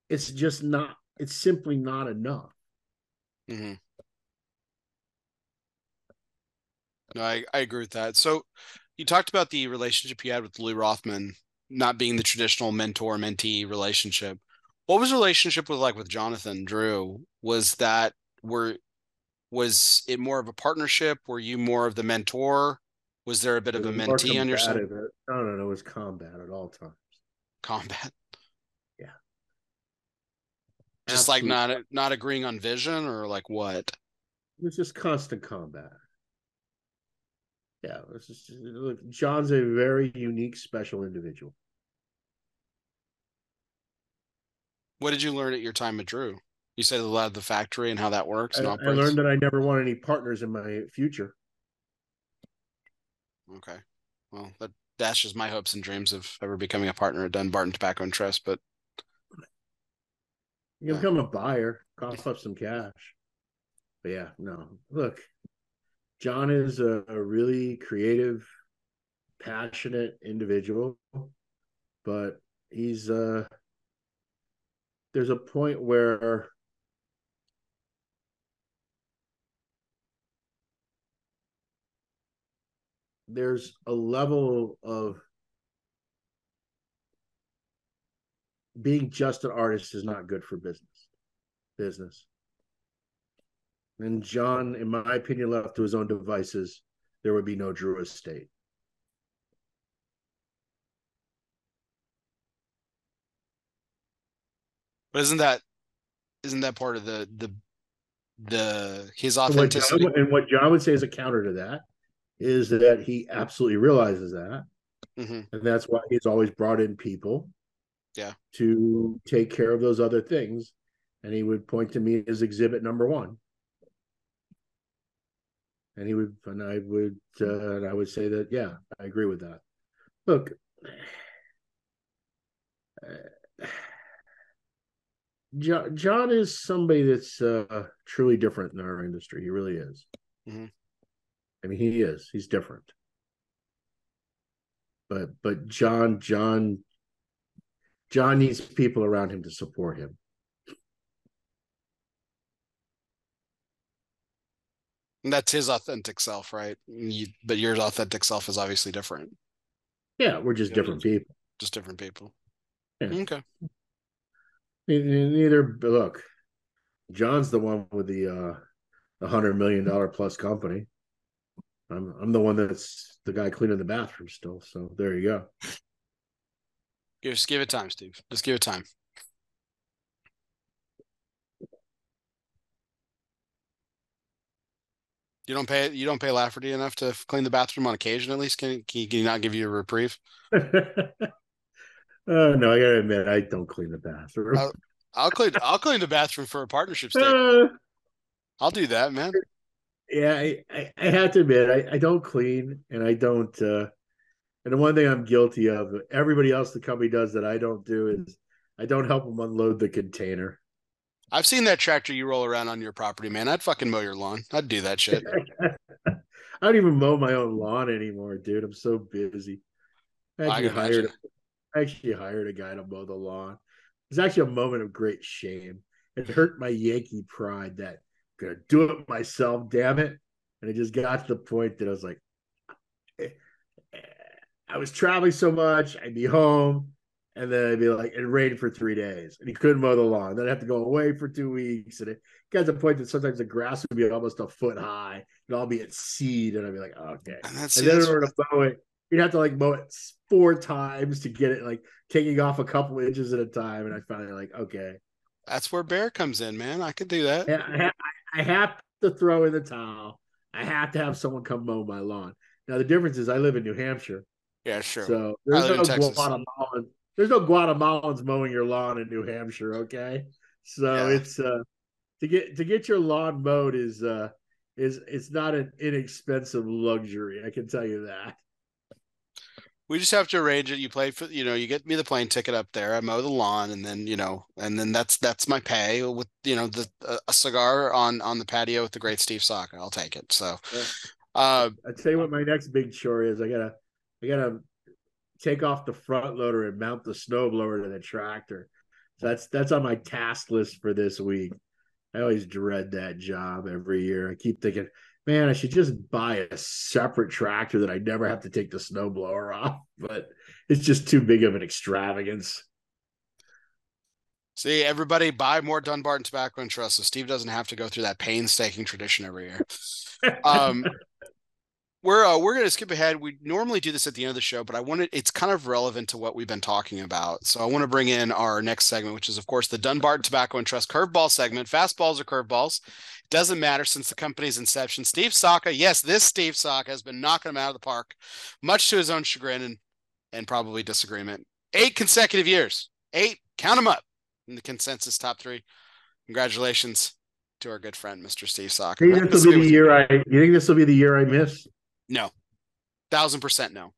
it's just not, it's simply not enough. Mm-hmm. No, I, I agree with that. So you talked about the relationship you had with Louie Rothman not being the traditional mentor-mentee relationship. What was the relationship with, like, with Jonathan Drew? Was that, were, was it more of a partnership? Were you more of the mentor? Was there a bit of a mentee on your side? No, no, no. It was combat at all times. Combat? Yeah. Just Absolutely. like not not agreeing on vision or like what? It's just constant combat. Yeah. It's just, look, John's a very unique, special individual. What did you learn at your time at Drew? You said a lot of the factory and how that works. And I, I learned that I never want any partners in my future. Okay. Well, that dashes my hopes and dreams of ever becoming a partner at Dunbarton Tobacco and Trust, but you can become uh, a buyer, cough up some cash. But yeah, no. Look, John is a, a really creative, passionate individual, but he's uh there's a point where there's a level of being just an artist is not good for business. Business. And John, in my opinion, left to his own devices, there would be no Drew Estate. But isn't that isn't that part of the the the his authenticity? And what John, and what John would say is a counter to that. Is that he absolutely realizes that. Mm-hmm. And that's why he's always brought in people yeah. to take care of those other things. And he would point to me as exhibit number one. And he would, and I would, uh, and I would say that, yeah, I agree with that. Look, uh, John, John is somebody that's uh, truly different in our industry. He really is. Mm-hmm. I mean, he is. He's different. But but John, John, John needs people around him to support him. And that's his authentic self, right? You, but your authentic self is obviously different. Yeah, we're just yeah, different just, people. Just different people. Yeah. Okay. Neither, look, John's the one with the uh, one hundred million dollars plus company. I'm I'm the one that's the guy cleaning the bathroom still. So there you go. Here, just give it time, Steve. Just give it time. You don't pay you don't pay Lafferty enough to clean the bathroom on occasion. At least can can, can he not give you a reprieve? Oh no, I gotta admit I don't clean the bathroom. I'll, I'll clean I'll clean the bathroom for a partnership stake. Uh, I'll do that, man. Yeah, I, I, I have to admit, I, I don't clean and I don't, uh, And the one thing I'm guilty of, everybody else the company does that I don't do, is I don't help them unload the container. I've seen that tractor you roll around on your property, man. I'd fucking mow your lawn. I'd do that shit. I don't even mow my own lawn anymore, dude. I'm so busy. I actually, I hired, I actually hired a guy to mow the lawn. It's actually a moment of great shame. It hurt my Yankee pride that I'm going to do it myself, damn it. And it just got to the point that I was like, I was traveling so much, I'd be home, and then I'd be like, it rained for three days, and he couldn't mow the lawn. Then I'd have to go away for two weeks, and it got to the point that sometimes the grass would be almost a foot high, and I'll be at seed, and I'd be like, oh, okay. And, that's, and then in order to mow it, you'd have to like mow it four times to get it, like taking off a couple inches at a time, and I finally like, okay. That's where Bear comes in, man. I could do that. And I, ha- I have to throw in the towel. I have to have someone come mow my lawn. Now, the difference is I live in New Hampshire. Yeah, sure. So there's no Guatemalan, there's no Guatemalans mowing your lawn in New Hampshire, okay? So yeah. it's uh, to get to get your lawn mowed is uh, is it's not an inexpensive luxury. I can tell you that. We just have to arrange it. You play for you know, you get me the plane ticket up there. I mow the lawn, and then you know, and then that's that's my pay with you know the uh, a cigar on on the patio with the great Steve Sock. I'll take it. So yeah. uh, I'd say what my next big chore is. I gotta. I got to take off the front loader and mount the snowblower to the tractor. So that's that's on my task list for this week. I always dread that job every year. I keep thinking, man, I should just buy a separate tractor that I never have to take the snowblower off. But it's just too big of an extravagance. See, everybody buy more Dunbarton and Tobacco and Trust so Steve doesn't have to go through that painstaking tradition every year. Um We're uh, we're going to skip ahead. We normally do this at the end of the show, but I wanted it's kind of relevant to what we've been talking about. So I want to bring in our next segment, which is, of course, the Dunbarton Tobacco and Trust curveball segment. Fastballs or curveballs. Doesn't matter since the company's inception. Steve Socka, yes, this Steve Socka has been knocking them out of the park, much to his own chagrin and, and probably disagreement. Eight consecutive years. Eight. Count them up in the consensus top three. Congratulations to our good friend, Mister Steve Socka. You think this will be the year I, you think this will be the year I miss? No, thousand percent. No,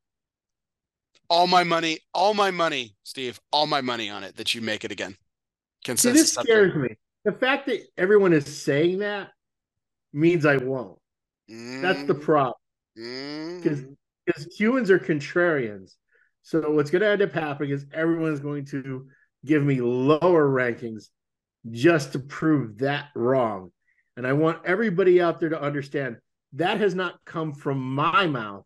all my money, all my money, Steve, all my money on it that you make it again. Consensus. See, this scares me. The fact that everyone is saying that means I won't. Mm. That's the problem. Because mm. because humans are contrarians. So what's going to end up happening is everyone's going to give me lower rankings just to prove that wrong. And I want everybody out there to understand that has not come from my mouth.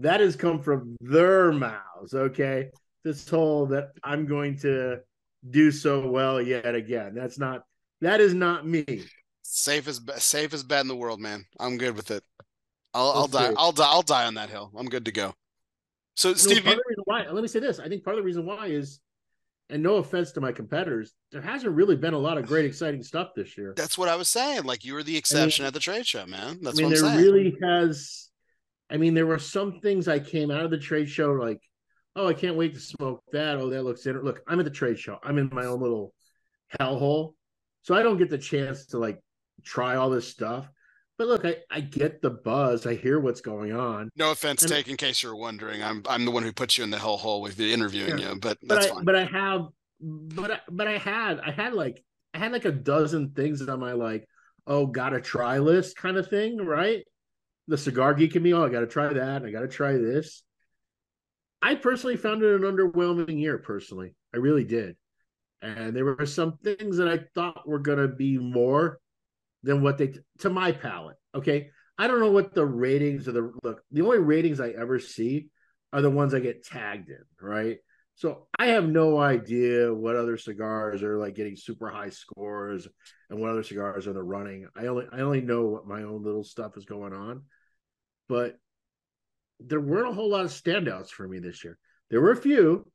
That has come from their mouths, okay? This whole that I'm going to do so well yet again. That's not – that is not me. Safest, safest bet in the world, man. I'm good with it. I'll, I'll die. I'll die. I'll die on that hill. I'm good to go. So, you know, Steve – let me say this. I think part of the reason why is – and no offense to my competitors, there hasn't really been a lot of great, exciting stuff this year. That's what I was saying. Like, you were the exception I mean, at the trade show, man. That's I mean, what I'm there saying. Really has. I mean, there were some things I came out of the trade show like, oh, I can't wait to smoke that. Oh, that looks interesting. Look, I'm at the trade show. I'm in my own little hellhole. So I don't get the chance to, like, try all this stuff. But look, I, I get the buzz. I hear what's going on. No offense and, taken, in case you're wondering. I'm I'm the one who puts you in the hellhole with the interviewing yeah, you, but that's but I, fine. But I have, but I, but I had I had like I had like a dozen things on my like oh gotta try list kind of thing, right? The cigar geek in me, oh I gotta try that, and I gotta try this. I personally found it an underwhelming year. Personally, I really did, and there were some things that I thought were gonna be more than what they, to my palate, okay? I don't know what the ratings are. The, look, the only ratings I ever see are the ones I get tagged in, right? So I have no idea what other cigars are like getting super high scores and what other cigars are the running. I only, I only know what my own little stuff is going on, but there weren't a whole lot of standouts for me this year. There were a few,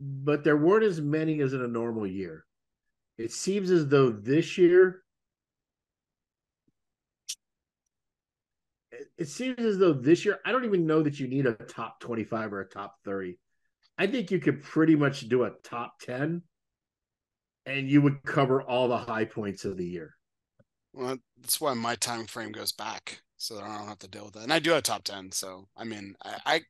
but there weren't as many as in a normal year. It seems as though this year, it seems as though this year, I don't even know that you need a top twenty-five or a top thirty. I think you could pretty much do a top ten and you would cover all the high points of the year. Well, that's why my time frame goes back. so that I don't have to deal with that. And I do have top ten. So, I mean, I, I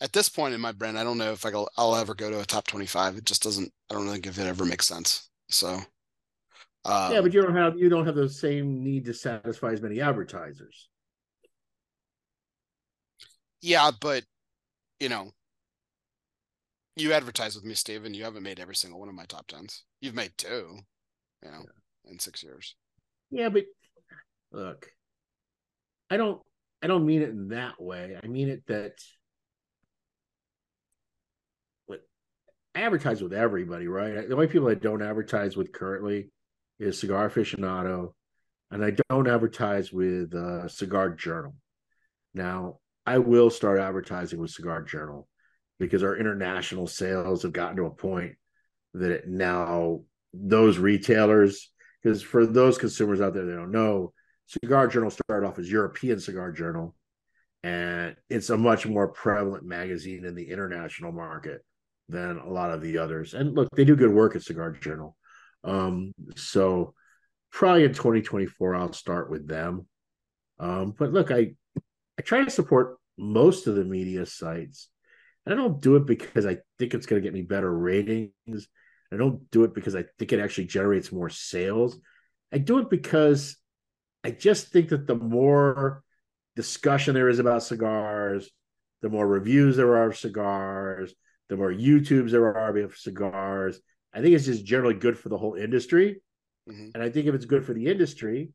at this point in my brain, I don't know if I can, I'll ever go to a top twenty-five. It just doesn't, I don't think if it ever makes sense. So, um, yeah, but you don't have, you don't have the same need to satisfy as many advertisers. Yeah, but you know, you advertise with me, Steven. You haven't made every single one of my top tens. You've made two, you know, yeah. in six years. Yeah, but look, I don't, I don't mean it in that way. I mean it that what I advertise with everybody, right? The only people I don't advertise with currently is Cigar Aficionado, and I don't advertise with uh, Cigar Journal. Now, I will start advertising with Cigar Journal because our international sales have gotten to a point that it now those retailers, because for those consumers out there that don't know, Cigar Journal started off as European Cigar Journal, and it's a much more prevalent magazine in the international market than a lot of the others. And look, they do good work at Cigar Journal. Um, so probably in twenty twenty-four, I'll start with them. Um, but look, I... I try to support most of the media sites. And I don't do it because I think it's going to get me better ratings. I don't do it because I think it actually generates more sales. I do it because I just think that the more discussion there is about cigars, the more reviews there are of cigars, the more YouTubes there are of cigars. I think it's just generally good for the whole industry. Mm-hmm. And I think if it's good for the industry,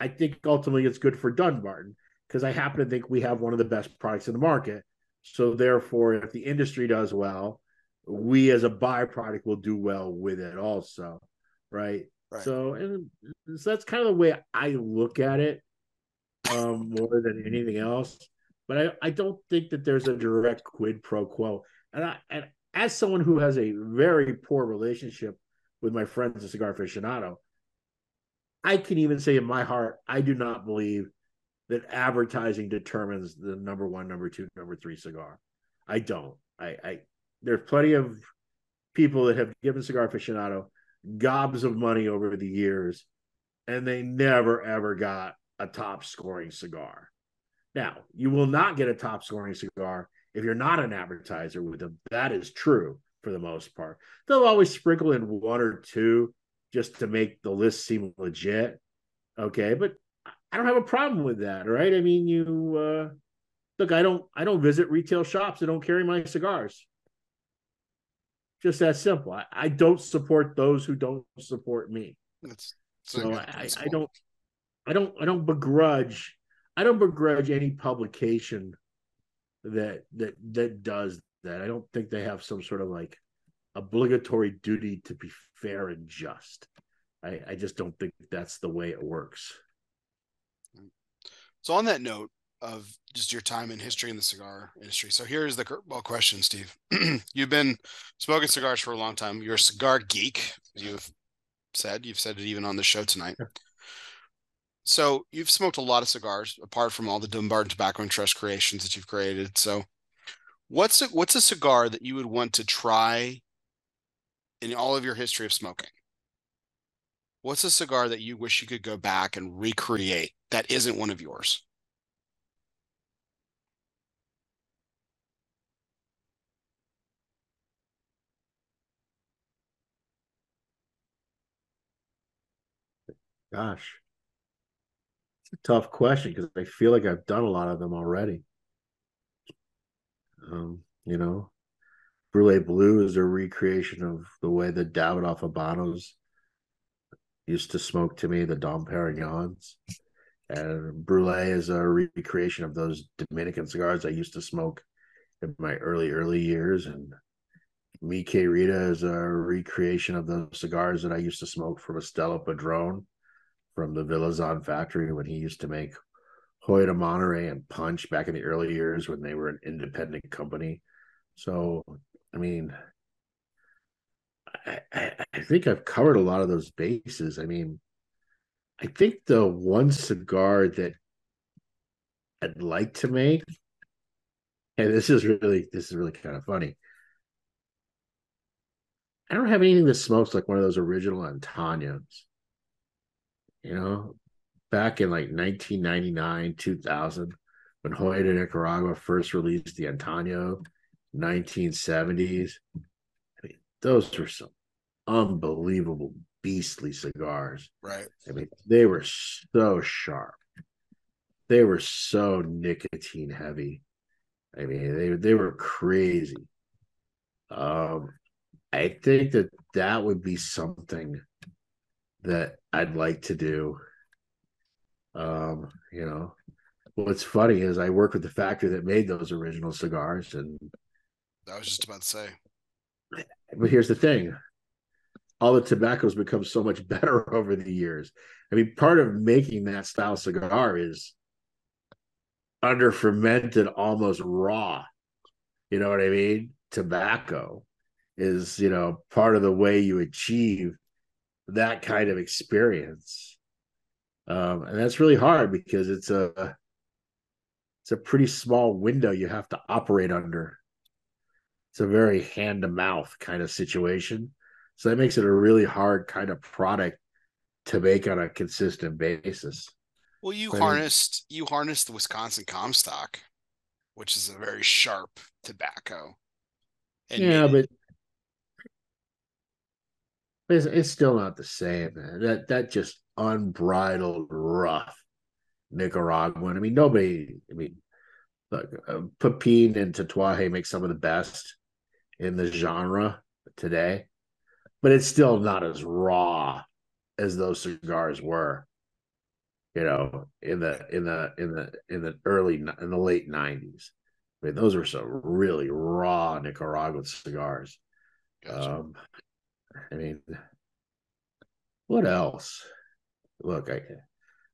I think ultimately it's good for Dunbarton, because I happen to think we have one of the best products in the market. So therefore, if the industry does well, we as a byproduct will do well with it also, right? right. So, and so that's kind of the way I look at it um, more than anything else. But I, I don't think that there's a direct quid pro quo. And, I, and as someone who has a very poor relationship with my friends at Cigar Aficionado, I can even say in my heart, I do not believe that advertising determines the number one, number two, number three cigar. I don't. I, I there's plenty of people that have given Cigar Aficionado gobs of money over the years, and they never ever got a top scoring cigar. Now, you will not get a top scoring cigar if you're not an advertiser with them. That is true for the most part. They'll always sprinkle in one or two just to make the list seem legit. Okay, but I don't have a problem with that, right? I mean, you uh, look. I don't. I don't visit retail shops that don't carry my cigars. Just that simple. I, I don't support those who don't support me. That's, that's so I, I don't. I don't. I don't begrudge. I don't begrudge any publication that that that does that. I don't think they have some sort of like obligatory duty to be fair and just. I, I just don't think that's the way it works. So on that note of just your time and history in the cigar industry, so here's the curveball question, Steve. You've been smoking cigars for a long time. You're a cigar geek, as you've said. You've said it even on the show tonight. Sure. So you've smoked a lot of cigars, apart from all the Dunbarton Tobacco and Trust creations that you've created. So what's a, what's a cigar that you would want to try in all of your history of smoking? What's a cigar that you wish you could go back and recreate that isn't one of yours? Gosh, it's a tough question because I feel like I've done a lot of them already. Um, you know, Brûlé Bleu is a recreation of the way the Davidoff Habanos used to smoke to me, the Dom Perignons. And Brûlé is a recreation of those Dominican cigars I used to smoke in my early, early years. And Mi Querida is a recreation of those cigars that I used to smoke from Estela Padron from the Villazon factory when he used to make Hoya de Monterey and Punch back in the early years when they were an independent company. So, I mean... I, I, I think I've covered a lot of those bases. I mean, I think the one cigar that I'd like to make, and this is really, this is really kind of funny. I don't have anything that smokes like one of those original Antaños. You know, back in like nineteen ninety-nine, two thousand, when Hoya de Nicaragua first released the Antonio, nineteen seventies. I mean, those were some unbelievable, beastly cigars. Right. I mean, they were so sharp. They were so nicotine heavy. I mean, they they were crazy. Um, I think that that would be something that I'd like to do. Um, you know, what's funny is I work with the factory that made those original cigars, and I was just about to say. But here's the thing: all the tobacco's become so much better over the years. I mean, part of making that style cigar is under fermented, almost raw. You know what I mean? Tobacco is, you know, part of the way you achieve that kind of experience. Um, and that's really hard because it's a it's a pretty small window you have to operate under. It's a very hand-to-mouth kind of situation. So that makes it a really hard kind of product to make on a consistent basis. Well, you harnessed you harnessed the Wisconsin Comstock, which is a very sharp tobacco. And yeah, but it's, it's still not the same, man. That that just unbridled, rough Nicaraguan. I mean, nobody. I mean, look, uh, Pepin and Tatuaje make some of the best in the genre today, but it's still not as raw as those cigars were. You know, in the in the in the in the early in the late nineties, I mean, those were some really raw Nicaraguan cigars. Gotcha. Um, I mean, what else? Look, I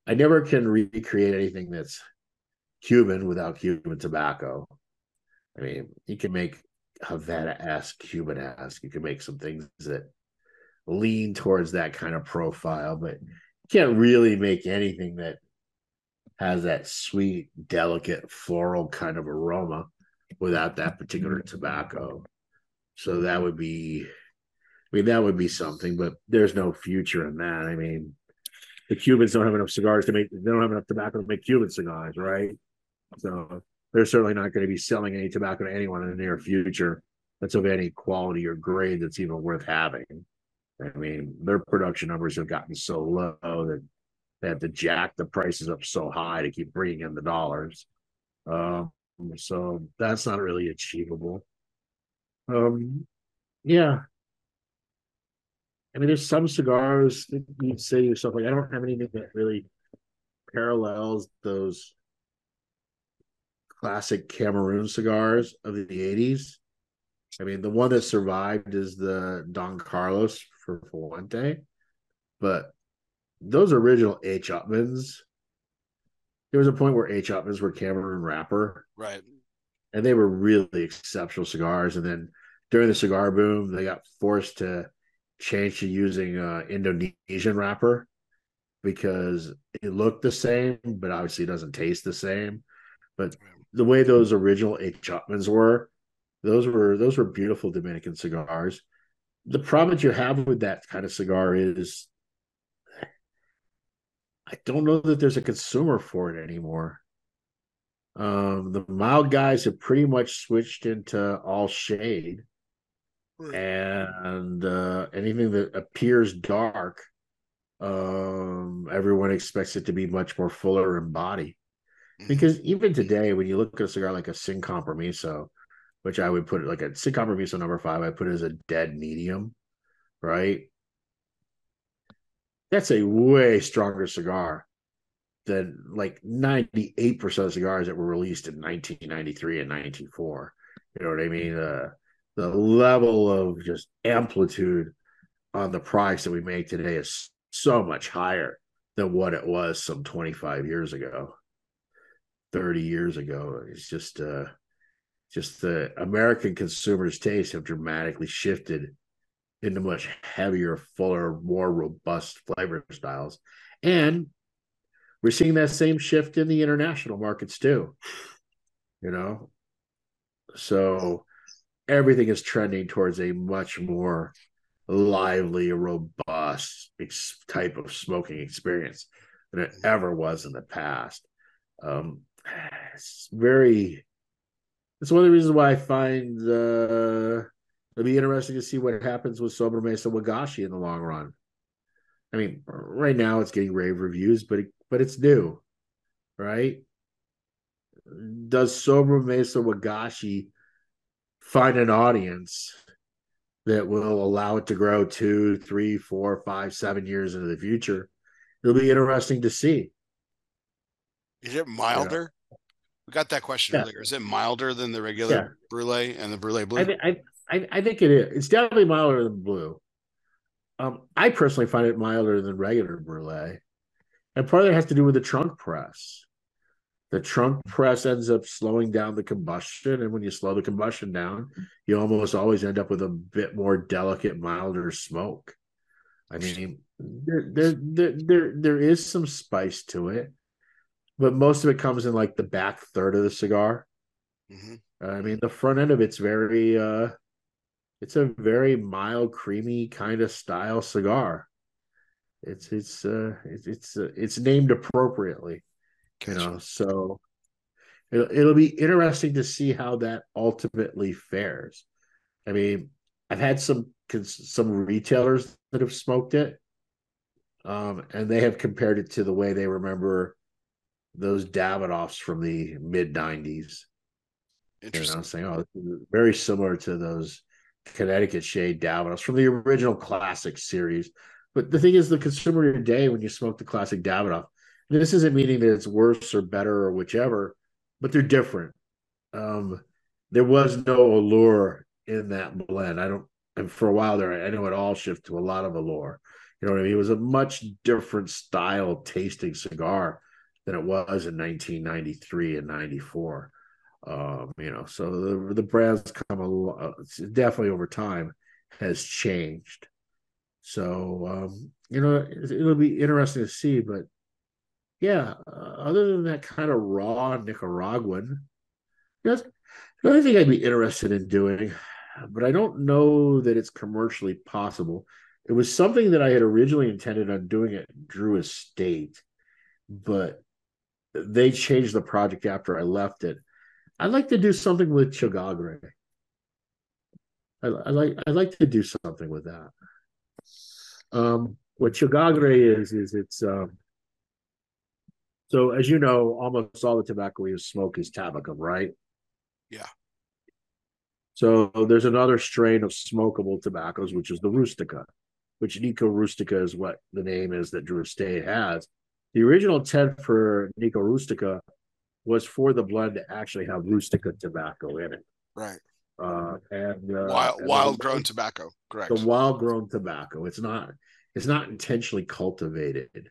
I never can recreate anything that's Cuban without Cuban tobacco. I mean, you can make Havana-esque, Cuban-esque. You can make some things that lean towards that kind of profile, but can't really make anything that has that sweet, delicate, floral kind of aroma without that particular tobacco. So that would be, I mean, that would be something, but there's no future in that. I mean, the Cubans don't have enough cigars to make, they don't have enough tobacco to make Cuban cigars, right? So they're certainly not going to be selling any tobacco to anyone in the near future that's of any quality or grade that's even worth having. I mean, their production numbers have gotten so low that they have to jack the prices up so high to keep bringing in the dollars. Um, so that's not really achievable. Um, yeah. I mean, there's some cigars that you'd say to yourself, like, I don't have anything that really parallels those classic Cameroon cigars of the eighties. I mean, the one that survived is the Don Carlos for Fuente, but those original H. Upmans, there was a point where H. Upmans were Cameroon wrapper. Right. And they were really exceptional cigars. And then during the cigar boom, they got forced to change to using uh, Indonesian wrapper because it looked the same, but obviously it doesn't taste the same. But the way those original H. Upmans were, those were those were beautiful Dominican cigars. The problem that you have with that kind of cigar is I don't know that there's a consumer for it anymore. Um, the mild guys have pretty much switched into all shade. And uh, anything that appears dark, um, everyone expects it to be much more fuller in body. Because even today, when you look at a cigar like a Sin Compromiso, which I would put like a Sin Compromiso number five, I put it as a dead medium, right? That's a way stronger cigar than like ninety-eight percent of cigars that were released in nineteen ninety-three and nineteen ninety-four. You know what I mean? Uh, the level of just amplitude on the price that we make today is so much higher than what it was some twenty-five years ago, thirty years ago. It's just... Uh, Just the American consumers' tastes have dramatically shifted into much heavier, fuller, more robust flavor styles. And we're seeing that same shift in the international markets too. You know? So everything is trending towards a much more lively, robust ex- type of smoking experience. than it ever was in the past. Um, it's very, it's one of the reasons why I find uh, it'll be interesting to see what happens with Sober Mesa Wagashi in the long run. I mean, right now it's getting rave reviews, but it, but it's new, right? Does Sober Mesa Wagashi find an audience that will allow it to grow two, three, four, five, seven years into the future? It'll be interesting to see. Is it milder? Yeah. We got that question yeah. earlier. Is it milder than the regular yeah. Brulee and the Brulee Blue? I, th- I, I, I think it is. It's definitely milder than Blue. Um, I personally find it milder than regular Brulee. And part of that has to do with the trunk press. The trunk press ends up slowing down the combustion. And when you slow the combustion down, you almost always end up with a bit more delicate, milder smoke. I mean, there, there, there, there, there is some spice to it, but most of it comes in like the back third of the cigar. Mm-hmm. I mean, the front end of it's very, uh, it's a very mild, creamy kind of style cigar. It's, it's, uh, it's, it's, uh, it's named appropriately. Gotcha. You know, so it'll, it'll be interesting to see how that ultimately fares. I mean, I've had some some retailers that have smoked it, um, and they have compared it to the way they remember those Davidoffs from the mid nineties. Interesting. You know, saying, oh, this is very similar to those Connecticut shade Davidoffs from the original classic series. But the thing is, the consumer today, when you smoke the classic Davidoff, this isn't meaning that it's worse or better or whichever, but they're different. Um, there was no allure in that blend. I don't, and for a while there, I know it all shifted to a lot of allure. You know what I mean? It was a much different style tasting cigar than it was in nineteen ninety-three and ninety-four. Um, you know, so the, the brand's come a lot, definitely over time has changed. So, um, you know, it, it'll be interesting to see, but yeah, uh, other than that kind of raw Nicaraguan, you know, the other thing I'd be interested in doing, but I don't know that it's commercially possible. It was something that I had originally intended on doing at Drew Estate, but they changed the project after I left it. I'd like to do something with Chagagre. I, I like I'd like to do something with that. Um, what Chagagre is is it's. Um, So, as you know, almost all the tobacco we smoke is tabacum, right? Yeah. So, there's another strain of smokable tobaccos, which is the Rustica, which Nico Rustica is what the name is that Drew Estate has. The original intent for Nico Rustica was for the blend to actually have Rustica tobacco in it. Right. Uh, and uh, Wild, and wild grown tobacco, correct. The wild grown tobacco. It's not. It's not intentionally cultivated.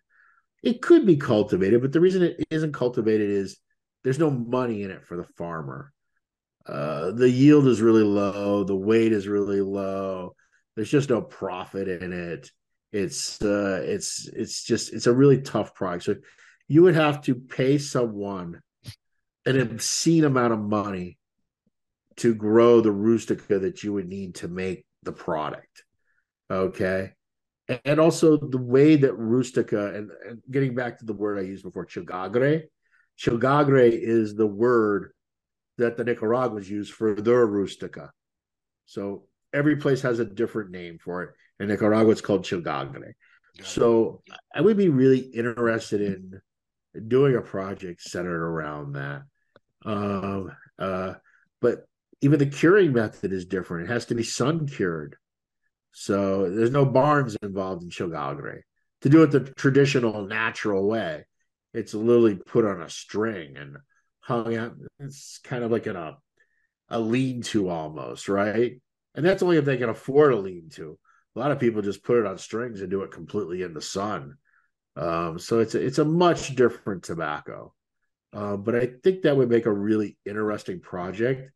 It could be cultivated, but the reason it isn't cultivated is there's no money in it for the farmer. Uh, the yield is really low. The weight is really low. There's just no profit in it. It's uh, it's it's just it's a really tough product. So you would have to pay someone an obscene amount of money to grow the Rustica that you would need to make the product. Okay. And also the way that Rustica, and, and getting back to the word I used before, Chagagre. Chagagre is the word that the Nicaraguans use for their Rustica. So every place has a different name for it. In Nicaragua, it's called Chagagre. So I would be really interested in doing a project centered around that. Um, uh, but even the curing method is different. It has to be sun cured. So there's no barns involved in Chagagre. To do it the traditional, natural way, it's literally put on a string and hung out. It's kind of like in a, a lean-to almost, right? And that's only if they can afford a lean-to. A lot of people just put it on strings and do it completely in the sun. Um, so it's a, it's a much different tobacco. Uh, but I think that would make a really interesting project.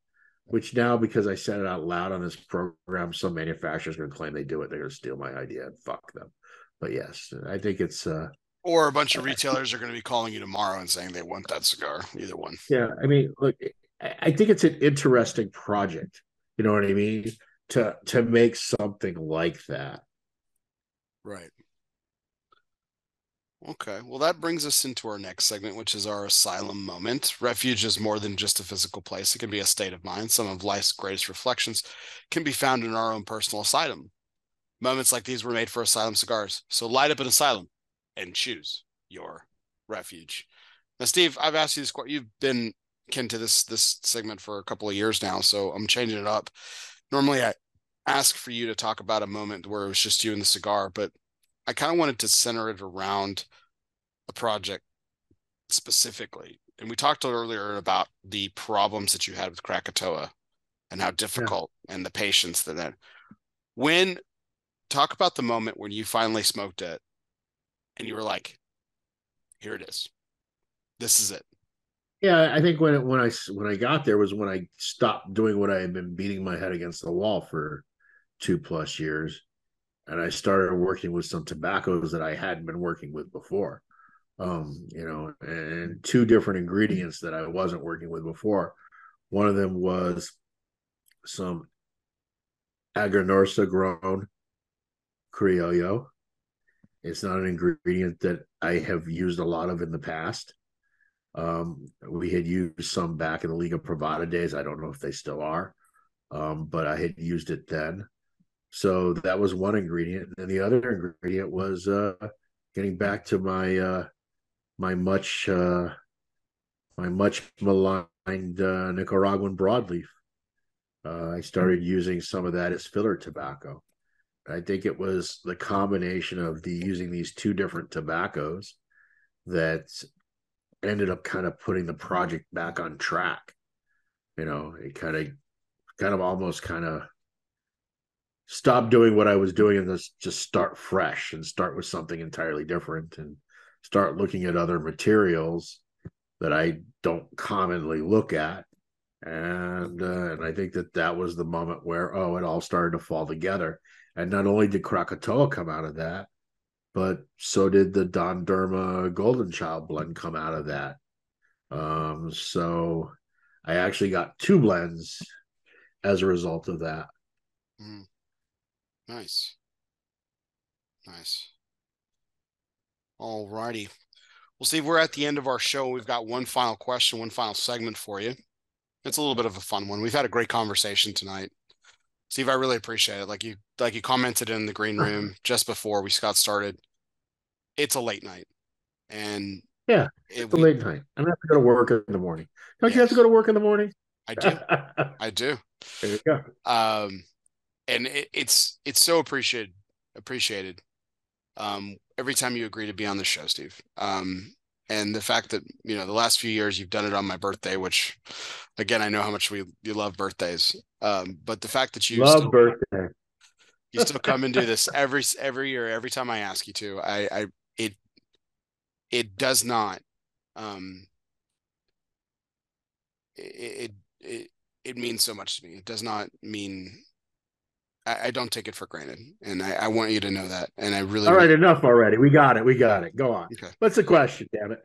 Which now, because I said it out loud on this program, some manufacturers are going to claim they do it. They're going to steal my idea and fuck them. But yes, I think it's... Uh, or a bunch of retailers are going to be calling you tomorrow and saying they want that cigar, either one. Yeah, I mean, look, I think it's an interesting project. You know what I mean? To to make something like that. Right. Okay, well, that brings us into our next segment, which is our asylum moment. Refuge is more than just a physical place. It can be a state of mind. Some of life's greatest reflections can be found in our own personal asylum. Moments like these were made for asylum cigars. So light up an asylum and choose your refuge. Now, Steve, I've asked you this question. You've been kin to this, this segment for a couple of years now, so I'm changing it up. Normally, I ask for you to talk about a moment where it was just you and the cigar, but I kind of wanted to center it around a project specifically. And we talked earlier about the problems that you had with Krakatoa and how difficult yeah. and the patience that that. When, talk about the moment when you finally smoked it and you were like, here it is. This is it. Yeah, I think when when I when I got there was when I stopped doing what I had been beating my head against the wall for two plus years. And I started working with some tobaccos that I hadn't been working with before, um, you know, and two different ingredients that I wasn't working with before. One of them was some Aganorsa grown Criollo. It's not an ingredient that I have used a lot of in the past. Um, we had used some back in the Liga Privada days. I don't know if they still are, um, but I had used it then. So that was one ingredient. And the other ingredient was uh, getting back to my uh, my much uh, my much maligned uh, Nicaraguan broadleaf. Uh, I started using some of that as filler tobacco. I think it was the combination of the using these two different tobaccos that ended up kind of putting the project back on track. You know, it kind of kind of almost kind of stop doing what I was doing and just, just start fresh and start with something entirely different and start looking at other materials that I don't commonly look at. And, uh, and I think that that was the moment where, oh, it all started to fall together. And not only did Krakatoa come out of that, but so did the Don Derma Golden Child blend come out of that. Um, so I actually got two blends as a result of that. Mm. Nice. Nice. All righty. Well, Steve, we're at the end of our show. We've got one final question, one final segment for you. It's a little bit of a fun one. We've had a great conversation tonight. Steve, I really appreciate it. Like you, like you commented in the green room just before we got started. It's a late night. And yeah, it, it's a late we, night. I don't have to go to work in the morning. Don't yes. you have to go to work in the morning? I do. I do. There you go. Um, And it, it's it's so appreciated appreciated um, every time you agree to be on the show, Steve. Um, and the fact that you know the last few years you've done it on my birthday, which again I know how much we you love birthdays. Um, but the fact that you love still, birthday, you still come and do this every every year, every time I ask you to. I, I it it does not um, it, it it it means so much to me. It does not mean. I don't take it for granted, and I, I want you to know that. And I really all right. Enough already. We got it. We got it. Go on. Okay. What's the question? Damn it!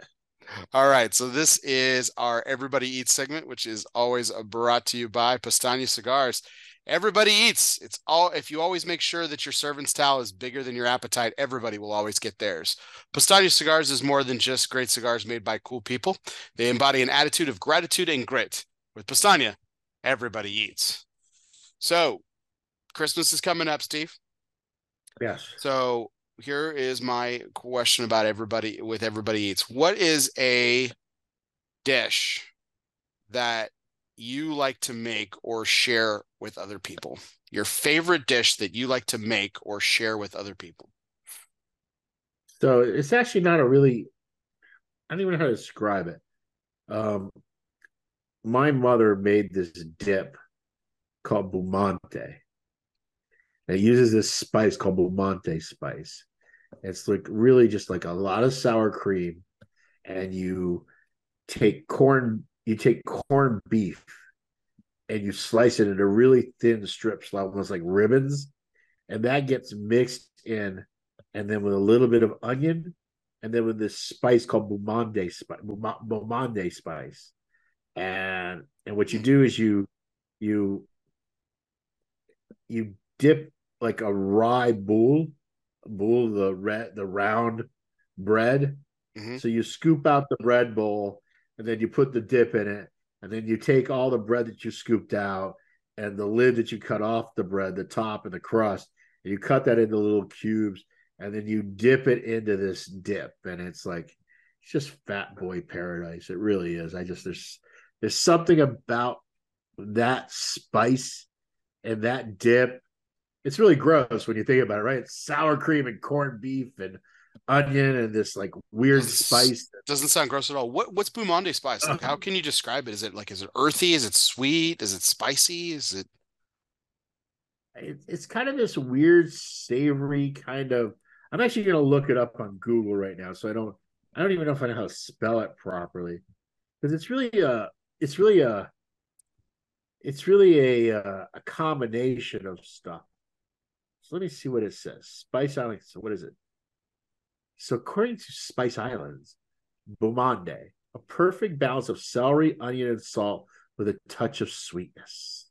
All right. So this is our Everybody Eats segment, which is always brought to you by Pestaña Cigars. Everybody eats. It's all if you always make sure that your servant's towel is bigger than your appetite, everybody will always get theirs. Pestaña Cigars is more than just great cigars made by cool people. They embody an attitude of gratitude and grit. With Pestaña, everybody eats. So. Christmas is coming up, Steve. Yes. So here is my question about everybody with Everybody Eats. What is a dish that you like to make or share with other people? Your favorite dish that you like to make or share with other people? So it's actually not a really, I don't even know how to describe it. Um, my mother made this dip called Bumante. It uses this spice called Bumante spice. It's like really just like a lot of sour cream, and you take corn, you take corned beef, and you slice it into really thin strips, almost like ribbons, and that gets mixed in, and then with a little bit of onion, and then with this spice called Bumante spice, Bumante spice, and and what you do is you you you dip. Like a rye boule, boule the red, the round bread. Mm-hmm. So you scoop out the bread bowl and then you put the dip in it. And then you take all the bread that you scooped out and the lid that you cut off the bread, the top and the crust, and you cut that into little cubes and then you dip it into this dip. And it's like, it's just fat boy paradise. It really is. I just, there's, there's something about that spice and that dip. It's really gross when you think about it, right? It's sour cream and corned beef and onion and this like weird spice. Doesn't sound gross at all. What what's Bumande spice? Like, how can you describe it? Is it like, is it earthy? Is it sweet? Is it spicy? Is it? It's kind of this weird savory kind of. I'm actually going to look it up on Google right now, so I don't. I don't even know if I know how to spell it properly, because it's really a. It's really a. It's really a a, a combination of stuff. So let me see what it says. Spice Island. So what is it? So according to Spice Islands, Bumande, a perfect balance of celery, onion, and salt with a touch of sweetness.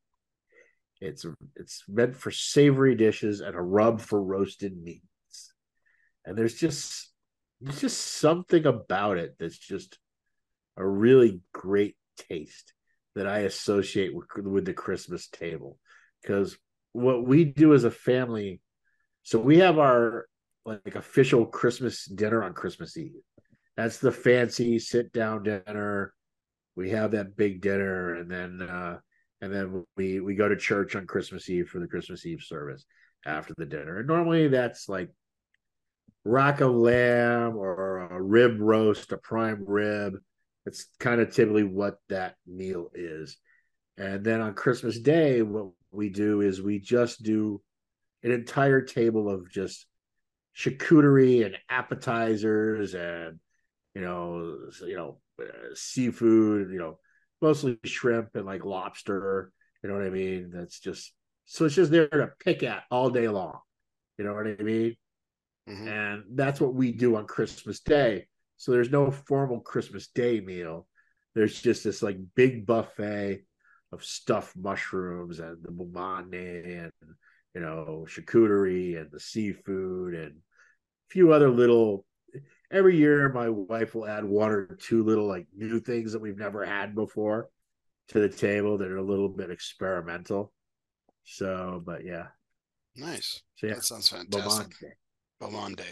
It's it's meant for savory dishes and a rub for roasted meats. And there's just there's just something about it that's just a really great taste that I associate with, with the Christmas table. Because what we do as a family, so we have our like official Christmas dinner on Christmas Eve. That's the fancy sit down dinner. We have that big dinner, and then uh, and then we we go to church on Christmas Eve for the Christmas Eve service after the dinner. And normally that's like rack of lamb or a rib roast, a prime rib. It's kind of typically what that meal is. And then on Christmas Day, what we do is we just do an entire table of just charcuterie and appetizers and you know you know uh, seafood, you know mostly shrimp and like lobster, you know what I mean? That's just, so it's just there to pick at all day long, you know what I mean? Mm-hmm. And that's what we do on Christmas Day. So there's no formal Christmas Day meal. There's just this like big buffet of stuffed mushrooms and the bumande and you know, charcuterie and the seafood and a few other little, every year my wife will add one or two little like new things that we've never had before to the table that are a little bit experimental. So, but yeah. Nice. So, yeah. That sounds fantastic. Bumande.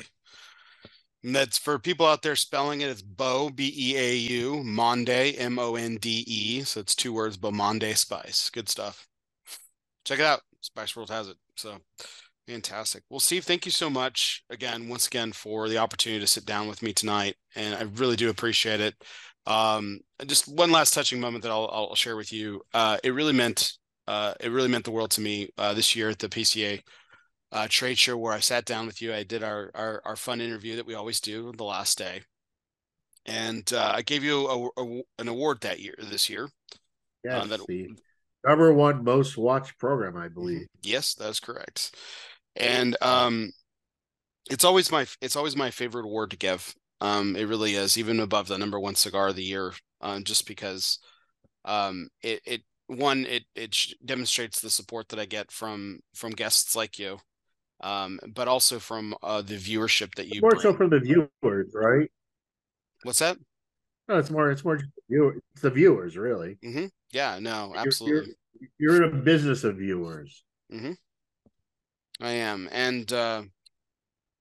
And that's for people out there spelling it, it's Bo, B E A U, Monde, M O N D E. So it's two words, Bumande spice. Good stuff. Check it out. Spice World has it. So fantastic. Well, Steve, thank you so much again, once again, for the opportunity to sit down with me tonight. And I really do appreciate it. Um, just one last touching moment that I'll, I'll share with you. Uh, it really meant, uh, it really meant the world to me uh, this year at the P C A uh, trade show where I sat down with you. I did our, our, our fun interview that we always do the last day. And uh, I gave you a, a, an award that year, this year. Yeah. Uh, that, Steve. Number one most watched program, I believe. Yes, that's correct. And um, it's always my it's always my favorite award to give. Um, it really is, even above the number one cigar of the year, um, just because um, it it one it it demonstrates the support that I get from from guests like you, um, but also from uh, the viewership that you. More so from the viewers, right? What's that? No, it's more. It's more just the viewers. It's the viewers, really. Mm-hmm. Yeah. No. Absolutely. You're, you're, you're in a business of viewers. Mm-hmm. I am, and uh,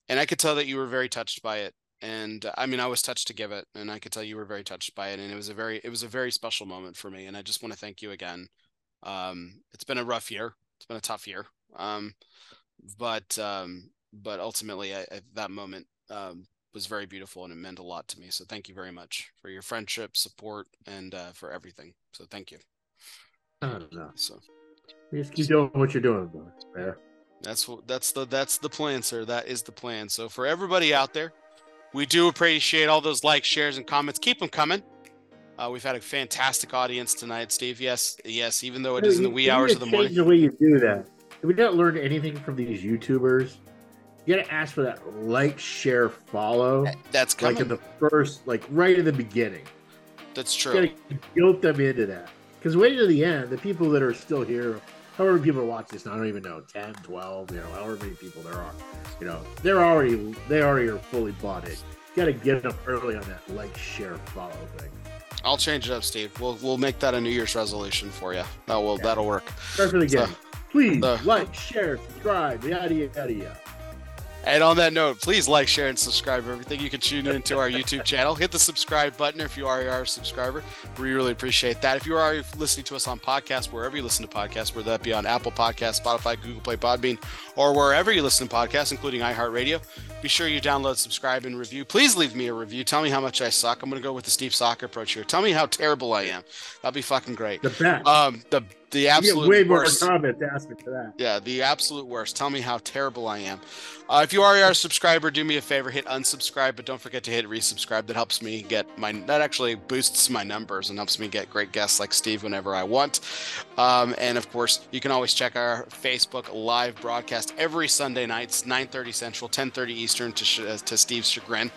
and I could tell that you were very touched by it, and uh, I mean, I was touched to give it, and I could tell you were very touched by it, and it was a very, it was a very special moment for me, and I just want to thank you again. Um, it's been a rough year. It's been a tough year. Um, but um, but ultimately, I, at that moment. Um, was very beautiful and it meant a lot to me. So thank you very much for your friendship, support, and uh, for everything. So thank you. I don't know. So you just keep doing what you're doing, man. That's what that's the that's the plan, sir. That is the plan. So for everybody out there, we do appreciate all those likes, shares, and comments. Keep them coming. Uh, we've had a fantastic audience tonight, Steve. Yes, yes. Even though it is in the wee hours of the morning. The way you do that. Did we not learn anything from these YouTubers? You gotta ask for that like, share, follow. That's coming. Like in the first, like right in the beginning. That's true. You gotta guilt them into that. Because wait till the end, the people that are still here, however many people watch this, I don't even know, ten, twelve, you know, however many people there are, you know, they're already, they already are fully bought in. got to get up early on that like, share, follow thing. I'll change it up, Steve. We'll we'll make that a New Year's resolution for you. That will yeah. that'll work. Start for the game. So, please the, like, share, subscribe, yada yada yada. And on that note, please like, share, and subscribe. Everything you can tune into our YouTube channel. Hit the subscribe button if you already are a subscriber. We really appreciate that. If you are already listening to us on podcasts, wherever you listen to podcasts, whether that be on Apple Podcasts, Spotify, Google Play, Podbean, or wherever you listen to podcasts, including iHeartRadio, be sure you download, subscribe, and review. Please leave me a review. Tell me how much I suck. I'm going to go with the Steve Soccer approach here. Tell me how terrible I am. That'd be fucking great. The best. Um, the The absolute way worst. More comments asking for that. Yeah, the absolute worst. Tell me how terrible I am. Uh, if you already are a subscriber, do me a favor, hit unsubscribe, but don't forget to hit resubscribe. That helps me get my. That actually boosts my numbers and helps me get great guests like Steve whenever I want. Um, and of course, you can always check our Facebook live broadcast every Sunday nights, nine thirty Central, ten thirty Eastern, to uh, to Steve's chagrin,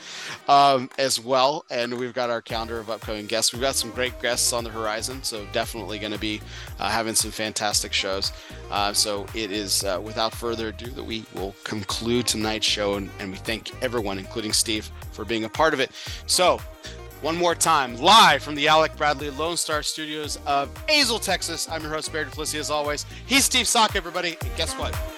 um, as well. And we've got our calendar of upcoming guests. We've got some great guests on the horizon, so definitely going to be uh, having. Some fantastic shows. Uh, so it is uh, without further ado that we will conclude tonight's show, and, and we thank everyone, including Steve, for being a part of it. So one more time, live from the Alec Bradley Lone Star Studios of Azle, Texas, I'm your host, Barry DeFelicia, as always. He's Steve Sock, everybody, and guess what?